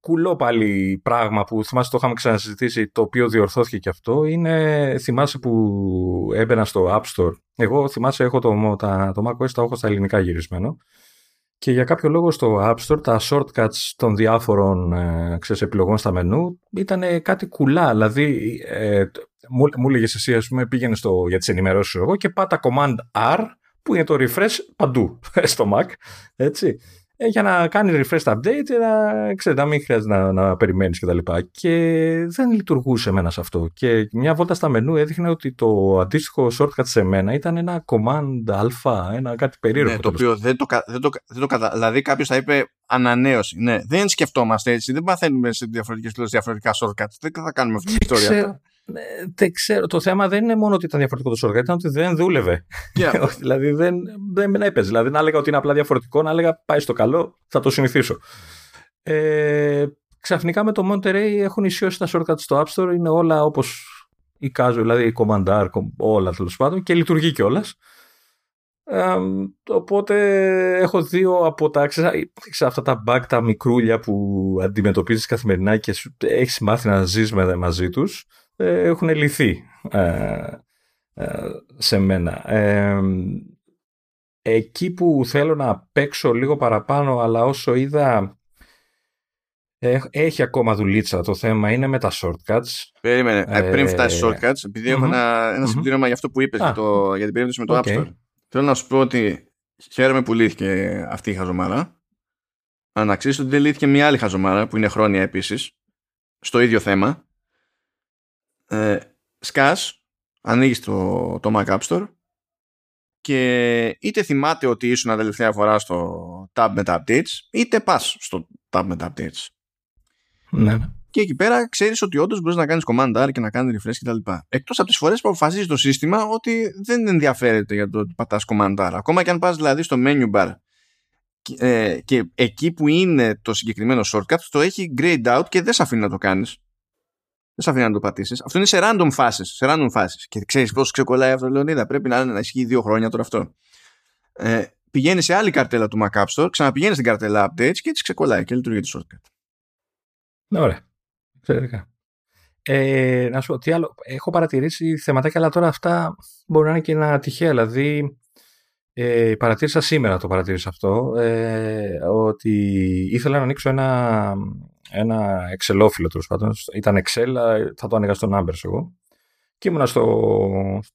Κουλό πάλι πράγμα που θυμάσαι το είχαμε ξανασυζητήσει, το οποίο διορθώθηκε και αυτό, είναι, θυμάσαι που έμπαινα στο App Store. Εγώ θυμάσαι έχω το, τα, το macOS, τα έχω στα ελληνικά γυρισμένο, και για κάποιο λόγο στο App Store τα shortcuts των διάφορων ε, ξέρεις, επιλογών στα μενού ήταν κάτι κουλά. Δηλαδή ε, μου, μου έλεγες εσύ, ας πούμε, πήγαινε στο, για τις ενημερώσεις εγώ και πάτα Command-R που είναι το refresh παντού στο Mac, έτσι, για να κάνει refresh update, να, ξέρετε, να μην χρειάζεται να, να περιμένεις κτλ. Και, και δεν λειτουργούσε εμένα σε αυτό. Και μια βόλτα στα μενού έδειχνε ότι το αντίστοιχο shortcut σε μένα ήταν ένα command α, ένα κάτι περίεργο. Ναι, το οποίο δεν το, δεν το, δεν το κατα... Δηλαδή κάποιος θα είπε ανανέωση. Ναι, δεν σκεφτόμαστε έτσι, δεν μαθαίνουμε σε διαφορετικές γλώσσες διαφορετικά shortcuts. Δεν θα κάνουμε αυτή την ιστορία. Ξέρω. Ναι, δεν ξέρω. Το θέμα δεν είναι μόνο ότι ήταν διαφορετικό το shortcut, ήταν ότι δεν δούλευε. Yeah. Δηλαδή δεν, δεν έπαιζε. Δηλαδή να έλεγα ότι είναι απλά διαφορετικό, να έλεγα πάει στο καλό, θα το συνηθίσω. Ε, ξαφνικά με το Monterey έχουν ισιώσει τα shortcuts στο App Store, είναι όλα όπως εικάζω, δηλαδή η Command-R, όλα τέλος πάντων, και λειτουργεί κιόλας. Ε, οπότε έχω δύο από τα, ξέρω, αυτά τα bug, τα μικρούλια που αντιμετωπίζεις καθημερινά και έχεις μάθει να ζεις μαζί τους. Έχουν λυθεί ε, ε, σε μένα. Ε, εκεί που θέλω να παίξω λίγο παραπάνω, αλλά όσο είδα ε, έχει ακόμα δουλίτσα το θέμα, είναι με τα shortcuts. Περίμενε, ε, πριν φτάσεις shortcuts, επειδή mm-hmm, έχω ένα, ένα mm-hmm. συμπλήρωμα για αυτό που είπες, ah. το, για την περίπτωση με το okay. App Store. Θέλω να σου πω ότι χαίρομαι που λύθηκε αυτή η χαζομάρα. Αναξίζει ότι δεν λύθηκε μια άλλη χαζομάρα που είναι χρόνια επίσης, στο ίδιο θέμα. Ε, σκάς, ανοίγεις το, το Mac App Store και είτε θυμάται ότι ήσουν τα τελευταία φορά στο Tab με τα Updates, είτε πας στο Tab με τα Updates. Ναι. Και εκεί πέρα ξέρεις ότι όντως μπορείς να κάνεις Command-R και να κάνεις refresh κτλ. Εκτός από τις φορές που αποφασίζει το σύστημα ότι δεν ενδιαφέρεται για το ότι πατάς Command-R. Ακόμα και αν πας δηλαδή στο menu bar και, ε, και εκεί που είναι το συγκεκριμένο shortcut, το έχει grayed out και δεν σε αφήνει να το κάνεις. Δεν σε αφήνει να το πατήσεις. Αυτό είναι σε random φάσεις. Σε random φάσεις. Και ξέρεις πώς ξεκολλάει αυτό, Λεωνίδα. Πρέπει να, να ισχύει δύο χρόνια τώρα αυτό. Ε, πηγαίνει σε άλλη καρτέλα του Mac App Store, ξαναπηγαίνει στην καρτέλα Updates και έτσι ξεκολλάει και λειτουργεί το shortcut. Ωραία. Εξαιρετικά. Ε, να σου πω τι άλλο. Έχω παρατηρήσει θεματάκια, αλλά τώρα αυτά μπορεί να είναι και ένα τυχαίο. Δηλαδή, ε, παρατήρησα σήμερα το παρατήρησα αυτό, ε, ότι ήθελα να ανοίξω ένα. Ένα εξελόφυλλο τέλος πάντων. Ήταν Excel, θα το άνοιγα στο Numbers εγώ. Και ήμουνα στο,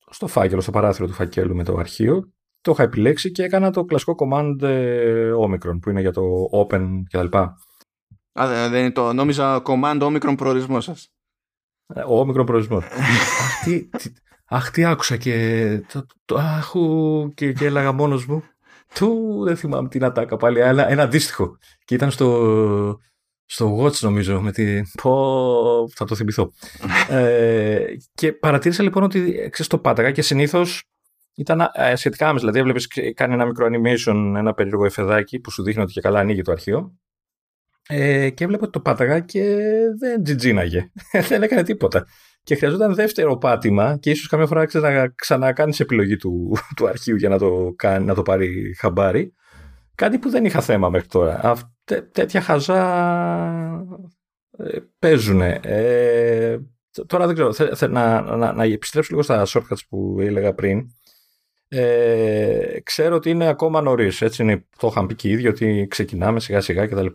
στο φάκελο, στο παράθυρο του φακέλου με το αρχείο. Το είχα επιλέξει και έκανα το κλασικό command ε, Omicron που είναι για το open κτλ. Α, δεν είναι το. Νόμιζα command Omicron προορισμό σας. Ο Omicron προορισμό. Αχ, τι άκουσα και. Το άχου και έλεγα μόνος μου. Του δεν θυμάμαι την ατάκα πάλι. Ένα αντίστοιχο. Και ήταν στο. Στο Watch νομίζω, με τη... Πω, θα το θυμηθώ. ε, και παρατήρησα λοιπόν ότι ξέρεις, το πάταγα και συνήθως ήταν ε, σχετικά άμεσα. Δηλαδή έβλεπες, κάνει ένα μικρό animation, ένα περίεργο εφεδάκι που σου δείχνει ότι και καλά ανοίγει το αρχείο. Ε, και έβλεπα ότι το πάταγα και δεν τζιτζίναγε. Δεν έκανε τίποτα. Και χρειαζόταν δεύτερο πάτημα και ίσως καμιά φορά ξέρεις, να ξανακάνεις επιλογή του, του αρχείου για να το, κάνει, να το πάρει χαμπάρι. Κάτι που δεν είχα θέμα μέχρι τώρα. Αυτ, τέ, τέτοια χαζά ε, παίζουνε. Ε, τώρα δεν ξέρω. Θε, θε, να, να, να επιστρέψω λίγο στα shortcuts που έλεγα πριν. Ε, ξέρω ότι είναι ακόμα νωρίς. Έτσι είναι, το είχαν πει και οι ίδιοι ότι ξεκινάμε σιγά σιγά κτλ.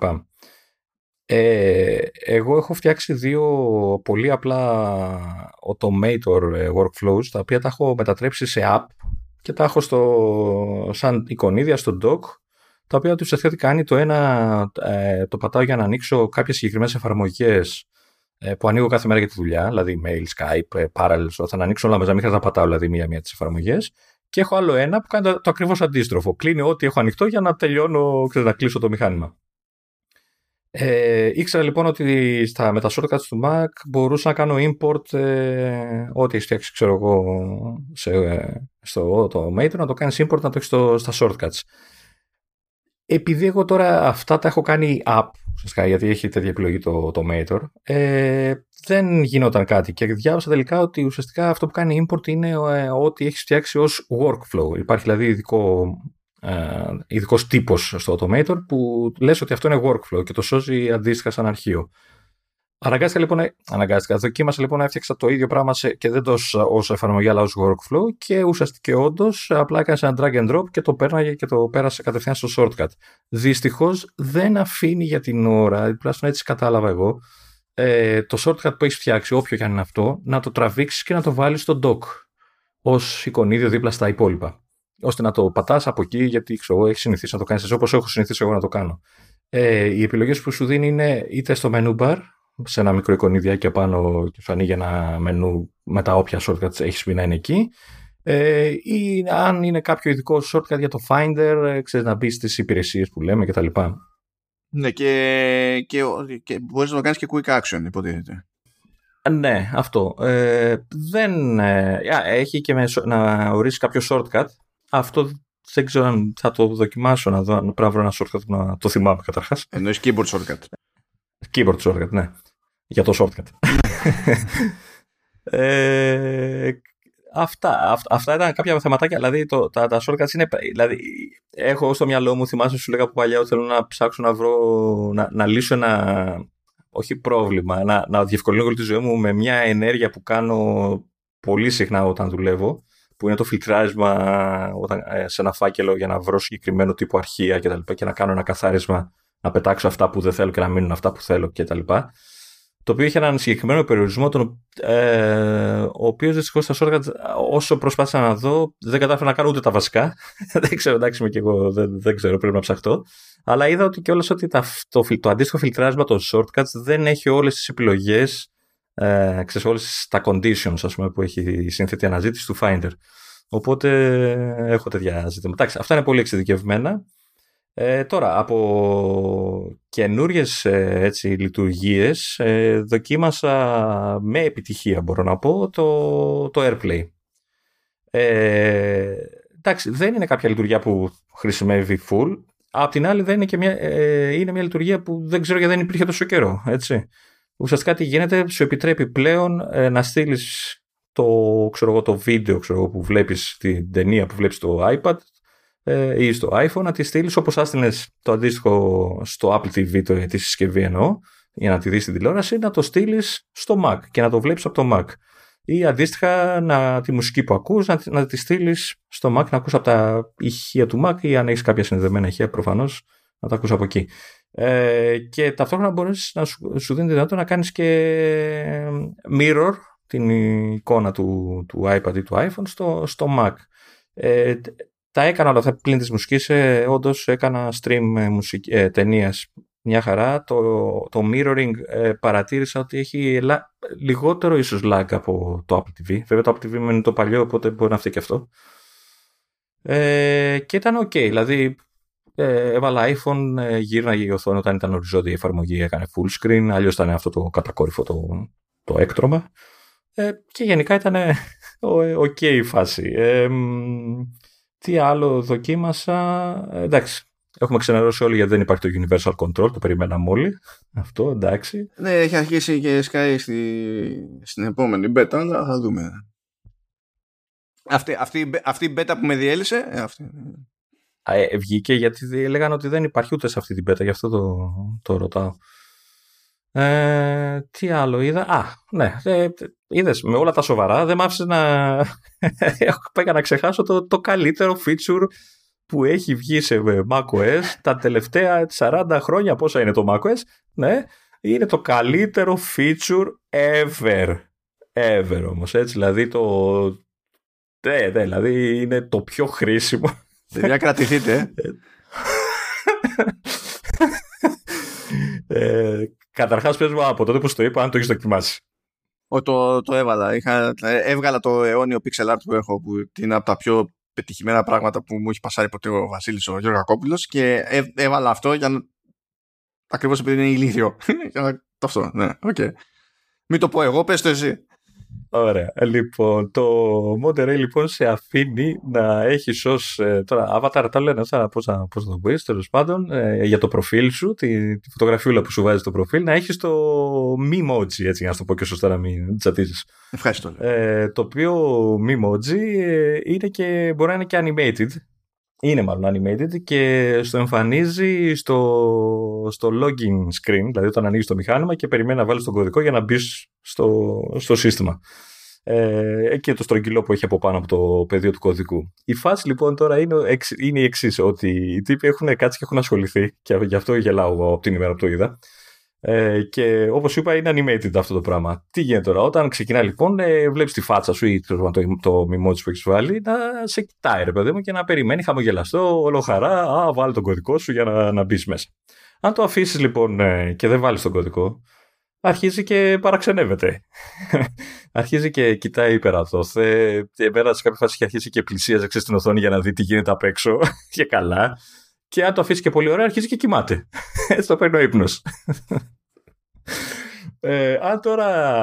Ε, εγώ έχω φτιάξει δύο πολύ απλά automator workflows τα οποία τα έχω μετατρέψει σε app και τα έχω στο, σαν εικονίδια στο doc, τα οποία του ουσιαστικά κάνει το ένα, ε, το πατάω για να ανοίξω κάποιες συγκεκριμένες εφαρμογές που ανοίγω κάθε μέρα για τη δουλειά, δηλαδή mail, Skype, Parallels, όταν ανοίξω όλα μαζί, μην χρειάζεται να πατάω δηλαδή μία-μία τις εφαρμογές. Και έχω άλλο ένα που κάνει το, το ακριβώς αντίστροφο. Κλείνει ό,τι έχω ανοιχτό για να τελειώνω, ξέρω, να κλείσω το μηχάνημα. Ε, ήξερα λοιπόν ότι στα, με τα shortcuts του Mac μπορούσα να κάνω import ε, ό,τι έχει φτιάξει, ξέρω εγώ, σε, ε, στο Automator, να το κάνεις import, να το έχεις στο, στα shortcuts. Επειδή εγώ τώρα αυτά τα έχω κάνει app, ουσιαστικά, γιατί έχει τέτοια επιλογή το, το Automator, ε, δεν γινόταν κάτι. Και διάβασα τελικά ότι ουσιαστικά αυτό που κάνει import είναι ε, ό,τι έχει φτιάξει ως workflow. Υπάρχει δηλαδή ειδικό. Uh, ειδικός τύπος στο Automator που λες ότι αυτό είναι workflow και το σώζει αντίστοιχα σαν αρχείο. Αναγκάστηκα λοιπόν, ε, αναγκάστηκα, δοκίμασα λοιπόν να έφτιαξα το ίδιο πράγμα σε, και δεν το ως εφαρμογή αλλά ως workflow και ουσιαστικά όντως απλά έκανε ένα drag and drop και το πέρναγε και το πέρασε κατευθείαν στο shortcut. Δυστυχώς δεν αφήνει για την ώρα, τουλάχιστον έτσι κατάλαβα εγώ, ε, το shortcut που έχει φτιάξει, όποιο και αν είναι αυτό, να το τραβήξεις και να το βάλεις στο dock ως εικονίδιο δίπλα στα υπόλοιπα, ώστε να το πατάς από εκεί, γιατί ξέρω, έχεις συνηθίσει να το κάνεις εσύ, όπως έχω συνηθίσει εγώ να το κάνω. Ε, οι επιλογές που σου δίνει είναι είτε στο menu bar, σε ένα μικρό εικονίδιάκι απάνω και σου ανοίγει ένα μενού με τα όποια shortcuts έχεις πει να είναι εκεί, ε, ή αν είναι κάποιο ειδικό shortcut για το Finder, ε, ξέρεις, να μπεις στις υπηρεσίες που λέμε κτλ. Ναι, και, και, και μπορείς να το κάνεις και quick action, υποτίθεται. Ναι, αυτό. Ε, δεν, ε, έχει και με, να ορίσει κάποιο shortcut. Αυτό δεν ξέρω αν θα το δοκιμάσω να δω, να βρω ένα shortcut να το θυμάμαι καταρχάς. Εννοείς keyboard shortcut. Keyboard shortcut, ναι. Για το shortcut. ε, αυτά, αυτά, αυτά ήταν κάποια θεματάκια. Δηλαδή το, τα, τα shortcuts είναι... Δηλαδή, έχω στο μυαλό μου, θυμάσαι σου λέγα από παλιά, ότι θέλω να ψάξω να βρω, να, να λύσω ένα... Όχι πρόβλημα, να, να διευκολύνω τη ζωή μου με μια ενέργεια που κάνω πολύ συχνά όταν δουλεύω, που είναι το φιλτράρισμα όταν, ε, σε ένα φάκελο για να βρω συγκεκριμένο τύπο αρχεία και τα λοιπά, και να κάνω ένα καθάρισμα, να πετάξω αυτά που δεν θέλω και να μείνουν αυτά που θέλω και τα λοιπά. Το οποίο είχε έναν συγκεκριμένο περιορισμό, τον, ε, ο οποίος δυστυχώς στα shortcuts, όσο προσπάθησα να δω, δεν κατάφερα να κάνω ούτε τα βασικά. Δεν ξέρω, εντάξει, είμαι και εγώ, δεν, δεν ξέρω, πρέπει να ψαχτώ. Αλλά είδα ότι κιόλας ότι τα, το, το αντίστοιχο φιλτράρισμα των shortcuts δεν έχει όλες τις επιλογές, Ε, ξέρεις, όλες τα conditions, ας πούμε, που έχει η σύνθετη αναζήτηση του Finder. Οπότε έχω τέτοια ζητήματα. Αυτά είναι πολύ εξειδικευμένα. Ε, τώρα, από καινούριες ε, λειτουργίες, ε, δοκίμασα με επιτυχία, μπορώ να πω, το, το AirPlay. Ε, εντάξει, δεν είναι κάποια λειτουργία που χρησιμεύει full. Απ' την άλλη, δεν είναι, και μια, ε, είναι μια λειτουργία που δεν ξέρω γιατί δεν υπήρχε τόσο καιρό, έτσι. Ουσιαστικά τι γίνεται, σου επιτρέπει πλέον ε, να στείλεις το, ξέρω, το βίντεο ξέρω, που βλέπεις, την ταινία που βλέπεις στο iPad ε, ή στο iPhone, να τη στείλεις όπως άστειλες το αντίστοιχο στο Apple τι βι, το, τη συσκευή εννοώ, για να τη δεις στην τηλεόραση, να το στείλεις στο Mac και να το βλέπεις από το Mac. Ή αντίστοιχα να, τη μουσική που ακούς να, να τη στείλεις στο Mac, να ακούς από τα ηχεία του Mac ή αν έχεις κάποια συνδεδεμένα ηχεία προφανώς να τα ακούς από εκεί. Ε, και ταυτόχρονα μπορείς να σου, σου δίνει δυνατότητα να κάνεις και mirror την εικόνα του, του iPad ή του iPhone στο, στο Mac. Ε, τα έκανα όλα αυτά πλην της μουσικής, ε, όντως έκανα stream ε, μουσική, ε, ταινίας μια χαρά. Το, το mirroring ε, παρατήρησα ότι έχει ελα, λιγότερο ίσως lag από το Apple τι βι. Βέβαια το Apple τι βι είναι το παλιό, οπότε μπορεί να φταίει και αυτό. Ε, και ήταν ok, δηλαδή Ε, έβαλα iPhone, ε, γύρναγε η οθόνη όταν ήταν οριζόντια η εφαρμογή, έκανε full screen, αλλιώς ήταν αυτό το κατακόρυφο το, το έκτρωμα ε, και γενικά ήταν ε, ok η φάση. Ε, τι άλλο δοκίμασα, ε, εντάξει, έχουμε ξενερώσει όλοι γιατί δεν υπάρχει το Universal Control, το περιμέναμε όλοι, αυτό εντάξει. Ναι, έχει αρχίσει και Sky στη, στην επόμενη beta, αλλά θα δούμε. Αυτή, αυτή, αυτή η beta που με διέλυσε, ε, αυτή... Ε, βγήκε γιατί λέγανε ότι δεν υπάρχει ούτε σε αυτή την πέτα, γι' αυτό το, το ρωτάω. Ε, τι άλλο είδα. Α, ναι, ε, είδες, με όλα τα σοβαρά δεν μ' άφησε να πήγα να ξεχάσω το, το καλύτερο feature που έχει βγει σε macOS τα τελευταία σαράντα χρόνια. Πόσα είναι το macOS, ναι, είναι το καλύτερο feature ever. Ever όμως, έτσι, δηλαδή το... Ναι, ναι, δηλαδή είναι το πιο χρήσιμο. Τελειά κρατηθείτε. ε, Καταρχάς, πες μου, από τότε που το είπα, αν το έχεις δοκιμάσει. Ο, το, το έβαλα. Είχα, έβγαλα το αιώνιο pixel art που έχω, που είναι από τα πιο πετυχημένα πράγματα που μου έχει πασάρει ποτέ ο Βασίλης ο Γιώργος Κακόπουλος, και έ, έβαλα αυτό για να... ακριβώς επειδή είναι ηλίθιο. Αυτό, ναι, οκ. Okay. Μην το πω εγώ, πες το εσύ. Ωραία, λοιπόν, το Monterey λοιπόν σε αφήνει να έχεις ως, τώρα, avatar, τα λένε αυτά, πώς θα, πώς θα το πεις, τέλος πάντων, ε, για το προφίλ σου, τη, τη φωτογραφιούλα που σου βάζει στο προφίλ, να έχεις το memoji, έτσι, για να το πω και σωστά, να μην τσατίζεις. Ευχαριστώ. Ε, το οποίο memoji είναι και, μπορεί να είναι και animated, είναι μάλλον animated, και στο εμφανίζει στο, στο login screen, δηλαδή όταν ανοίγεις το μηχάνημα και περιμένει να βάλεις τον κωδικό για να μπεις στο, στο σύστημα. Ε, και το στρογγυλό που έχει από πάνω από το πεδίο του κωδικού. Η φάση λοιπόν τώρα είναι, είναι η εξής, ότι οι τύποι έχουν κάτσει και έχουν ασχοληθεί, και γι' αυτό γελάω εγώ από την ημέρα που το είδα. Ε, και όπως είπα, είναι animated αυτό το πράγμα. Τι γίνεται τώρα? Όταν ξεκινά λοιπόν, ε, βλέπεις τη φάτσα σου ή το, το, το μιμότσι που έχεις βάλει να σε κοιτάει, ρε παιδί μου, και να περιμένει χαμογελαστό, όλο χαρά, α, βάλει τον κωδικό σου για να, να μπεις μέσα. Αν το αφήσεις λοιπόν, ε, και δεν βάλεις τον κωδικό, αρχίζει και παραξενεύεται. Αρχίζει και κοιτάει υπεραθώς. Ε, εμένα σε κάποια φάση έχει αρχίσει και πλησίαζε στην οθόνη για να δει τι γίνεται απ' έξω και καλά. Και αν το αφήσει και πολύ ωραία, αρχίζει και κοιμάται. Έτσι το παίρνει ο ύπνος. Ε, αν τώρα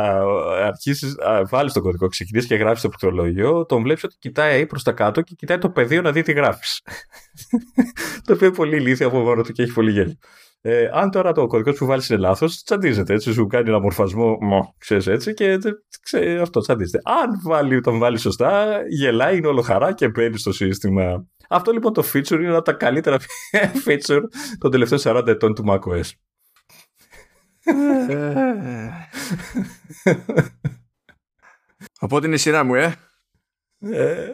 αρχίσεις, βάλεις τον κωδικό, ξεκινήσεις και γράφεις το πληκτρολόγιο, τον βλέπεις ότι κοιτάει προς τα κάτω και κοιτάει το πεδίο να δει τι γράφεις. Το οποίο είναι πολύ ηλίθιο από μόνο του και έχει πολύ γέλιο. Ε, αν τώρα το κωδικό που βάλεις είναι λάθος, τσαντίζεται. Έτσι, σου κάνει ένα μορφασμό, μο, ξέρεις, έτσι, και ξέρεις, αυτό τσαντίζεται. Αν βάλει, τον βάλει σωστά, γελάει, είναι όλο χαρά και μπαίνει στο σύστημα. Αυτό λοιπόν το feature είναι ένα από τα καλύτερα feature των τελευταίων σαράντα ετών του macOS. Οπότε είναι η σειρά μου, ε. ε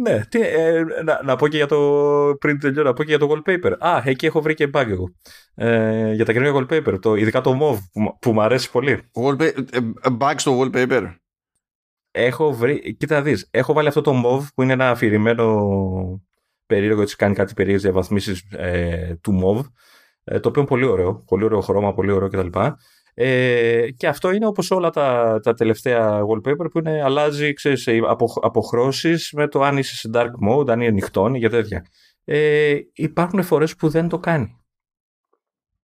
ναι, τι, ε, να, να πω και για το πριν τελειώ, να πω και για το wallpaper. Α, εκεί έχω βρει και bug εγώ. Ε, για τα καινούργια wallpaper, το, ειδικά το mauve που, που μου αρέσει πολύ. Bug στο wallpaper. Έχω βρει, κοίτα δεις, έχω βάλει αυτό το mauve που είναι ένα αφηρημένο περίεργο, έτσι κάνει κάτι περίεργες διαβαθμίσεις ε, του mauve, ε, το οποίο είναι πολύ ωραίο, πολύ ωραίο χρώμα, πολύ ωραίο κτλ. Ε, και αυτό είναι όπως όλα τα, τα τελευταία wallpaper που είναι, αλλάζει, ξέρεις, απο, αποχρώσεις με το αν είσαι σε dark mode, αν είναι νυχτώνει και τέτοια. Ε, υπάρχουν φορές που δεν το κάνει.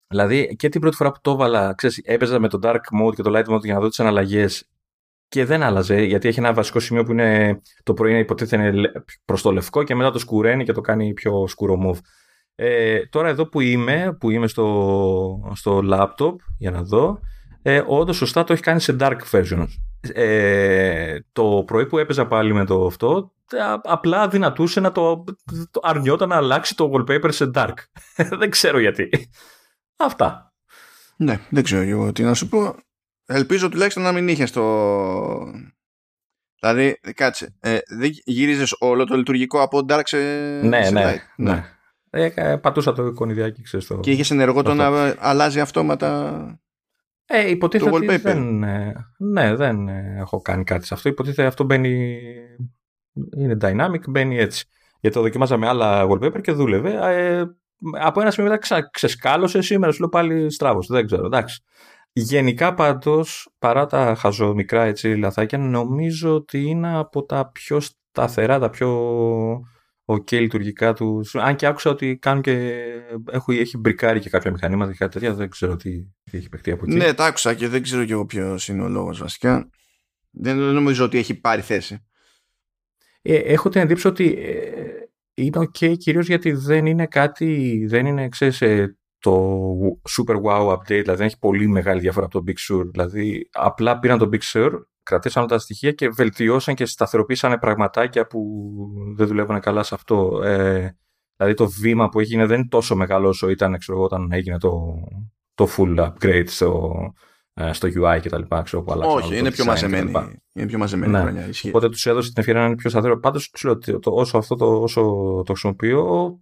Δηλαδή και την πρώτη φορά που το έβαλα, ξέρεις, έπαιζα με το dark mode και το light mode για να δω τις αναλλαγές και δεν άλλαζε, γιατί έχει ένα βασικό σημείο που είναι το πρωί υποτίθεται προς το λευκό και μετά το σκουραίνει και το κάνει πιο σκούρο move. Ε, τώρα εδώ που είμαι, που είμαι στο, στο laptop, για να δω, ε, όντως σωστά το έχει κάνει σε dark version. Ε, το πρωί που έπαιζα πάλι με το αυτό, απλά δυνατούσε να το, το αρνιόταν να αλλάξει το wallpaper σε dark. Δεν ξέρω γιατί. Αυτά. Ναι, δεν ξέρω εγώ τι να σου πω. Ελπίζω τουλάχιστον να μην είχες το... Δηλαδή, κάτσε, ε, δεν γύριζες όλο το λειτουργικό από dark σε... Ναι, σε ναι, ναι. ναι. Ε, πατούσα το εικονιδιάκι, ξέρεις το... Και είχες ενεργό το να αλλάζει αυτόματα... Ε, υποτίθεται ότι δεν... Ναι, δεν έχω κάνει κάτι σε αυτό. Υποτίθεται αυτό μπαίνει... Είναι dynamic, μπαίνει έτσι. Γιατί το δοκιμάζα με άλλα wallpaper και δούλευε. Ε, από ένα σημείο μετά ξα... ξεσκάλωσε, σήμερα σου λέω πάλι στράβος. Δεν ξέρω, εντάξει. Γενικά πάντως, παρά τα χαζομικρά έτσι λαθάκια, νομίζω ότι είναι από τα πιο σταθερά, τα πιο ok λειτουργικά του. Αν και άκουσα ότι κάνουν και... Έχω, έχει μπρικάρει και κάποια μηχανήματα και κάτι τέτοια, δεν ξέρω τι, τι έχει παιχτεί από εκεί. Ναι, τα άκουσα και δεν ξέρω κι εγώ ποιος είναι ο λόγος βασικά. Δεν νομίζω ότι έχει πάρει θέση. Ε, έχω την εντύπωση ότι ε, είναι ok κυρίως γιατί δεν είναι κάτι, δεν είναι, ξέρεις, ε, το super wow update, δηλαδή δεν έχει πολύ μεγάλη διαφορά από το Big Sur. Δηλαδή απλά πήραν το Big Sur, κρατήσαν τα στοιχεία και βελτιώσαν και σταθεροποίησαν πραγματάκια που δεν δουλεύουν καλά σε αυτό. Ε, δηλαδή το βήμα που έγινε δεν είναι τόσο μεγάλο όσο ήταν, ξέρω, όταν έγινε το, το full upgrade στο, στο γιου άι κτλ. Όχι, είναι πιο μαζεμένη. Είναι πιο μαζεμένη η χρονιά. Οπότε τους έδωσε την ευκαιρία να είναι πιο σταθερό. Πάντως, ξέρω ότι όσο αυτό το, όσο το χρησιμοποιώ,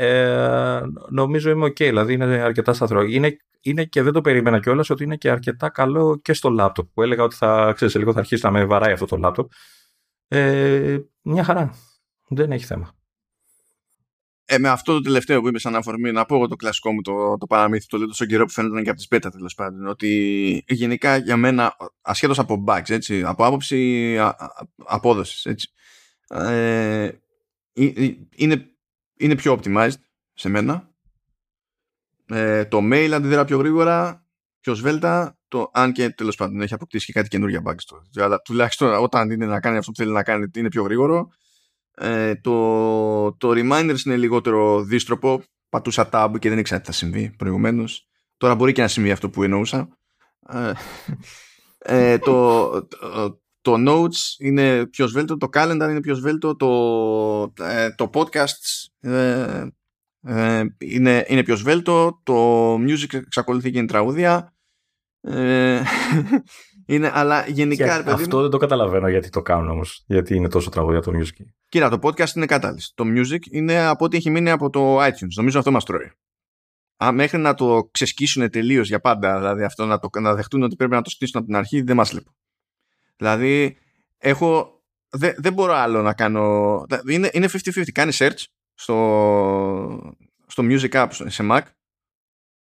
Ε, νομίζω είμαι οκ, okay, δηλαδή είναι αρκετά σταθερό. Είναι, είναι και δεν το περίμενα κιόλας ότι είναι και αρκετά καλό και στο laptop. Που έλεγα ότι θα, ξέρεις, λίγο θα αρχίσει να με βαράει αυτό το laptop. Ε, μια χαρά. Δεν έχει θέμα. Ε, με αυτό το τελευταίο που είπε σαν αφορμή, να πω εγώ το κλασικό μου το, το παραμύθι, το λέω τόσο καιρό που φαίνονταν και από τις πέτα τέλος πάντων, ότι γενικά για μένα, ασχέτως από bugs, έτσι, από άποψη α, α, απόδοσης, έτσι, ε, είναι, είναι πιο optimized σε μένα. Ε, το mail αντιδρά πιο γρήγορα, πιο σβέλτα, το, αν και τέλος πάντων έχει αποκτήσει και κάτι καινούργια bugs το, αλλά τουλάχιστον όταν είναι να κάνει αυτό που θέλει να κάνει είναι πιο γρήγορο. Ε, το, το Reminders είναι λιγότερο δύστροπο. Πατούσα tab και δεν ήξερα τι θα συμβεί προηγουμένως. Τώρα μπορεί και να συμβεί αυτό που εννοούσα. ε, ε, το, το, το Notes είναι πιο σβέλτο. Το Calendar είναι πιο σβέλτο. Το, ε, το Podcast ε, ε, είναι, είναι πιο σβέλτο. Το Music εξακολουθεί και είναι τραγούδια. Ε, είναι, αλλά γενικά, αυτό παιδί, δεν το καταλαβαίνω γιατί το κάνουν όμως. Γιατί είναι τόσο τραγωδιά το music. Κοίτα, το podcast είναι κατάλληλο. Το music είναι από ό,τι έχει μείνει από το iTunes. Νομίζω αυτό μας τρώει. Α, μέχρι να το ξεσκίσουν τελείως για πάντα, δηλαδή αυτό να, το, να δεχτούν ότι πρέπει να το στήσουν από την αρχή, δεν μας λείπουν. Δηλαδή, έχω, δε, δεν μπορώ άλλο να κάνω. Είναι, είναι πενήντα πενήντα. Κάνει search στο, στο music app σε Mac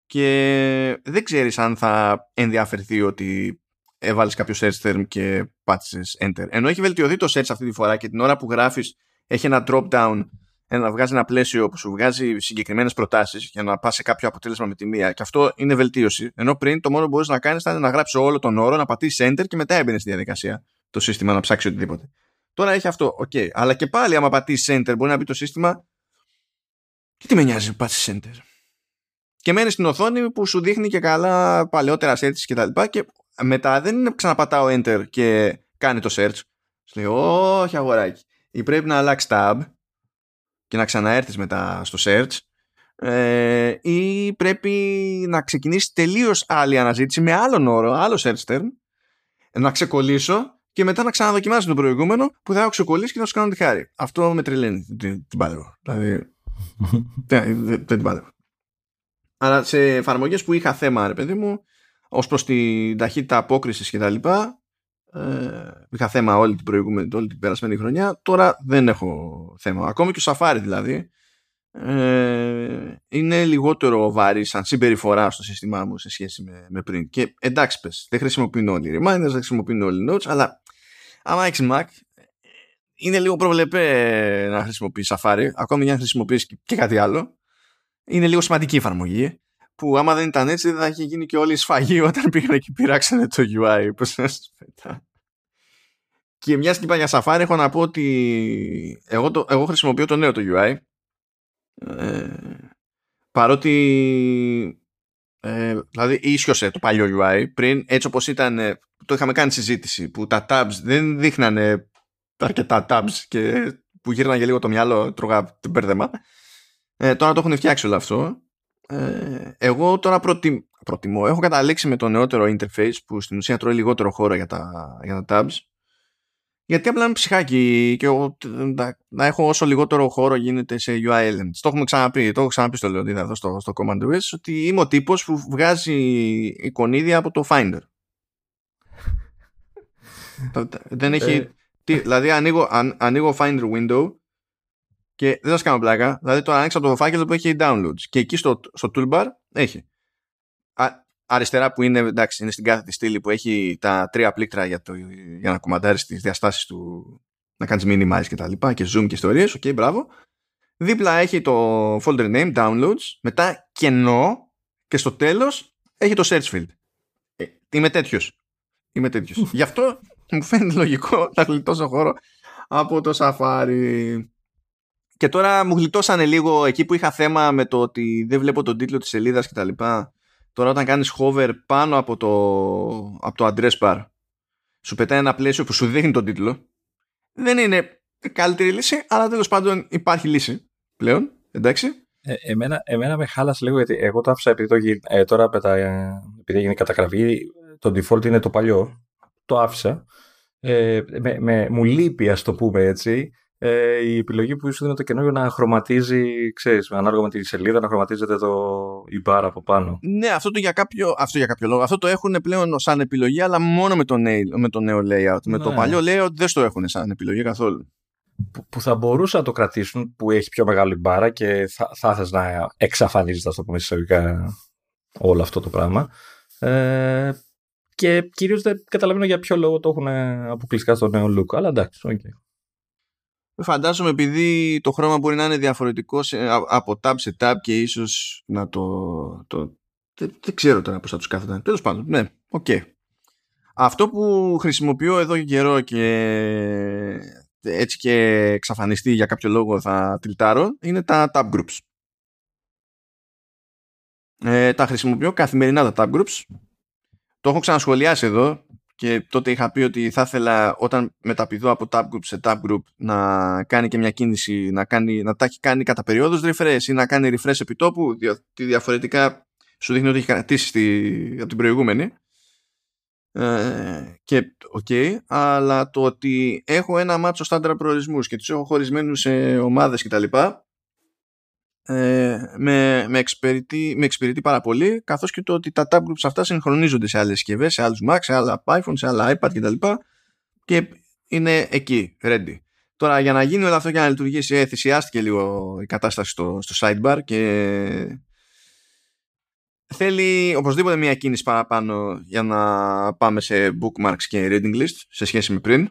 και δεν ξέρεις αν θα ενδιαφερθεί ότι έβαλες κάποιο search term και πάτησες enter. Ενώ έχει βελτιωθεί το search αυτή τη φορά και την ώρα που γράφεις έχει ένα drop down, ένα, βγάζει ένα πλαίσιο που σου βγάζει συγκεκριμένες προτάσεις για να πας σε κάποιο αποτέλεσμα με τη μία, και αυτό είναι βελτίωση. Ενώ πριν το μόνο που μπορείς να κάνεις ήταν να γράψεις όλο τον όρο, να πατήσεις enter και μετά έμπαινε στη διαδικασία το σύστημα να ψάξει οτιδήποτε. Τώρα έχει αυτό, οκ. Okay. Αλλά και πάλι άμα πατήσεις enter μπορεί να μπει το σύστημα και τι με νοιάζει που πάτησες enter. Και μένει στην οθόνη που σου δείχνει και καλά παλαιότερα search και τα λοιπά, και μετά δεν είναι ξαναπατάω enter και κάνει το search. Σου λέει όχι αγοράκι, ή πρέπει να αλλάξει tab και να ξαναέρθεις μετά στο search, ε, ή πρέπει να ξεκινήσει τελείως άλλη αναζήτηση με άλλον όρο, άλλο search term, να ξεκολλήσω και μετά να ξαναδοκιμάσω το προηγούμενο που θα έχω ξεκολλήσει και να σου κάνω τη χάρη. Αυτό με τρελαίνει, την πάλευω. Δηλαδή δεν την πάλευω. Αλλά σε εφαρμογές που είχα θέμα, ρε παιδί μου, ως προς την ταχύτητα απόκρισης και τα λοιπά, ε, είχα θέμα όλη την προηγούμενη, όλη την περασμένη χρονιά. Τώρα δεν έχω θέμα. Ακόμη και ο Safari δηλαδή, ε, είναι λιγότερο βαρύ σαν συμπεριφορά στο σύστημά μου σε σχέση με, με πριν. Και εντάξει πες, δεν χρησιμοποιούν όλοι οι Reminders, δεν χρησιμοποιούν όλοι οι Notes, αλλά άμα έχεις Mac, είναι λίγο προβλεπέ να χρησιμοποιείς Safari, ακόμη και αν χρησιμοποιείς και κάτι άλλο. Είναι λίγο σημαντική εφαρμογή, που άμα δεν ήταν έτσι δεν θα είχε γίνει και όλη η σφαγή όταν πήγανε και πειράξανε το γιου άι. Και μια και είπα για Safari, έχω να πω ότι εγώ, το, εγώ χρησιμοποιώ το νέο το γιου άι, ε, παρότι ε, δηλαδή ίσιοσε το παλιό γιου άι πριν, έτσι όπως ήταν. Το είχαμε κάνει συζήτηση που τα tabs δεν δείχνανε αρκετά tabs και που γύρναγε λίγο το μυαλό, τρώγα την μπέρδεμα. Ε, τώρα το έχουν φτιάξει όλο αυτό. Ε, εγώ τώρα προτιμ, προτιμώ. Έχω καταλήξει με το νεότερο interface που στην ουσία τρώει λιγότερο χώρο για τα, για τα tabs. Γιατί απλά είναι ψυχάκι και εγώ, να, να έχω όσο λιγότερο χώρο γίνεται σε γιου άι elements. Το έχουμε ξαναπεί, το έχω ξαναπεί στο Leonidas εδώ στο, στο Command Us, ότι είμαι ο τύπος που βγάζει εικονίδια από το Finder. Δεν έχει. Τι, δηλαδή ανοίγω, αν, ανοίγω Finder window. Και δεν σας κάνω πλάκα. Δηλαδή τώρα άνοιξα το φάκελο που έχει downloads. Και εκεί στο, στο toolbar έχει. Α, αριστερά που είναι, εντάξει, είναι στην κάθετη στήλη που έχει τα τρία πλήκτρα για, το, για να κουμαντάρεις τις διαστάσεις του. Να κάνεις minimize και τα λοιπά. Και zoom και ιστορίες. Οκ, okay, μπράβο. Δίπλα έχει το folder name, downloads. Μετά κενό. Και στο τέλος έχει το search field. Ε, είμαι τέτοιος. Είμαι τέτοιος. Γι' αυτό μου φαίνεται λογικό να γλιτώσω χώρο από το Safari. Και τώρα μου γλιτώσανε λίγο εκεί που είχα θέμα με το ότι δεν βλέπω τον τίτλο της σελίδας και τα λοιπά. Τώρα όταν κάνεις hover πάνω από το, από το address bar, σου πετάει ένα πλαίσιο που σου δείχνει τον τίτλο. Δεν είναι καλύτερη λύση, αλλά τέλος πάντων υπάρχει λύση πλέον. Εντάξει. Ε, εμένα, εμένα με χάλασε λίγο γιατί εγώ το άφησα επειδή το γυ... ε, τώρα πετα... επειδή έγινε καταγραφή. Το default είναι το παλιό. Το άφησα. Ε, με, με, μου λείπει, ας το πούμε έτσι. Ε, η επιλογή που σου δίνει το καινούριο να χρωματίζει, ξέρεις, ανάλογα με τη σελίδα να χρωματίζεται το, η μπάρα από πάνω. Ναι, αυτό, το για κάποιο, αυτό για κάποιο λόγο. Αυτό το έχουν πλέον σαν επιλογή, αλλά μόνο με το, νέο, με το νέο layout. Ναι. Με το παλιό layout δεν το έχουν σαν επιλογή καθόλου. που θα μπορούσαν να το κρατήσουν, που έχει πιο μεγάλη μπάρα και θα, θα θες να εξαφανίζεται, ας το πούμε εισαγωγικά, όλο αυτό το πράγμα. Ε, και κυρίως δεν καταλαβαίνω για ποιο λόγο το έχουν αποκλειστικά στο νέο look, αλλά εντάξει, okay. Φαντάζομαι επειδή το χρώμα μπορεί να είναι διαφορετικό σε, από tab σε tab και ίσως να το... το δεν, δεν ξέρω τώρα πώς θα τους κάθονταν. Τέλος πάντων, ναι, οκ. Okay. Αυτό που χρησιμοποιώ εδώ και καιρό και έτσι και εξαφανιστεί για κάποιο λόγο θα τιλτάρω είναι τα tab groups. Ε, τα χρησιμοποιώ καθημερινά τα tab groups. Το έχω ξανασχολιάσει εδώ και τότε είχα πει ότι θα ήθελα όταν μεταπηδώ από tab group σε tab group να κάνει και μια κίνηση, να, κάνει, να τα έχει κάνει κατά περιόδους refresh ή να κάνει refresh επιτόπου, διότι διαφορετικά σου δείχνει ότι έχει κρατήσει στη, από την προηγούμενη. Ε, και οκ, okay, αλλά το ότι έχω ένα μάτσο στάνταρ προορισμούς και τους έχω χωρισμένους σε ομάδες κτλ. Ε, με, με, εξυπηρετεί, με εξυπηρετεί πάρα πολύ, καθώς και το ότι τα tab groups αυτά συγχρονίζονται σε άλλες συσκευές, σε άλλους Mac, σε άλλα iPhone, σε άλλα iPad κτλ. Και είναι εκεί, ready. Τώρα για να γίνει όλο αυτό και να λειτουργήσει, ε, θυσιάστηκε λίγο η κατάσταση στο, στο sidebar και... θέλει οπωσδήποτε μια κίνηση παραπάνω για να πάμε σε bookmarks και reading list σε σχέση με πριν.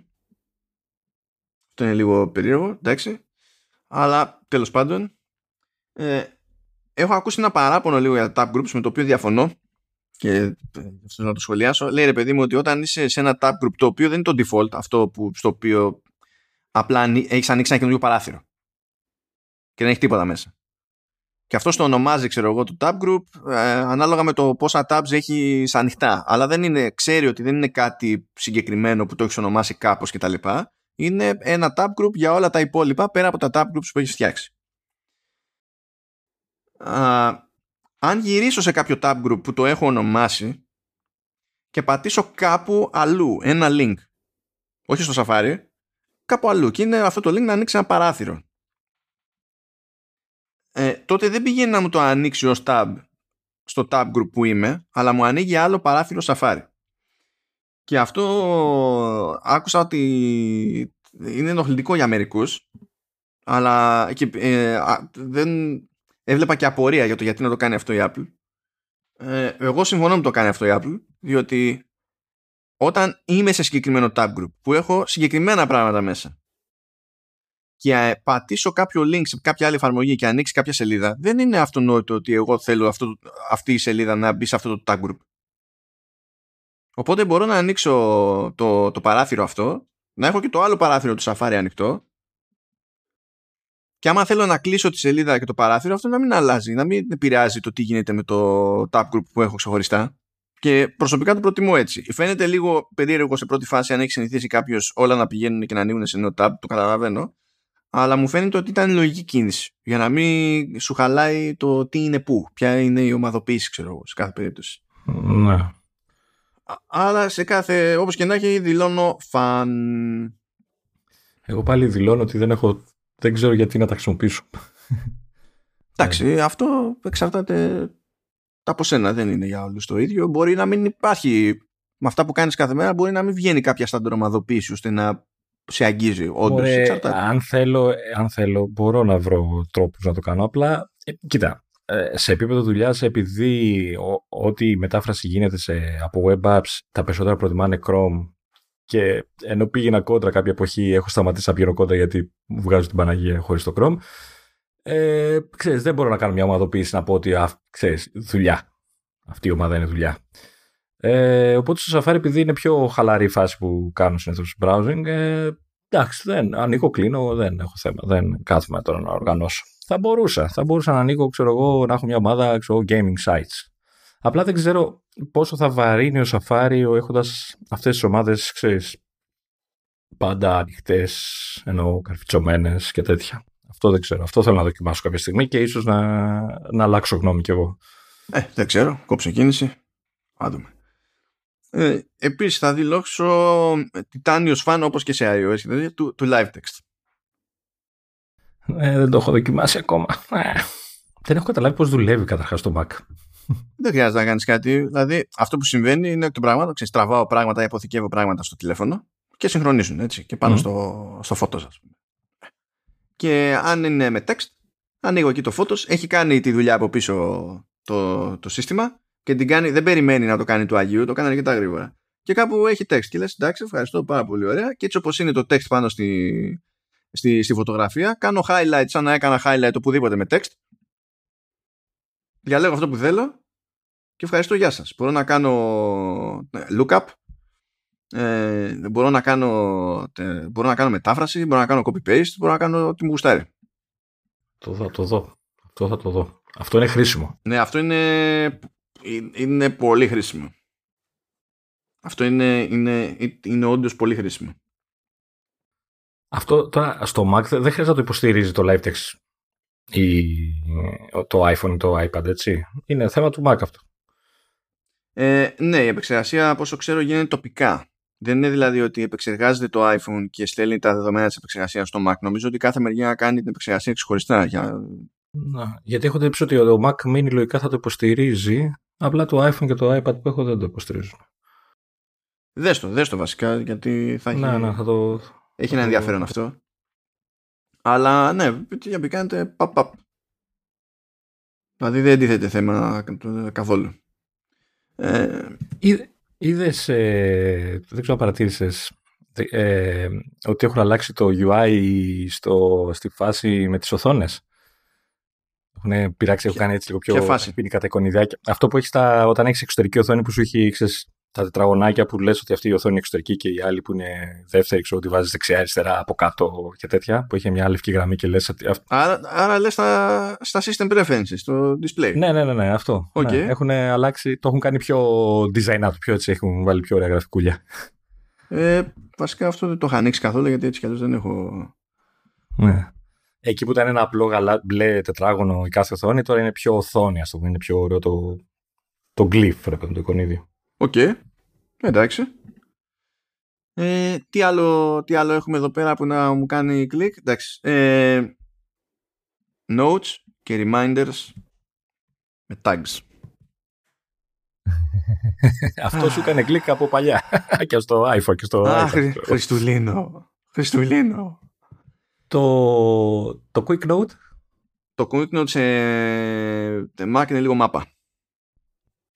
Αυτό είναι λίγο περίεργο, εντάξει. Αλλά τέλος πάντων, ε, έχω ακούσει ένα παράπονο λίγο για tab groups με το οποίο διαφωνώ και θέλω να το σχολιάσω. Λέει ρε παιδί μου ότι όταν είσαι σε ένα tab group το οποίο δεν είναι το default, αυτό που, στο οποίο απλά έχεις ανοίξει ένα καινούργιο παράθυρο και δεν έχει τίποτα μέσα. Και αυτό το ονομάζει, ξέρω εγώ, το tab group, ε, ανάλογα με το πόσα tabs έχει ανοιχτά. Αλλά δεν είναι, ξέρει ότι δεν είναι κάτι συγκεκριμένο που το έχει ονομάσει κάπως κτλ. Είναι ένα tab group για όλα τα υπόλοιπα πέρα από τα tab groups που έχει φτιάξει. Α, αν γυρίσω σε κάποιο tab group που το έχω ονομάσει και πατήσω κάπου αλλού ένα link, όχι στο Safari, κάπου αλλού, και είναι αυτό το link να ανοίξει ένα παράθυρο. Ε, τότε δεν πηγαίνει να μου το ανοίξει ως tab στο tab group που είμαι, αλλά μου ανοίγει άλλο παράθυρο Safari. Και αυτό άκουσα ότι είναι ενοχλητικό για μερικούς, αλλά και, ε, α, δεν έβλεπα και απορία για το γιατί να το κάνει αυτό η Apple. Ε, εγώ συμφωνώ με το κάνει αυτό η Apple, διότι όταν είμαι σε συγκεκριμένο tab group που έχω συγκεκριμένα πράγματα μέσα, και πατήσω κάποιο link σε κάποια άλλη εφαρμογή και ανοίξει κάποια σελίδα, δεν είναι αυτονόητο ότι εγώ θέλω αυτό, αυτή η σελίδα να μπει σε αυτό το tag group. Οπότε μπορώ να ανοίξω το, το παράθυρο αυτό, να έχω και το άλλο παράθυρο του Safari ανοιχτό, και άμα θέλω να κλείσω τη σελίδα και το παράθυρο αυτό να μην αλλάζει, να μην επηρεάζει το τι γίνεται με το tag group που έχω ξεχωριστά. Και προσωπικά το προτιμώ έτσι. Φαίνεται λίγο περίεργο σε πρώτη φάση αν έχει συνηθίσει κάποιο όλα να πηγαίνουν και να ανοίγουν σε νέο tab, το καταλαβαίνω. Αλλά μου φαίνεται ότι ήταν λογική κίνηση για να μην σου χαλάει το τι είναι πού, ποια είναι η ομαδοποίηση, ξέρω εγώ, σε κάθε περίπτωση. Ναι. Α, αλλά σε κάθε, όπως και να έχει, δηλώνω φαν. Εγώ πάλι δηλώνω ότι δεν έχω, δεν ξέρω γιατί να τα χρησιμοποιήσω. Εντάξει, αυτό εξαρτάται από σένα, δεν είναι για όλους το ίδιο. Μπορεί να μην υπάρχει, με αυτά που κάνεις κάθε μέρα, μπορεί να μην βγαίνει κάποια στάνταρ ομαδοποίηση ώστε να σε αγγίζει, όντως. Ωραία, αν, θέλω, αν θέλω μπορώ να βρω τρόπους να το κάνω. Απλά, ε, κοίτα, ε, σε επίπεδο δουλειάς, επειδή ο, ό,τι η μετάφραση γίνεται σε, από web apps, τα περισσότερα προτιμάνε Chrome, και ενώ πήγαινα κόντρα κάποια εποχή, έχω σταματήσει να πηγαίνω κόντρα γιατί βγάζω την Παναγία χωρίς το Chrome, ε, ξέρεις, δεν μπορώ να κάνω μια ομαδοποίηση να πω ότι, α, ξέρεις, δουλειά. Αυτή η ομάδα είναι δουλειά. Ε, οπότε στο Safari, επειδή είναι πιο χαλαρή η φάση που κάνω συνήθως browsing, ε, εντάξει, δεν ανοίγω, κλείνω, δεν έχω θέμα, δεν κάθομαι τώρα να οργανώσω. Θα μπορούσα, θα μπορούσα να ανοίγω, ξέρω εγώ, να έχω μια ομάδα, ξέρω, gaming sites. Απλά δεν ξέρω πόσο θα βαρύνει ο Safari έχοντας αυτές τις ομάδες, ξέρεις, πάντα ανοιχτές, ενώ καρφιτσωμένες και τέτοια. Αυτό δεν ξέρω, αυτό θέλω να δοκιμάσω κάποια στιγμή και ίσως να, να αλλάξω γνώμη κι εγώ. Ε, δεν ξέρω, κόψε κίνηση, άντουμε. Ε, επίσης θα δηλώσω τιτάνιος φαν, όπως και σε iOS, δηλαδή, του, του live text. ε, Δεν το έχω δοκιμάσει ακόμα. ε, Δεν έχω καταλάβει πώς δουλεύει καταρχάς το Mac. Δεν χρειάζεται να κάνεις κάτι. Δηλαδή αυτό που συμβαίνει είναι ότι πράγμα, ξέρεις, τραβάω πράγματα, υποθηκεύω πράγματα στο τηλέφωνο και συγχρονίζουν έτσι και πάνω mm. στο, στο Photos, ας πούμε. και αν είναι με text, ανοίγω εκεί το Photos. Έχει κάνει τη δουλειά από πίσω το, το σύστημα και την κάνει, δεν περιμένει να το κάνει του Αγίου, το κάνει αρκετά γρήγορα. Και κάπου έχει text και λες εντάξει, ευχαριστώ πάρα πολύ, ωραία. Και έτσι όπως είναι το text πάνω στη, στη, στη φωτογραφία, κάνω highlight σαν να έκανα highlight οπουδήποτε με text. Διαλέγω αυτό που θέλω και ευχαριστώ, γεια σας. Μπορώ να κάνω lookup, ε, μπορώ, να κάνω, ε, μπορώ να κάνω μετάφραση, μπορώ να κάνω copy-paste, μπορώ να κάνω ό,τι μου γουστάρει. Το δω, το δω. Αυτό θα το δω. Αυτό είναι χρήσιμο. Ναι, αυτό είναι, είναι πολύ χρήσιμο. Αυτό είναι, είναι, είναι όντως πολύ χρήσιμο. Αυτό τώρα στο Mac δεν χρειάζεται να το υποστηρίζει το Live Text ή το iPhone ή το iPad, έτσι. Είναι θέμα του Mac αυτό. Ε, ναι, η επεξεργασία, από όσο ξέρω, γίνεται τοπικά. Δεν είναι δηλαδή ότι επεξεργάζεται το iPhone και στέλνει τα δεδομένα της επεξεργασίας στο Mac. Νομίζω ότι κάθε μεριά κάνει την επεξεργασία ξεχωριστά. Για... Να, γιατί έχω την ότι ο Mac Mini λογικά θα το υποστηρίζει, απλά το iPhone και το iPad που έχω δεν το υποστηρίζουν. Δες το, δες το βασικά, γιατί θα έχει, να, ναι, θα το... έχει θα ένα ενδιαφέρον το... αυτό. Αλλά ναι, για πει κάνετε παπ παπ. Δηλαδή δεν τίθεται θέμα καθόλου. Ε... Είδε, είδες, ε, δεν ξέρω αν παρατήρησες, ε, ότι έχουν αλλάξει το γιου άι στο, στη φάση με τις οθόνες. Έχουν πειράξει, έχουν κάνει έτσι λίγο πιο ποινικά τα εικονιδιάκια. Αυτό που έχεις τα, όταν έχεις εξωτερική οθόνη που σου έχει ξέρεις, τα τετραγωνάκια που λες ότι αυτή η οθόνη είναι εξωτερική και η άλλη που είναι δεύτερη, ξέρω ότι βάζεις δεξιά-αριστερά από κάτω και τέτοια, που είχε μια λευκή γραμμή και λες. Ότι... Άρα, άρα λες στα, στα system preferences, στο display. Ναι, ναι, ναι, ναι αυτό. Okay. Ναι, έχουν αλλάξει, το έχουν κάνει πιο design out, πιο έτσι, έχουν βάλει πιο ωραία γραφικούλια. Ε, βασικά αυτό δεν το είχα ανοίξει καθόλου γιατί έτσι κι αλλιώς δεν έχω. Ναι. Εκεί που ήταν ένα απλό γαλά, μπλε τετράγωνο η κάθε οθόνη, τώρα είναι πιο οθόνη, ας το πούμε, είναι πιο ωραίο το, το glyph, ρε παιδί, το εικονίδιο. Οκ, okay. Εντάξει. Ε, τι, άλλο, τι άλλο έχουμε εδώ πέρα που να μου κάνει κλικ. Εντάξει. Ε, notes και reminders με tags. Αυτό σου έκανε κλικ από παλιά. Και στο iPhone και στο ah, iPhone. Αχ, Χριστουλίνο. Χριστουλίνο. Το, το Quick Note. Το Quick Note σε Mac είναι λίγο μάπα.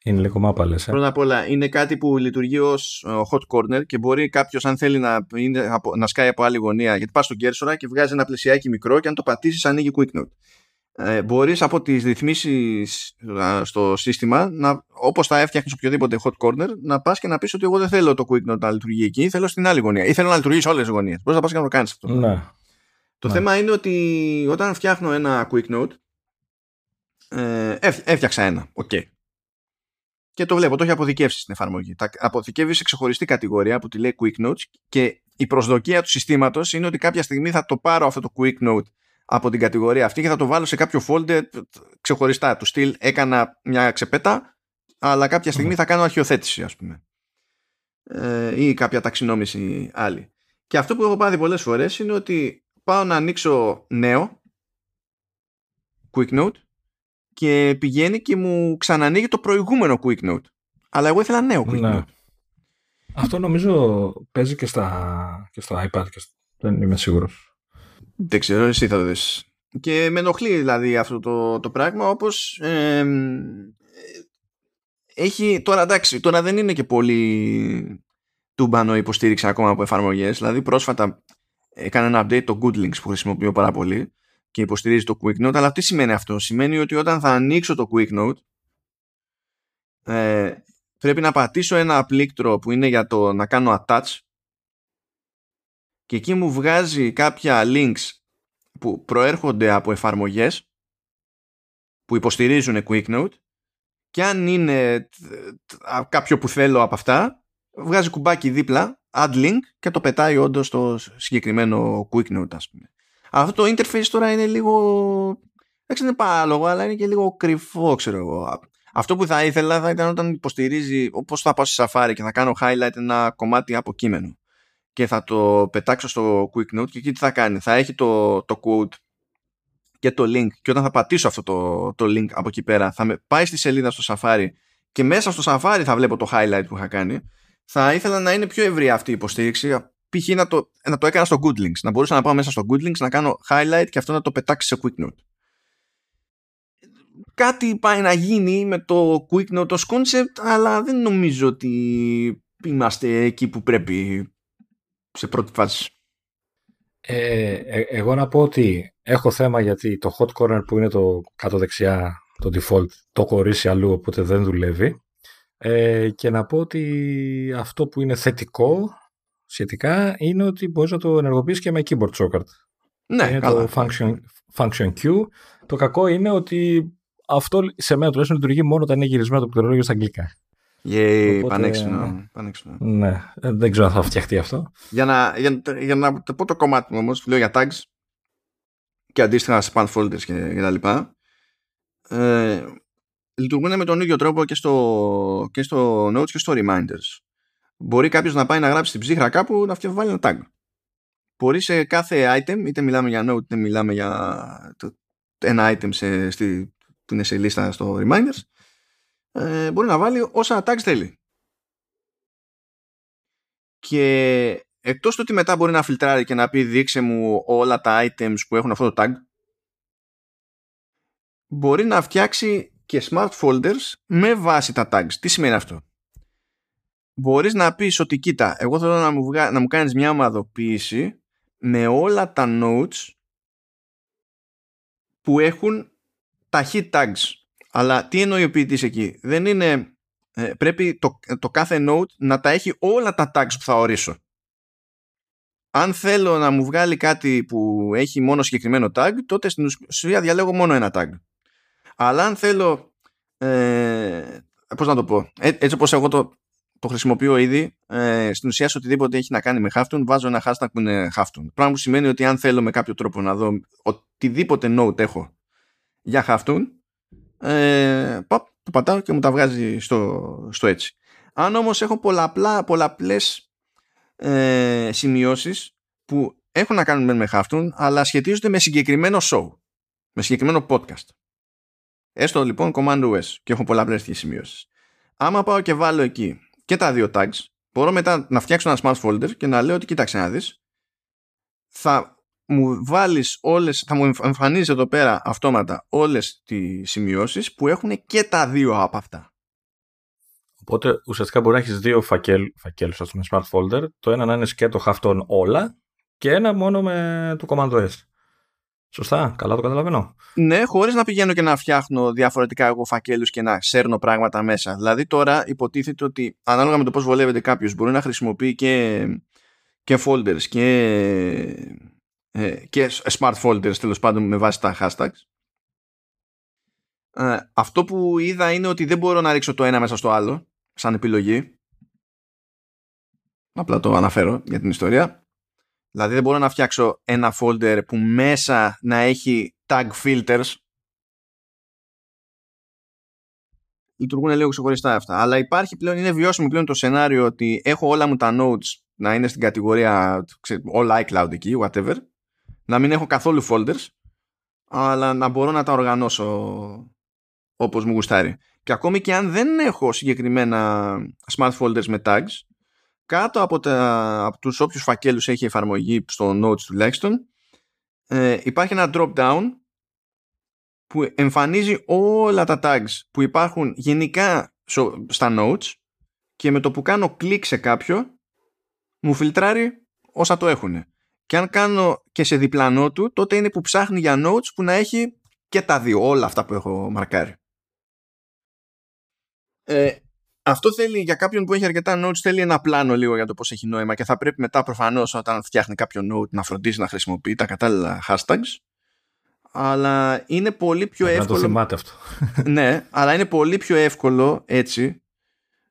Είναι λίγο μάπα, λες, ε. Πρώτα απ' όλα, είναι κάτι που λειτουργεί ως hot corner και μπορεί κάποιος, αν θέλει, να, είναι, να σκάει από άλλη γωνία. Γιατί πας στον κέρσορα και βγάζει ένα πλαισιάκι μικρό και αν το πατήσεις, ανοίγει Quick Note. Ε, μπορείς από τις ρυθμίσεις στο σύστημα, να, όπως θα έφτιαχνες οποιοδήποτε hot corner, να πας και να πεις ότι εγώ δεν θέλω το Quick Note να λειτουργεί εκεί, θέλω στην άλλη γωνία. Ή θέλω να λειτουργεί σε όλες τις γωνίες. Μπορείς να πας και να το κάνεις αυτό. Ναι. Το ναι. θέμα είναι ότι όταν φτιάχνω ένα Quick Note, ε, έφτιαξα ένα. Οκ. Okay. Και το βλέπω, το έχει αποδικεύσει στην εφαρμογή. Τα αποθηκεύει σε ξεχωριστή κατηγορία που τη λέει Quick Notes και η προσδοκία του συστήματος είναι ότι κάποια στιγμή θα το πάρω αυτό το Quick Note από την κατηγορία αυτή και θα το βάλω σε κάποιο folder ξεχωριστά. Του στυλ έκανα μια ξεπέτα, αλλά κάποια στιγμή mm. θα κάνω αρχιοθέτηση, ας πούμε. Ε, ή κάποια ταξινόμηση άλλη. Και αυτό που έχω πάθει πολλές φορές είναι ότι πάω να ανοίξω νέο Quick Note και πηγαίνει και μου ξανανοίγει το προηγούμενο Quick Note. Αλλά εγώ ήθελα νέο Quick ναι. Note. Αυτό νομίζω παίζει και, στα, και στο iPad. Και στο... Δεν είμαι σίγουρος. Δεν ξέρω, εσύ θα το δεις. Και με ενοχλεί δηλαδή αυτό το, το πράγμα, όπως ε, ε, έχει τώρα εντάξει, τώρα δεν είναι και πολύ τούμπανο υποστήριξη ακόμα από εφαρμογές. Δηλαδή πρόσφατα έκανε ένα update το GoodLinks που χρησιμοποιώ πάρα πολύ και υποστηρίζει το Quick Note, αλλά τι σημαίνει αυτό? Σημαίνει ότι όταν θα ανοίξω το Quick Note ε, πρέπει να πατήσω ένα πλήκτρο που είναι για το να κάνω attach και εκεί μου βγάζει κάποια links που προέρχονται από εφαρμογές που υποστηρίζουν Quick Note και αν είναι κάποιο που θέλω από αυτά βγάζει κουμπάκι δίπλα add link και το πετάει όντως το συγκεκριμένο Quick Note, ας πούμε. Αυτό το interface τώρα είναι λίγο, δεν είναι παράλογο, αλλά είναι και λίγο κρυφό, ξέρω εγώ. Αυτό που θα ήθελα θα ήταν όταν υποστηρίζει, όπως θα πάω στη Safari και θα κάνω highlight ένα κομμάτι από κείμενο και θα το πετάξω στο Quick Note και εκεί τι θα κάνει? Θα έχει το, το quote και το link και όταν θα πατήσω αυτό το, το link από εκεί πέρα θα με πάει στη σελίδα στο Safari και μέσα στο Safari θα βλέπω το highlight που είχα κάνει. Θα ήθελα να είναι πιο ευρύ αυτή η υποστήριξη. π.χ. να το, να το έκανα στο GoodLinks. Να μπορούσα να πάω μέσα στο GoodLinks, να κάνω highlight και αυτό να το πετάξει σε QuickNote. Κάτι πάει να γίνει με το QuickNote ως concept, αλλά δεν νομίζω ότι είμαστε εκεί που πρέπει σε πρώτη φάση. Ε, ε, εγώ να πω ότι έχω θέμα γιατί το hot corner που είναι το κάτω δεξιά, το default, το έχω ορίσει αλλού, οπότε δεν δουλεύει. Ε, και να πω ότι αυτό που είναι θετικό σχετικά είναι ότι μπορείς να το ενεργοποιήσεις και με keyboard shortcut. Ναι, είναι καλά. Το function, function Q. Το κακό είναι ότι αυτό σε μένα τουλάχιστον λειτουργεί μόνο όταν είναι γυρισμένο το πληκτρολόγιο στα αγγλικά. Yay, οπότε, πανέξινο, πανέξινο. Ναι, δεν ξέρω αν θα φτιαχτεί αυτό. Για να, για, για να πω το κομμάτι μου όμως, λέω για tags και αντίστοιχα span folders και, και τα λοιπά. Ε, λειτουργούν με τον ίδιο τρόπο και στο, και στο Notes και στο Reminders. Μπορεί κάποιος να πάει να γράψει την ψύχρα κάπου, να βάλει ένα tag. Μπορεί σε κάθε item, είτε μιλάμε για Note, είτε μιλάμε για το, ένα item σε, στη, που είναι σε λίστα στο Reminders, ε, μπορεί να βάλει όσα tags θέλει. Και εκτός του ότι μετά μπορεί να φιλτράρει και να πει δείξε μου όλα τα items που έχουν αυτό το tag, μπορεί να φτιάξει και smart folders με βάση τα tags. Τι σημαίνει αυτό? Μπορείς να πεις ότι κοίτα, εγώ θέλω να μου, βγα... να μου κάνεις μια ομαδοποίηση με όλα τα notes που έχουν τα hit tags. Αλλά τι εννοεί ο ποιητής εκεί? Δεν είναι, ε, πρέπει το, το κάθε note να τα έχει όλα τα tags που θα ορίσω. Αν θέλω να μου βγάλει κάτι που έχει μόνο συγκεκριμένο tag, τότε στην ουσία διαλέγω μόνο ένα tag. Αλλά αν θέλω, ε, πώς να το πω, έτσι όπως εγώ το, το χρησιμοποιώ ήδη, ε, στην ουσία σε οτιδήποτε έχει να κάνει με halftone, βάζω ένα hashtag που είναι halftone. Πράγμα που σημαίνει ότι αν θέλω με κάποιο τρόπο να δω οτιδήποτε note έχω για halftone, ε, παπ, το πατάω και μου τα βγάζει στο, στο έτσι. Αν όμως έχω πολλαπλά, πολλαπλές Ε, σημειώσεις που έχουν να κάνουν με halftone αλλά σχετίζονται με συγκεκριμένο show, με συγκεκριμένο podcast, έστω λοιπόν Command ο ες, και έχω πολλαπλές σημειώσεις, άμα πάω και βάλω εκεί και τα δύο tags, μπορώ μετά να φτιάξω ένα smart folder και να λέω ότι κοίταξε να δεις, θα μου βάλεις όλες, θα μου εμφανίζει εδώ πέρα αυτόματα όλες τις σημειώσεις που έχουν και τα δύο από αυτά. Οπότε ουσιαστικά μπορεί να έχεις δύο φακέλ, φακέλους ας πούμε, smart folder. Το ένα να είναι σκέτο halftone όλα και ένα μόνο με το Command ο ες. Σωστά, καλά το καταλαβαίνω. Ναι, χωρίς να πηγαίνω και να φτιάχνω διαφορετικά εγώ φακέλους και να σέρνω πράγματα μέσα. Δηλαδή τώρα υποτίθεται ότι ανάλογα με το πώς βολεύεται κάποιος μπορεί να χρησιμοποιεί και, και folders και, και smart folders τέλος πάντων με βάση τα hashtags. Ε, αυτό που είδα είναι ότι δεν μπορώ να ρίξω το ένα μέσα στο άλλο σαν επιλογή. Απλά το αναφέρω για την ιστορία. Δηλαδή δεν μπορώ να φτιάξω ένα folder που μέσα να έχει tag filters. Λειτουργούν λίγο ξεχωριστά αυτά. Αλλά υπάρχει πλέον, είναι βιώσιμο πλέον το σενάριο ότι έχω όλα μου τα notes να είναι στην κατηγορία all iCloud εκεί, whatever. Να μην έχω καθόλου folders, αλλά να μπορώ να τα οργανώσω όπως μου γουστάρει. Και ακόμη και αν δεν έχω συγκεκριμένα smart folders με tags, κάτω από, τα, από τους όποιους φακέλους έχει εφαρμογή στο Notes τουλάχιστον, ε, υπάρχει ένα drop down που εμφανίζει όλα τα tags που υπάρχουν γενικά στα Notes και με το που κάνω κλικ σε κάποιο μου φιλτράρει όσα το έχουν. Και αν κάνω και σε διπλανό του, τότε είναι που ψάχνει για notes που να έχει και τα δύο, όλα αυτά που έχω μαρκάρει. Ε, αυτό θέλει, για κάποιον που έχει αρκετά notes, θέλει ένα πλάνο λίγο για το πώς έχει νόημα και θα πρέπει μετά προφανώς όταν φτιάχνει κάποιο note να φροντίζει να χρησιμοποιεί τα κατάλληλα hashtags. Αλλά είναι πολύ πιο εύκολο. Να το θυμάται αυτό. Ναι, αλλά είναι πολύ πιο εύκολο έτσι.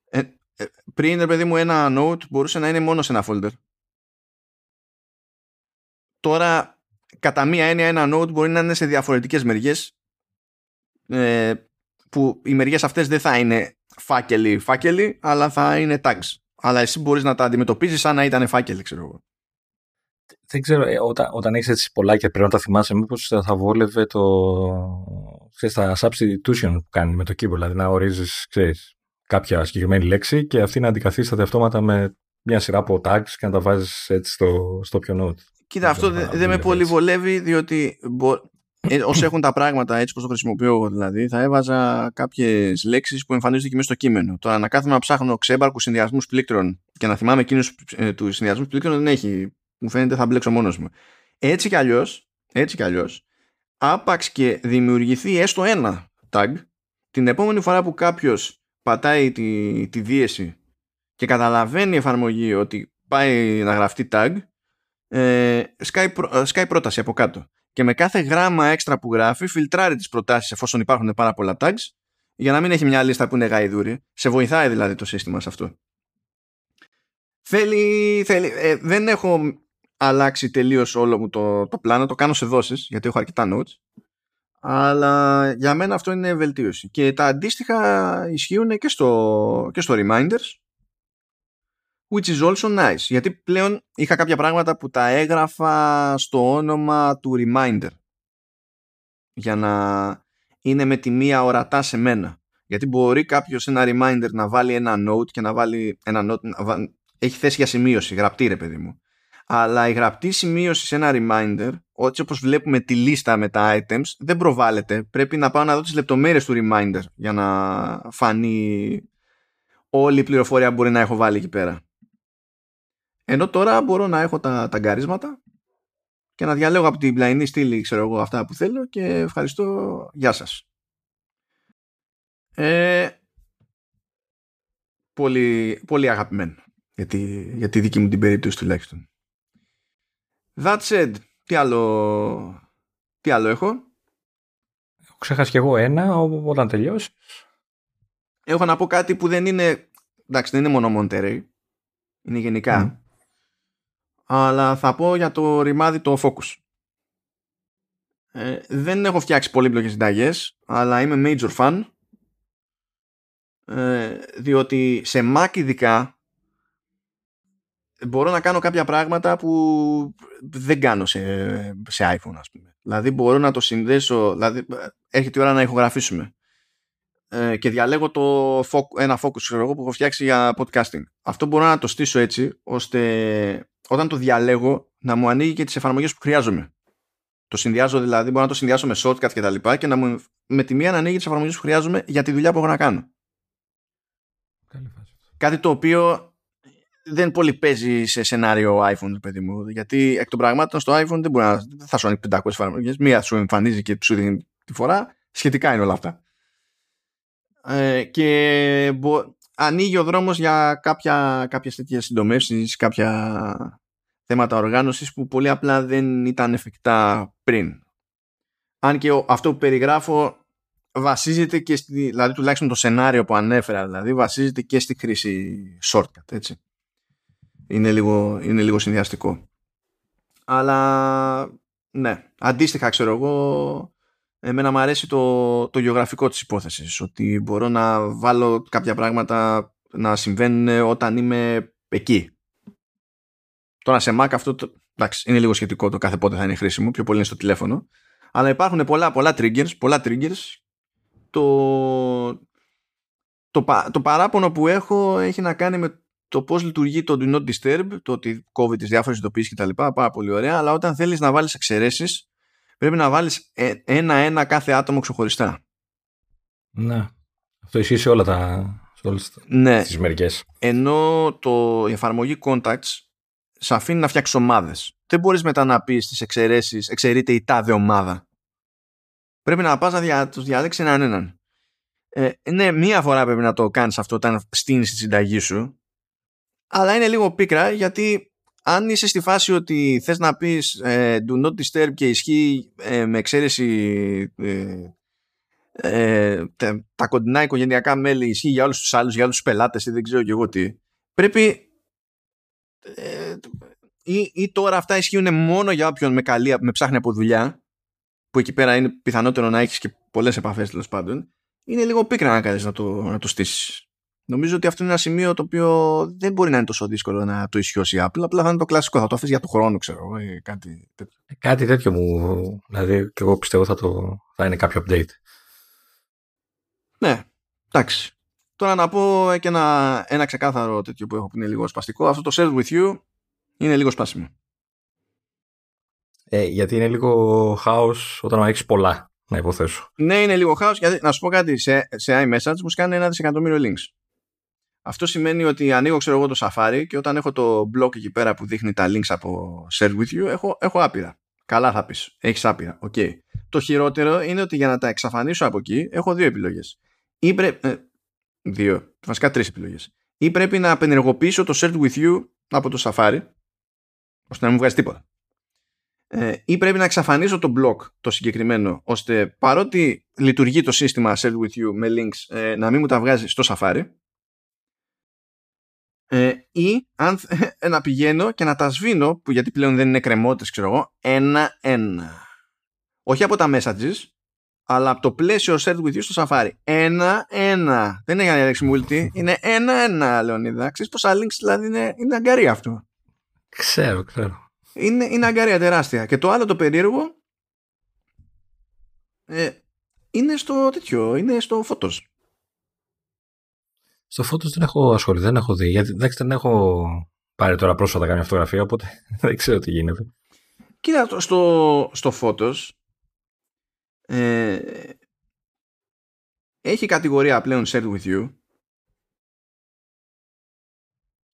Ε, πριν, ρε παιδί μου, ένα note μπορούσε να είναι μόνο σε ένα folder. Τώρα, κατά μία έννοια, ένα node μπορεί να είναι σε διαφορετικές μεριές, ε, που οι μεριές αυτές δεν θα είναι φάκελοι, φάκελοι, αλλά θα είναι tags. Αλλά εσύ μπορείς να τα αντιμετωπίζεις σαν να ήταν φάκελοι, ξέρω εγώ. Δεν ξέρω, ε, όταν, όταν έχεις έτσι πολλά και πρέπει να τα θυμάσαι, μήπως θα βόλευε το, ξέρεις, τα substitution που κάνει με το keyboard, δηλαδή να ορίζεις, ξέρεις, κάποια συγκεκριμένη λέξη και αυτή να αντικαθίσταται αυτόματα με μια σειρά από tags και να τα βάζεις έτσι στο, στο πιο note. Κοίτα, αυτό δεν δε με πολύ βολεύει, διότι μπο... ε, όσοι έχουν τα πράγματα έτσι όπως το χρησιμοποιώ εγώ, δηλαδή, θα έβαζα κάποιες λέξεις που εμφανίζονται και μέσα στο κείμενο. Τώρα να κάθομαι να ψάχνω ξέμπαρκους συνδυασμούς πλήκτρων και να θυμάμαι εκείνους ε, του συνδυασμούς πλήκτρων δεν έχει. Μου φαίνεται θα μπλέξω μόνος μου. Έτσι κι αλλιώς, έτσι κι αλλιώς, άπαξ και δημιουργηθεί έστω ένα tag, την επόμενη φορά που κάποιος πατάει τη, τη δίεση και καταλαβαίνει η εφαρμογή ότι πάει να γραφτεί tag, ε, σκάει, προ, σκάει πρόταση από κάτω. Και με κάθε γράμμα έξτρα που γράφει, φιλτράρει τις προτάσεις εφόσον υπάρχουν πάρα πολλά tags, για να μην έχει μια λίστα που είναι γαϊδούρη. Σε βοηθάει δηλαδή το σύστημα σε αυτό. Θέλει, θέλει. Ε, δεν έχω αλλάξει τελείως όλο μου το, το πλάνο, το κάνω σε δόσεις, γιατί έχω αρκετά notes. Αλλά για μένα αυτό είναι βελτίωση. Και τα αντίστοιχα ισχύουν και στο, και στο Reminders, which is also nice. Γιατί πλέον είχα κάποια πράγματα που τα έγραφα στο όνομα του Reminder, για να είναι με τη μία ορατά σε μένα. Γιατί μπορεί κάποιος ένα Reminder να βάλει ένα note και να βάλει ένα note, να βάλει, έχει θέση για σημείωση, γραπτή ρε παιδί μου. Αλλά η γραπτή σημείωση σε ένα reminder, έτσι όπως βλέπουμε τη λίστα με τα items, δεν προβάλλεται. Πρέπει να πάω να δω τις λεπτομέρειες του reminder για να φανεί όλη η πληροφορία που μπορεί να έχω βάλει εκεί πέρα. Ενώ τώρα μπορώ να έχω τα ταγκαρίσματα και να διαλέγω από την πλαϊνή στήλη, ξέρω εγώ, αυτά που θέλω και ευχαριστώ, γεια σας. Ε, πολύ, πολύ αγαπημένο. Για τη, για τη δική μου την περίπτωση τουλάχιστον. That said, τι άλλο, τι άλλο έχω? Ξέχασα κι εγώ ένα, όταν τελειώσει. Έχω να πω κάτι που δεν είναι, εντάξει, δεν είναι μόνο Monterey, είναι γενικά. Mm. Αλλά θα πω για το ρημάδι το focus. Ε, δεν έχω φτιάξει πολύπλοκες συνταγές, αλλά είμαι major fan. Ε, διότι σε Mac ειδικά μπορώ να κάνω κάποια πράγματα που δεν κάνω σε, σε iPhone, ας πούμε. Δηλαδή μπορώ να το συνδέσω, δηλαδή έρχεται η ώρα να ηχογραφήσουμε ε, και διαλέγω το, ένα focus που έχω φτιάξει για podcasting. Αυτό μπορώ να το στήσω έτσι ώστε όταν το διαλέγω να μου ανοίγει και τις εφαρμογές που χρειάζομαι. Το συνδυάζω δηλαδή, μπορώ να το συνδυάσω με shortcut και τα λοιπά και να μου, με τη μία να ανοίγει τις εφαρμογές που χρειάζομαι για τη δουλειά που έχω να κάνω. Κάτι το οποίο δεν πολύ παίζει σε σενάριο iPhone, παιδί μου, γιατί εκ των πραγμάτων στο iPhone δεν μπορεί να θα σου ανοίγει πεντακόσιες εφαρμογές, μία σου εμφανίζει και σου δίνει τη φορά, σχετικά είναι όλα αυτά. Ε, και μπο... ανοίγει ο δρόμος για κάποια, κάποιες τέτοιες συντομεύσεις, κάποια θέματα οργάνωσης που πολύ απλά δεν ήταν εφικτά πριν. Αν και αυτό που περιγράφω βασίζεται και στη, δηλαδή τουλάχιστον το σενάριο που ανέφερα, δηλαδή βασίζεται και στη χρήση shortcut, έτσι. Είναι λίγο, είναι λίγο συνδυαστικό. Αλλά ναι, αντίστοιχα ξέρω εγώ, εμένα μου αρέσει το, το γεωγραφικό της υπόθεσης, ότι μπορώ να βάλω κάποια πράγματα να συμβαίνουν όταν είμαι εκεί. Τώρα σε Mac αυτό το, εντάξει, είναι λίγο σχετικό το κάθε πότε θα είναι χρήσιμο, πιο πολύ είναι στο τηλέφωνο, αλλά υπάρχουν πολλά, πολλά triggers, πολλά triggers. Το, το, το παράπονο που έχω έχει να κάνει με το πώς λειτουργεί το Do Not Disturb, το ότι κόβει τις διάφορες ειδοποιήσεις κτλ. Πάρα πολύ ωραία, αλλά όταν θέλεις να βάλεις εξαιρέσεις, πρέπει να βάλεις ένα-ένα κάθε άτομο ξεχωριστά. Ναι. Αυτό ισχύει σε όλα τα. Σε όλες ναι. Τις μερικές. Ενώ το, η εφαρμογή Contacts σε αφήνει να φτιάξεις ομάδες. Δεν μπορείς μετά να πεις στις εξαιρέσεις, εξαιρείται η τάδε ομάδα. Πρέπει να πας να δια, τους διαλέξεις έναν-έναν. Ε, ναι, μία φορά πρέπει να το κάνεις αυτό όταν στείνεις τη συνταγή σου. Αλλά είναι λίγο πίκρα, γιατί αν είσαι στη φάση ότι θες να πεις ε, do not disturb και ισχύει ε, με εξαίρεση ε, ε, τα, τα κοντινά οικογενειακά μέλη, ισχύει για όλους τους άλλους, για όλους τους πελάτες ή δεν ξέρω και εγώ τι, πρέπει ε, ή, ή τώρα αυτά ισχύουν μόνο για όποιον με, καλεί, με ψάχνει από δουλειά, που εκεί πέρα είναι πιθανότερο να έχεις και πολλές επαφές τέλος πάντων, είναι λίγο πίκρα να κάνεις να το, να το στήσεις. Νομίζω ότι αυτό είναι ένα σημείο το οποίο δεν μπορεί να είναι τόσο δύσκολο να το ισιώσει η Apple. Απλά θα είναι το κλασικό. Θα το αφήσει για του χρόνου, ξέρω εγώ. Κάτι τέτοιο. Κάτι τέτοιο μου. Δηλαδή, και εγώ πιστεύω θα, το, θα είναι κάποιο update. Ναι, εντάξει. Τώρα να πω και ένα, ένα ξεκάθαρο τέτοιο που έχω που είναι λίγο σπαστικό. Αυτό το share with you είναι λίγο σπάσιμο. Ε, γιατί είναι λίγο χάος όταν έχεις πολλά, να υποθέσω. Ναι, είναι λίγο χάος. Γιατί, να σου πω κάτι, σε, σε iMessage μου σκάνε ένα δισεκατομμύριο links. Αυτό σημαίνει ότι ανοίγω, ξέρω εγώ, το Safari και όταν έχω το blog εκεί πέρα που δείχνει τα links από share with you, έχω, έχω άπειρα. Καλά θα πεις, έχεις άπειρα. Okay. Το χειρότερο είναι ότι για να τα εξαφανίσω από εκεί έχω δύο επιλογές. Ή πρέ... ε, δύο, βασικά τρεις επιλογές. Ή πρέπει να απενεργοποιήσω το share with you από το Safari, ώστε να μην βγάζει τίποτα. Ε, ή πρέπει να εξαφανίσω το blog το συγκεκριμένο, ώστε παρότι λειτουργεί το σύστημα share with you με links, ε, να μην μου τα βγάζει στο Safari. Ε, ή αν, ε, να πηγαίνω και να τα σβήνω, που γιατί πλέον δεν είναι κρεμότητες, ξέρω εγώ, ένα-ένα. Όχι από τα messages, αλλά από το πλαίσιο share with you στο Safari. Ένα-ένα. Δεν είναι για να διαλέξει multi, είναι ένα-ένα, Λεωνίδα. Ξέρεις πόσα links, δηλαδή είναι, είναι αγκαρία αυτό. Ξέρω, ξέρω. Είναι, είναι αγκαρία τεράστια. Και το άλλο το περίεργο ε, είναι στο τέτοιο, είναι στο Photos. Στο Photos δεν έχω ασχοληθεί, δεν έχω δει. Γιατί εντάξει, δεν έχω πάρει τώρα πρόσφατα καμία φωτογραφία, οπότε δεν ξέρω τι γίνεται. Κοίτα, στο, στο Photos ε, έχει κατηγορία πλέον share with you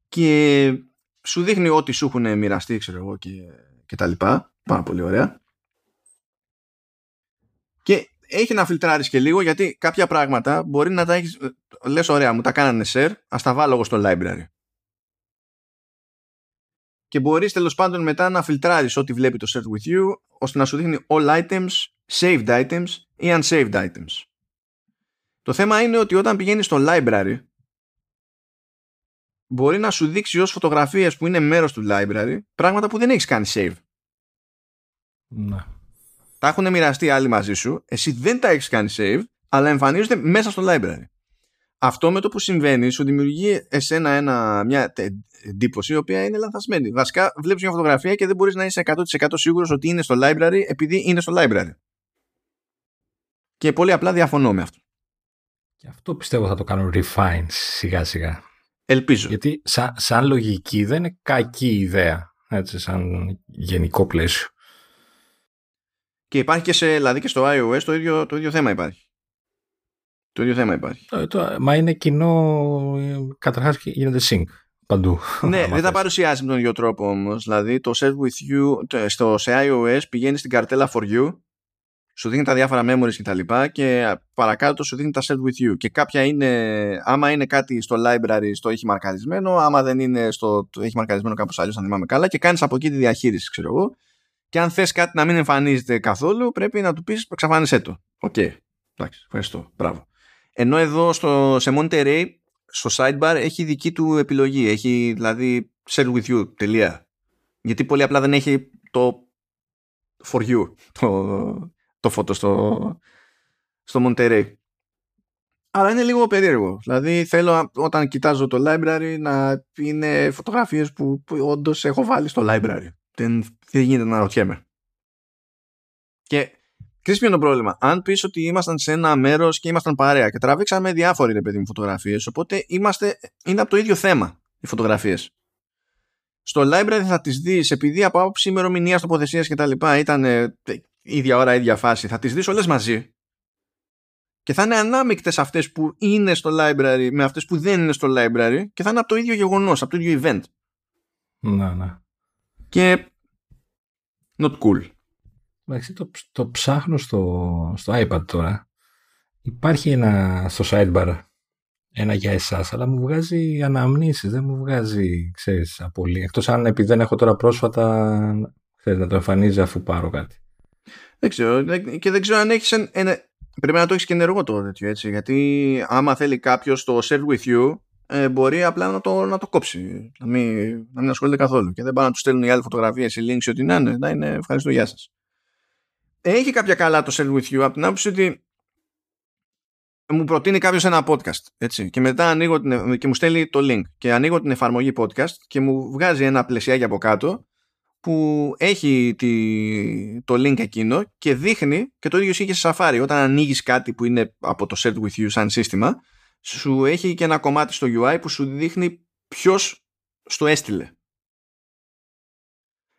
και σου δείχνει ό,τι σου έχουν μοιραστεί, ξέρω εγώ, και, και τα λοιπά. Πάρα πολύ ωραία. Και έχει να φιλτράρεις και λίγο, γιατί κάποια πράγματα μπορεί να τα έχεις. Λες, ωραία, μου τα κάνανε share, ας τα βάλω εγώ στο library. Και μπορείς τέλος πάντων μετά να φιλτράρεις ό,τι βλέπει το share with you, ώστε να σου δείχνει all items, saved items ή unsaved items. Το θέμα είναι ότι όταν πηγαίνεις στο library, μπορεί να σου δείξει ως φωτογραφίες που είναι μέρος του library πράγματα που δεν έχεις κάνει save. Ναι. Τα έχουν μοιραστεί άλλοι μαζί σου, εσύ δεν τα έχεις κάνει save, αλλά εμφανίζονται μέσα στο library. Αυτό με το που συμβαίνει σου δημιουργεί εσένα ένα, μια εντύπωση η οποία είναι λανθασμένη. Βασικά βλέπεις μια φωτογραφία και δεν μπορείς να είσαι εκατό τοις εκατό σίγουρος ότι είναι στο library επειδή είναι στο library. Και πολύ απλά διαφωνώ με αυτό. Και αυτό πιστεύω θα το κάνω refine σιγά σιγά. Ελπίζω. Γιατί σαν, σαν λογική δεν είναι κακή ιδέα, έτσι, σαν γενικό πλαίσιο. Και υπάρχει και, σε, δηλαδή και στο iOS το ίδιο, το ίδιο θέμα υπάρχει. Το ίδιο θέμα υπάρχει. Ε, το, μα είναι κοινό, καταρχάς γίνεται sync παντού. Ναι, δεν τα παρουσιάζει με τον ίδιο τρόπο όμως. Δηλαδή το share with you στο, σε iOS πηγαίνει στην καρτέλα for you, σου δίνει τα διάφορα memories και τα λοιπά και παρακάτω σου δίνει τα share with you. Και κάποια είναι, άμα είναι κάτι στο library, στο έχει μαρκαρισμένο, άμα δεν είναι στο το έχει μαρκαρισμένο κάπως αλλιώς, αν θυμάμαι καλά, και κάνεις από εκεί τη διαχείριση, ξέρω εγώ. Και αν θες κάτι να μην εμφανίζεται καθόλου, πρέπει να του πεις εξαφάνισέ το. Οκ. Okay. Εντάξει, ευχαριστώ. Μπράβο. Ενώ εδώ στο, σε Monterey, στο sidebar έχει δική του επιλογή. Έχει δηλαδή share with you. Τελεία. Γιατί πολύ απλά δεν έχει το for you. Το... το φώτο στο, στο Monterey. Αλλά είναι λίγο περίεργο. Δηλαδή θέλω όταν κοιτάζω το library να είναι φωτογραφίες που, που όντως έχω βάλει στο library. Δεν, δεν γίνεται να ρωτιέμαι. Και ξέρεις ποιο είναι το πρόβλημα. Αν πεις ότι ήμασταν σε ένα μέρος και ήμασταν παρέα και τραβήξαμε διάφοροι, ρε παιδί μου, φωτογραφίες, οπότε είμαστε, είναι από το ίδιο θέμα οι φωτογραφίες. Στο library θα τις δεις, επειδή από άποψη ημερομηνίας, τοποθεσίας και τα λοιπά ήταν ίδια ώρα, ίδια φάση, θα τις δεις όλες μαζί και θα είναι ανάμεικτες αυτές που είναι στο library με αυτές που δεν είναι στο library και θα είναι από το ίδιο γεγονός, από το ίδιο event. Να, ναι. Και not cool. Εντάξει, το, το ψάχνω στο, στο iPad τώρα. Υπάρχει ένα στο sidebar, ένα για εσάς, αλλά μου βγάζει αναμνήσεις, δεν μου βγάζει, ξέρεις, απολύτως. Εκτός αν επειδή δεν έχω τώρα πρόσφατα, ξέρεις, να το εμφανίζει αφού πάρω κάτι. Δεν ξέρω, και δεν ξέρω αν έχεις εν, εν, πρέπει να το έχεις και ενεργό το τέτοιο, έτσι, γιατί άμα θέλει κάποιος το share with you, ε, μπορεί απλά να το, να το κόψει, να μην, να μην ασχολείται καθόλου και δεν πάνε να του στέλνουν οι άλλοι φωτογραφίες, οι links ή ό,τι να είναι, να είναι ευχαριστώ, γεια σας. Έχει κάποια καλά το share with you από την άποψη ότι μου προτείνει κάποιος ένα podcast, έτσι, και μετά ανοίγω την, και μου στέλνει το link και ανοίγω την εφαρμογή podcast και μου βγάζει ένα πλαισιάκι από κάτω που έχει τη, το link εκείνο και δείχνει, και το ίδιο ισχύει και σε Safari, όταν ανοίγεις κάτι που είναι από το share with you σαν σύστημα, σου έχει και ένα κομμάτι στο γιου άι που σου δείχνει ποιος στο έστειλε.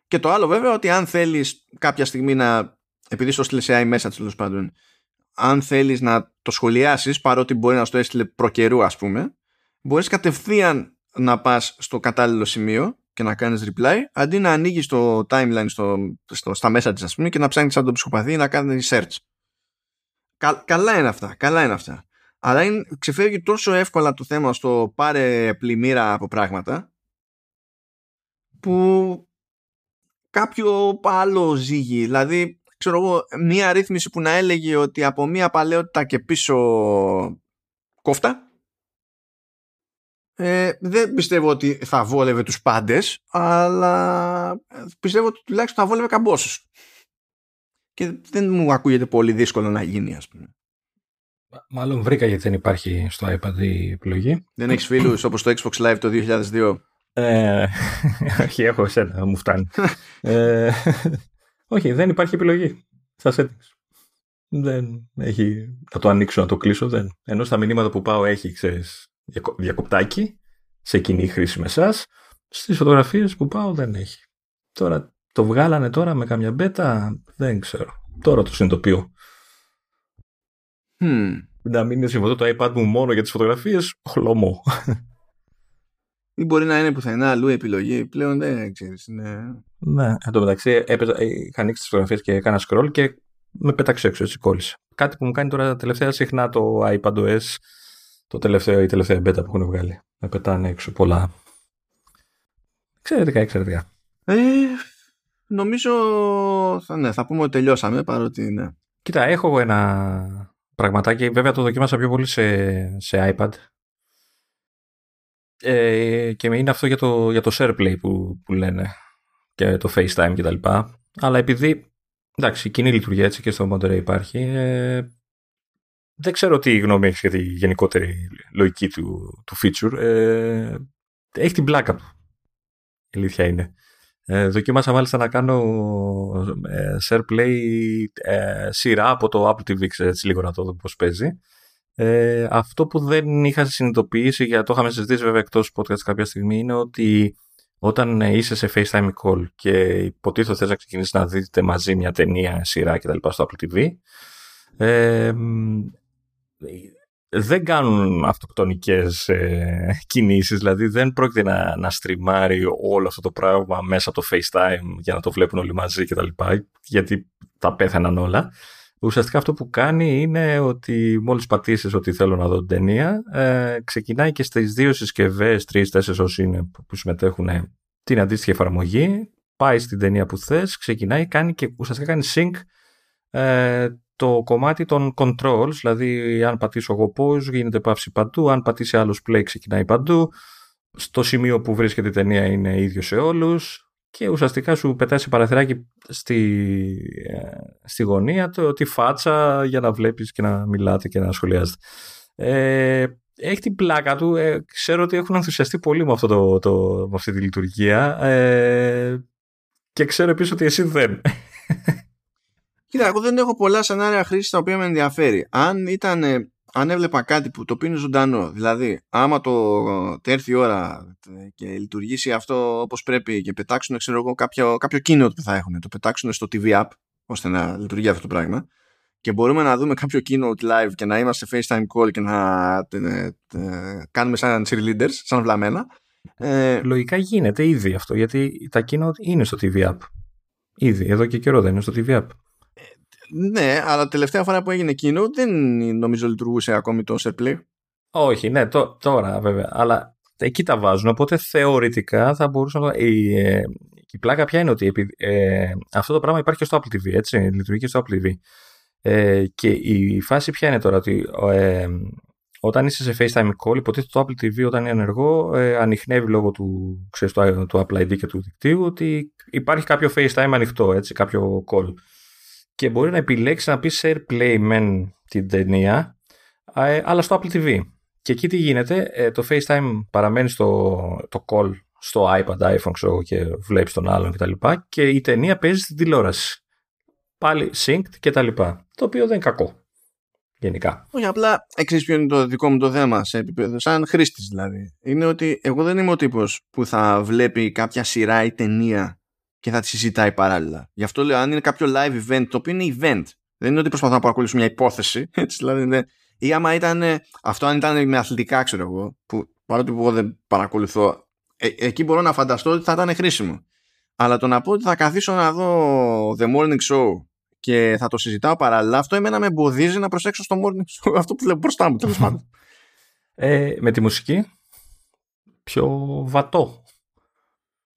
Και το άλλο βέβαια ότι αν θέλεις κάποια στιγμή να, επειδή στο έστειλε σε iMessage τέλος πάντων, αν θέλεις να το σχολιάσεις, παρότι μπορεί να στο έστειλε προκαιρού ας πούμε, μπορείς κατευθείαν να πας στο κατάλληλο σημείο και να κάνεις reply, αντί να ανοίγεις το timeline στο, στο, στα messages ας πούμε και να ψάχνεις σαν τον ψυχοπαθή ή να κάνεις search. Κα, καλά είναι αυτά, καλά είναι αυτά. Αλλά είναι, ξεφεύγει τόσο εύκολα το θέμα στο πάρε πλημμύρα από πράγματα που κάποιο άλλο ζύγει. Δηλαδή, ξέρω εγώ, μία ρύθμιση που να έλεγε ότι από μία παλαιότητα και πίσω κόφτα, ε, δεν πιστεύω ότι θα βόλευε τους πάντες, αλλά πιστεύω ότι τουλάχιστον θα βόλευε καμπόσους. Και δεν μου ακούγεται πολύ δύσκολο να γίνει, ας πούμε. Μάλλον βρήκα γιατί δεν υπάρχει στο iPad η επιλογή. Δεν έχεις φίλους όπως το Xbox Live το δύο χιλιάδες δύο? Ε, όχι, έχω εσένα, μου φτάνει. ε, όχι, δεν υπάρχει επιλογή στα settings. Δεν έχει. Να το ανοίξω, να το κλείσω. Δεν. Ενώ στα μηνύματα που πάω έχει, ξέρεις, διακοπτάκι σε κοινή χρήση με εσάς. Στις φωτογραφίες που πάω δεν έχει. Τώρα το βγάλανε τώρα με καμιά μπέτα, δεν ξέρω. Τώρα το συνειδητοποιώ. Hmm. Να μην είναι συμβατό το iPad μου μόνο για τις φωτογραφίες, χλωμό. Ή μπορεί να είναι πουθενά αλλού επιλογή, πλέον δεν ξέρεις. Ναι, ναι. Εν τω μεταξύ έπαιζα, είχα ανοίξει τις φωτογραφίες και έκανα scroll και με πέταξε έξω, έτσι κόλλησε. Κάτι που μου κάνει τώρα τελευταία συχνά το iPadOS, το τελευταίο, η τελευταία beta που έχουν βγάλει. Με πετάνε έξω πολλά. Εξαιρετικά, εξαιρετικά. Ε, νομίζω θα, ναι, θα πούμε ότι τελειώσαμε παρότι ναι. Κοίτα, έχω ένα πραγματάκι, βέβαια το δοκίμασα πιο πολύ σε, σε iPad ε, και είναι αυτό για το, για το SharePlay που, που λένε και το FaceTime και τα λοιπά, αλλά επειδή εντάξει, κοινή λειτουργία έτσι και στο Monterey υπάρχει, ε, δεν ξέρω τι γνώμη έχει για τη γενικότερη λογική του, του feature, ε, έχει την πλάκα του, η αλήθεια είναι. Ε, δοκίμασα μάλιστα να κάνω ε, SharePlay ε, σειρά από το Apple τι βι, έτσι λίγο να το δω πώς παίζει. Ε, αυτό που δεν είχα συνειδητοποιήσει, γιατί το είχαμε συζητήσει βέβαια εκτός podcast κάποια στιγμή, είναι ότι όταν ε, είσαι σε FaceTime call και υποτίθεται θες να ξεκινήσεις να δείτε μαζί μια ταινία, σειρά κτλ στο Apple τι βι, ε, δεν κάνουν αυτοκτονικές ε, κινήσεις, δηλαδή δεν πρόκειται να, να στριμάρει όλο αυτό το πράγμα μέσα από το FaceTime για να το βλέπουν όλοι μαζί και τα λοιπά, γιατί τα πέθαναν όλα. Ουσιαστικά αυτό που κάνει είναι ότι μόλις πατήσεις ότι θέλω να δω την ταινία, ε, ξεκινάει και στις δύο συσκευές, τρεις, τέσσερις όσοι είναι που συμμετέχουν την αντίστοιχη εφαρμογή, πάει στην ταινία που θες, ξεκινάει, κάνει και ουσιαστικά κάνει sync ε, το κομμάτι των controls, δηλαδή αν πατήσω εγώ pause γίνεται παύση παντού, αν πατήσει άλλος play ξεκινάει παντού, στο σημείο που βρίσκεται η ταινία είναι ίδιο σε όλους και ουσιαστικά σου πετάει σε παραθυράκι στη, στη γωνία το ότι φάτσα για να βλέπεις και να μιλάτε και να σχολιάζετε. Ε, έχει την πλάκα του, ε, ξέρω ότι έχουν ενθουσιαστεί πολύ με, αυτό το, το, με αυτή τη λειτουργία ε, και ξέρω επίσης ότι εσύ δεν. Κοίτα, εγώ δεν έχω πολλά σενάρια χρήσης τα οποία με ενδιαφέρει. Αν, ήταν, ε, αν έβλεπα κάτι που το πίνει ζωντανό, δηλαδή άμα το έρθει η ώρα και λειτουργήσει αυτό όπως πρέπει και πετάξουν ξέρω εγώ, κάποιο, κάποιο keynote που θα έχουν, το πετάξουν στο τι βι app ώστε να λειτουργεί αυτό το πράγμα και μπορούμε να δούμε κάποιο keynote live και να είμαστε σε FaceTime call και να τε, τε, τε, κάνουμε σαν cheerleaders, σαν βλαμμένα. Ε, Λογικά γίνεται ήδη αυτό, γιατί τα keynote είναι στο τι βι app. Ήδη, εδώ και καιρό δεν είναι στο τι βι app. Ναι, αλλά τελευταία φορά που έγινε εκείνο δεν νομίζω λειτουργούσε ακόμη το SharePlay. Όχι, ναι, το, τώρα βέβαια. Αλλά εκεί τα βάζουν. Οπότε θεωρητικά θα μπορούσαν να. Η, ε, η πλάκα πια είναι ότι ε, αυτό το πράγμα υπάρχει και στο Apple τι βι, έτσι. Λειτουργεί και στο Apple τι βι. Ε, και η φάση πια είναι τώρα ότι ε, όταν είσαι σε FaceTime call, υποτίθεται το Apple τι βι όταν είναι ενεργό, ε, ανοιχνεύει λόγω του, ξέρεις, του, του Apple άι ντι και του δικτύου ότι υπάρχει κάποιο FaceTime ανοιχτό, έτσι, κάποιο call. Και μπορεί να επιλέξει να πει share play μεν την ταινία, αλλά στο Apple τι βι. Και εκεί τι γίνεται, το FaceTime παραμένει στο το call, στο iPad, iPhone, ξέρω, και βλέπεις τον άλλον κτλ. Και, και η ταινία παίζει στην τηλεόραση. Πάλι synced κτλ. Το οποίο δεν είναι κακό. γενικά. Όχι, απλά εξής ποιο είναι το δικό μου το θέμα σε επίπεδο, σαν χρήστης δηλαδή. Είναι ότι εγώ δεν είμαι ο τύπος που θα βλέπει κάποια σειρά ή ταινία και θα τη συζητάει παράλληλα. Γι' αυτό λέω, αν είναι κάποιο live event, το οποίο είναι event, δεν είναι ότι προσπαθώ να παρακολουθήσω μια υπόθεση, έτσι δηλαδή είναι. Ή άμα ήταν, αυτό αν ήταν με αθλητικά, ξέρω εγώ, που παρότι που εγώ δεν παρακολουθώ, ε, εκεί μπορώ να φανταστώ ότι θα ήταν χρήσιμο. Αλλά το να πω ότι θα καθίσω να δω The Morning Show και θα το συζητάω παράλληλα, αυτό εμένα με εμποδίζει να προσέξω στο Morning Show αυτό που λέω μπροστά μου, τέλος πάντων. Ε, με τη μουσική, πιο βατό.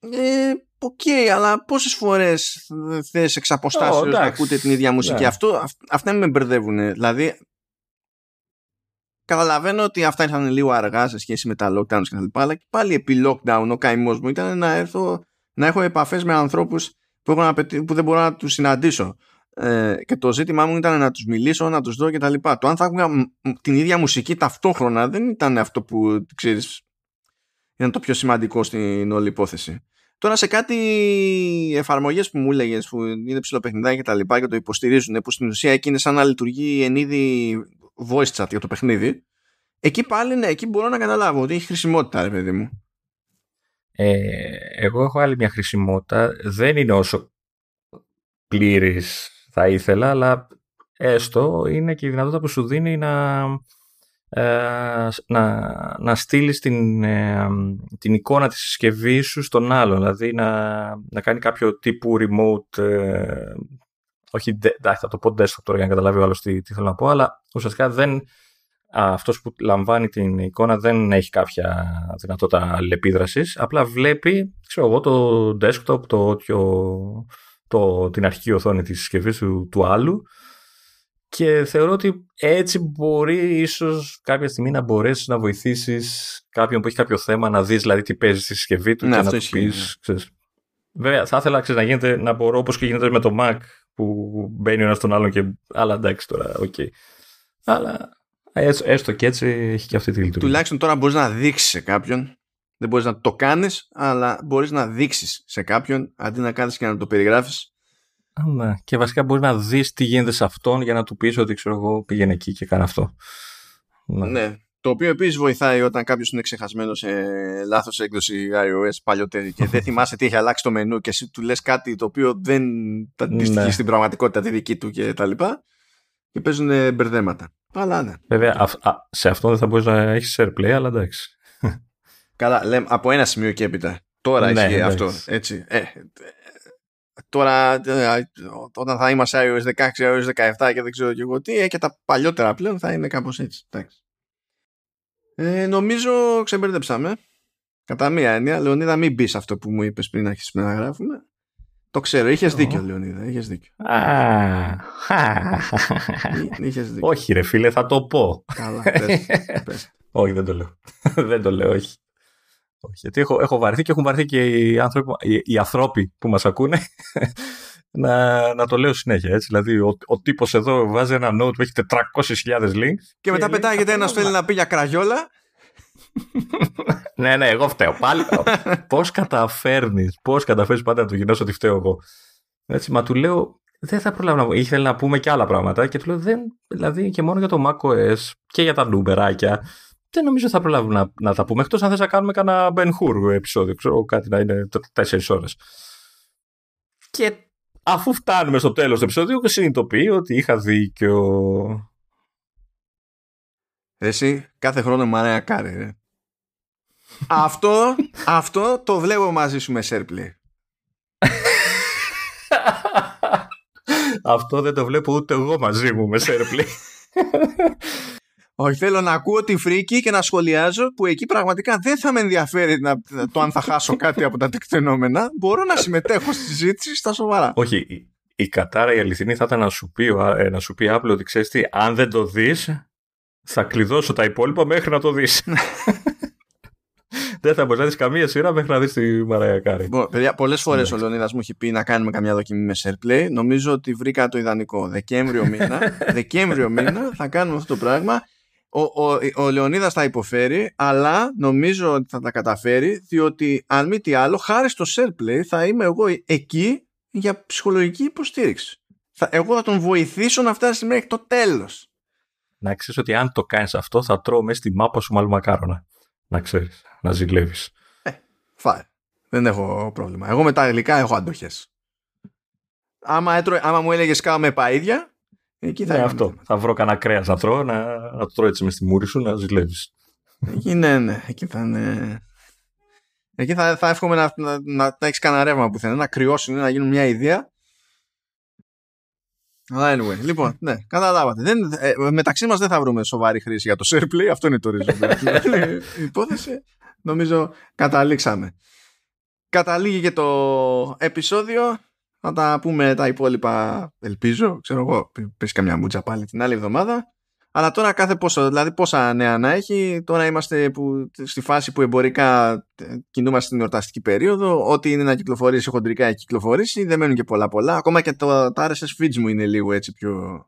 Ε, Οκ, okay, αλλά πόσες φορές θες εξ αποστάσεως oh, να ακούτε την ίδια μουσική. Yeah. Αυτό, αυ, αυτά με μπερδεύουν. Δηλαδή, καταλαβαίνω ότι αυτά ήρθαν λίγο αργά σε σχέση με τα lockdowns και τα λοιπά, αλλά και πάλι επί lockdown ο καημός μου ήταν να, έρθω, να έχω επαφές με ανθρώπους που, έχω να πετύ, που δεν μπορώ να τους συναντήσω. Ε, και το ζήτημά μου ήταν να τους μιλήσω, να τους δω και τα λοιπά. Το αν θα άκουγα την ίδια μουσική ταυτόχρονα δεν ήταν αυτό που, ξέρεις, ήταν το πιο σημαντικό στην όλη υπόθεση. Τώρα σε κάτι εφαρμογές που μου έλεγες που είναι ψηλοπαιχνιδάκια και τα λοιπά και το υποστηρίζουν, που στην ουσία εκεί είναι σαν να λειτουργεί εν είδη voice chat για το παιχνίδι, εκεί πάλι ναι, εκεί μπορώ να καταλάβω ότι έχει χρησιμότητα, ρε παιδί μου. Ε, εγώ έχω άλλη μια χρησιμότητα, δεν είναι όσο πλήρης θα ήθελα, αλλά έστω είναι και η δυνατότητα που σου δίνει να... Ε, να, να στείλεις την, ε, την εικόνα της συσκευής σου στον άλλον, δηλαδή να, να κάνει κάποιο τύπου remote, ε, όχι, εντάξει, θα το πω desktop τώρα για να καταλάβει ο άλλος τι, τι θέλω να πω, αλλά ουσιαστικά δεν, αυτός που λαμβάνει την εικόνα δεν έχει κάποια δυνατότητα αλληλεπίδρασης, απλά βλέπει, ξέρω εγώ, το desktop, το, το, το, την αρχική οθόνη της συσκευής του, του άλλου. Και θεωρώ ότι έτσι μπορεί ίσως κάποια στιγμή να μπορέσεις να βοηθήσεις κάποιον που έχει κάποιο θέμα, να δεις δηλαδή τι παίζει στη συσκευή του, ναι, και να του πεις. Βέβαια, θα ήθελα, ξέρεις, να γίνεται, να μπορώ, όπως και γίνεται με το Mac που μπαίνει ο ένας τον άλλον και άλλα, εντάξει τώρα, οκ. Okay. Αλλά έστω και έτσι έχει και αυτή τη λειτουργία. Τουλάχιστον τώρα μπορείς να δείξεις σε κάποιον. Δεν μπορείς να το κάνεις, αλλά μπορείς να δείξεις σε κάποιον αντί να κάνεις και να το περιγράφεις. Και βασικά μπορεί να δεις τι γίνεται σε αυτόν για να του πεις ότι, ξέρω εγώ, πήγαινε εκεί και κάνω αυτό. Ναι. Το οποίο επίσης βοηθάει όταν κάποιος είναι ξεχασμένος σε λάθος έκδοση iOS παλιότερη και δεν θυμάσαι τι έχει αλλάξει το μενού και εσύ του λες κάτι το οποίο δεν αντιστοιχεί, ναι, στην πραγματικότητα τη δική του και τα λοιπά. Και παίζουν μπερδέματα. Αλλά ναι. Βέβαια, α, α, σε αυτό δεν θα μπορείς να έχεις AirPlay, αλλά εντάξει. Καλά, λέμε από ένα σημείο και έπειτα. Τώρα ναι, ισχύει αυτό. Έτσι. Ε, Τώρα, όταν θα είμαστε iOS δεκαέξι, iOS δεκαεπτά και δεν ξέρω και εγώ τι, και τα παλιότερα πλέον θα είναι κάπως έτσι. Ε, νομίζω ξεμπερδέψαμε. Κατά μία έννοια, Λεωνίδα, μην μπεις αυτό που μου είπες πριν να αρχίσουμε να γράφουμε. Το ξέρω, είχες δίκιο, Λεωνίδα. Είχες δίκιο. Είχες δίκιο. Όχι, ρε φίλε, θα το πω. Καλά, πες, πες. Όχι, δεν το λέω. Δεν το λέω, όχι. Όχι, γιατί έχω, έχω βαρεθεί και έχουν βαρεθεί και οι άνθρωποι, οι, οι άνθρωποι που μας ακούνε να, να το λέω συνέχεια. Έτσι. Δηλαδή, ο, ο τύπος εδώ βάζει ένα note που έχει τετρακόσιες χιλιάδες links. Και, και μετά λέει, πετάγεται ένας θέλει να πει για κραγιόλα. Ναι, ναι, εγώ φταίω πάλι. Πώς καταφέρνεις, πώς καταφέρνεις πάντα να του γυρνάς ότι φταίω εγώ. Έτσι, μα του λέω, δεν θα προλάβω. Ήθελε να πούμε και άλλα πράγματα και του λέω, δεν, δηλαδή και μόνο για το macOS και για τα νούμεράκια. Δεν νομίζω θα προλάβουμε να, να τα πούμε, εκτός αν θες να κάνουμε κανένα Ben Hur επεισόδιο, ξέρω κάτι να είναι τέσσερις ώρες. Και αφού φτάνουμε στο τέλος του επεισόδιου, συνειδητοποιεί ότι είχα δίκιο. Εσύ κάθε χρόνο Μαρέα Κάρι, ρε. αυτό, αυτό το βλέπω μαζί σου με Σέρπλη. Αυτό δεν το βλέπω ούτε εγώ μαζί μου με Σέρπλη. Όχι, θέλω να ακούω τη φρίκη και να σχολιάζω, που εκεί πραγματικά δεν θα με ενδιαφέρει να, το αν θα χάσω κάτι από τα τεκτενόμενα. Μπορώ να συμμετέχω στη συζήτηση στα σοβαρά. Όχι, η, η κατάρα η αληθινή θα ήταν να σου πει, να σου πει Apple ότι ξέρεις τι, αν δεν το δεις θα κλειδώσω τα υπόλοιπα μέχρι να το δεις. Δεν θα μπορείς να δεις καμία σειρά μέχρι να δεις τη Μαράια Κάρι. Παιδιά, πολλές φορές ο Λεωνίδας μου έχει πει να κάνουμε καμιά δοκιμή με SharePlay. Νομίζω ότι βρήκα το ιδανικό. Δεκέμβριο μήνα, Δεκέμβριο μήνα θα κάνουμε αυτό το πράγμα. Ο, ο, ο Λεωνίδας θα υποφέρει, αλλά νομίζω ότι θα τα καταφέρει, διότι αν μη τι άλλο, χάρη στο SharePlay θα είμαι εγώ εκεί για ψυχολογική υποστήριξη. Θα, εγώ θα τον βοηθήσω να φτάσει μέχρι το τέλος. να ξέρεις ότι αν το κάνεις αυτό θα τρώω μέσα στη μάπα σου μαλλομακάρονα. Να ξέρεις, να ζηλεύεις. Ε, φάει. Δεν έχω πρόβλημα. Εγώ με τα υλικά έχω αντοχές. Άμα, έτρωε, άμα μου έλεγες κάμε παΐδια, εκεί θα ναι, αυτό. Θέματα. Θα βρω κανένα κρέας να τρώω, να, να το τρώω έτσι μες στη μούρη σου, να ζηλεύεις. Εκεί ναι, ναι. Εκεί θα είναι... Εκεί θα, θα εύχομαι να, να, να, να έχεις κανένα ρεύμα πουθενά, να κρυώσουν, να γίνουν μια ιδέα. Αλλά anyway, λοιπόν, ναι, καταλάβατε. Δεν, ε, μεταξύ μας δεν θα βρούμε σοβαρή χρήση για το SharePlay, αυτό είναι το ρίζο. Η υπόθεση, νομίζω, καταλήξαμε. Καταλήγει και το επεισόδιο. Θα τα πούμε τα υπόλοιπα, ελπίζω, ξέρω εγώ, πες καμιά μούτσα πάλι την άλλη εβδομάδα. Αλλά τώρα κάθε πόσο, δηλαδή πόσα νέα να έχει, τώρα είμαστε που, στη φάση που εμπορικά κινούμαστε στην εορταστική περίοδο, ό,τι είναι να κυκλοφορήσει χοντρικά έχει κυκλοφορήσει, δεν μένουν και πολλά πολλά, ακόμα και το, τα αρ ες ες feeds μου είναι λίγο έτσι πιο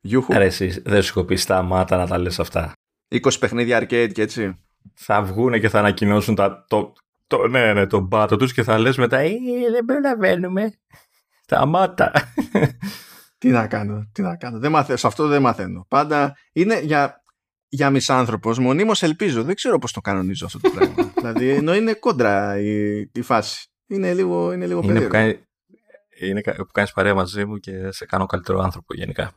γιούχου. Ρε εσύ, δεν σου έχω πει σταμάτα να τα λες αυτά. είκοσι παιχνίδια arcade και έτσι. Θα βγούνε και θα ανακοινώσουν τα, το, το, ναι, ναι, τον πάτο τους και θα λες μετά ε, δεν προλαβαίνουμε. Σταμάτα. Τι να κάνω, τι να κάνω. Δεν μαθαίνω, σε αυτό δεν μαθαίνω. Πάντα είναι για, για μισάνθρωπος. Μονίμως ελπίζω. Δεν ξέρω πώς το κανονίζω αυτό το πράγμα. Δηλαδή, ενώ είναι κόντρα η, η φάση. Είναι λίγο, είναι λίγο περίεργο. Που κάνει, είναι που κάνεις παρέα μαζί μου και σε κάνω καλύτερο άνθρωπο γενικά.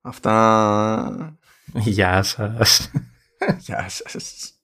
Αυτά. Γεια σας. Γεια σας.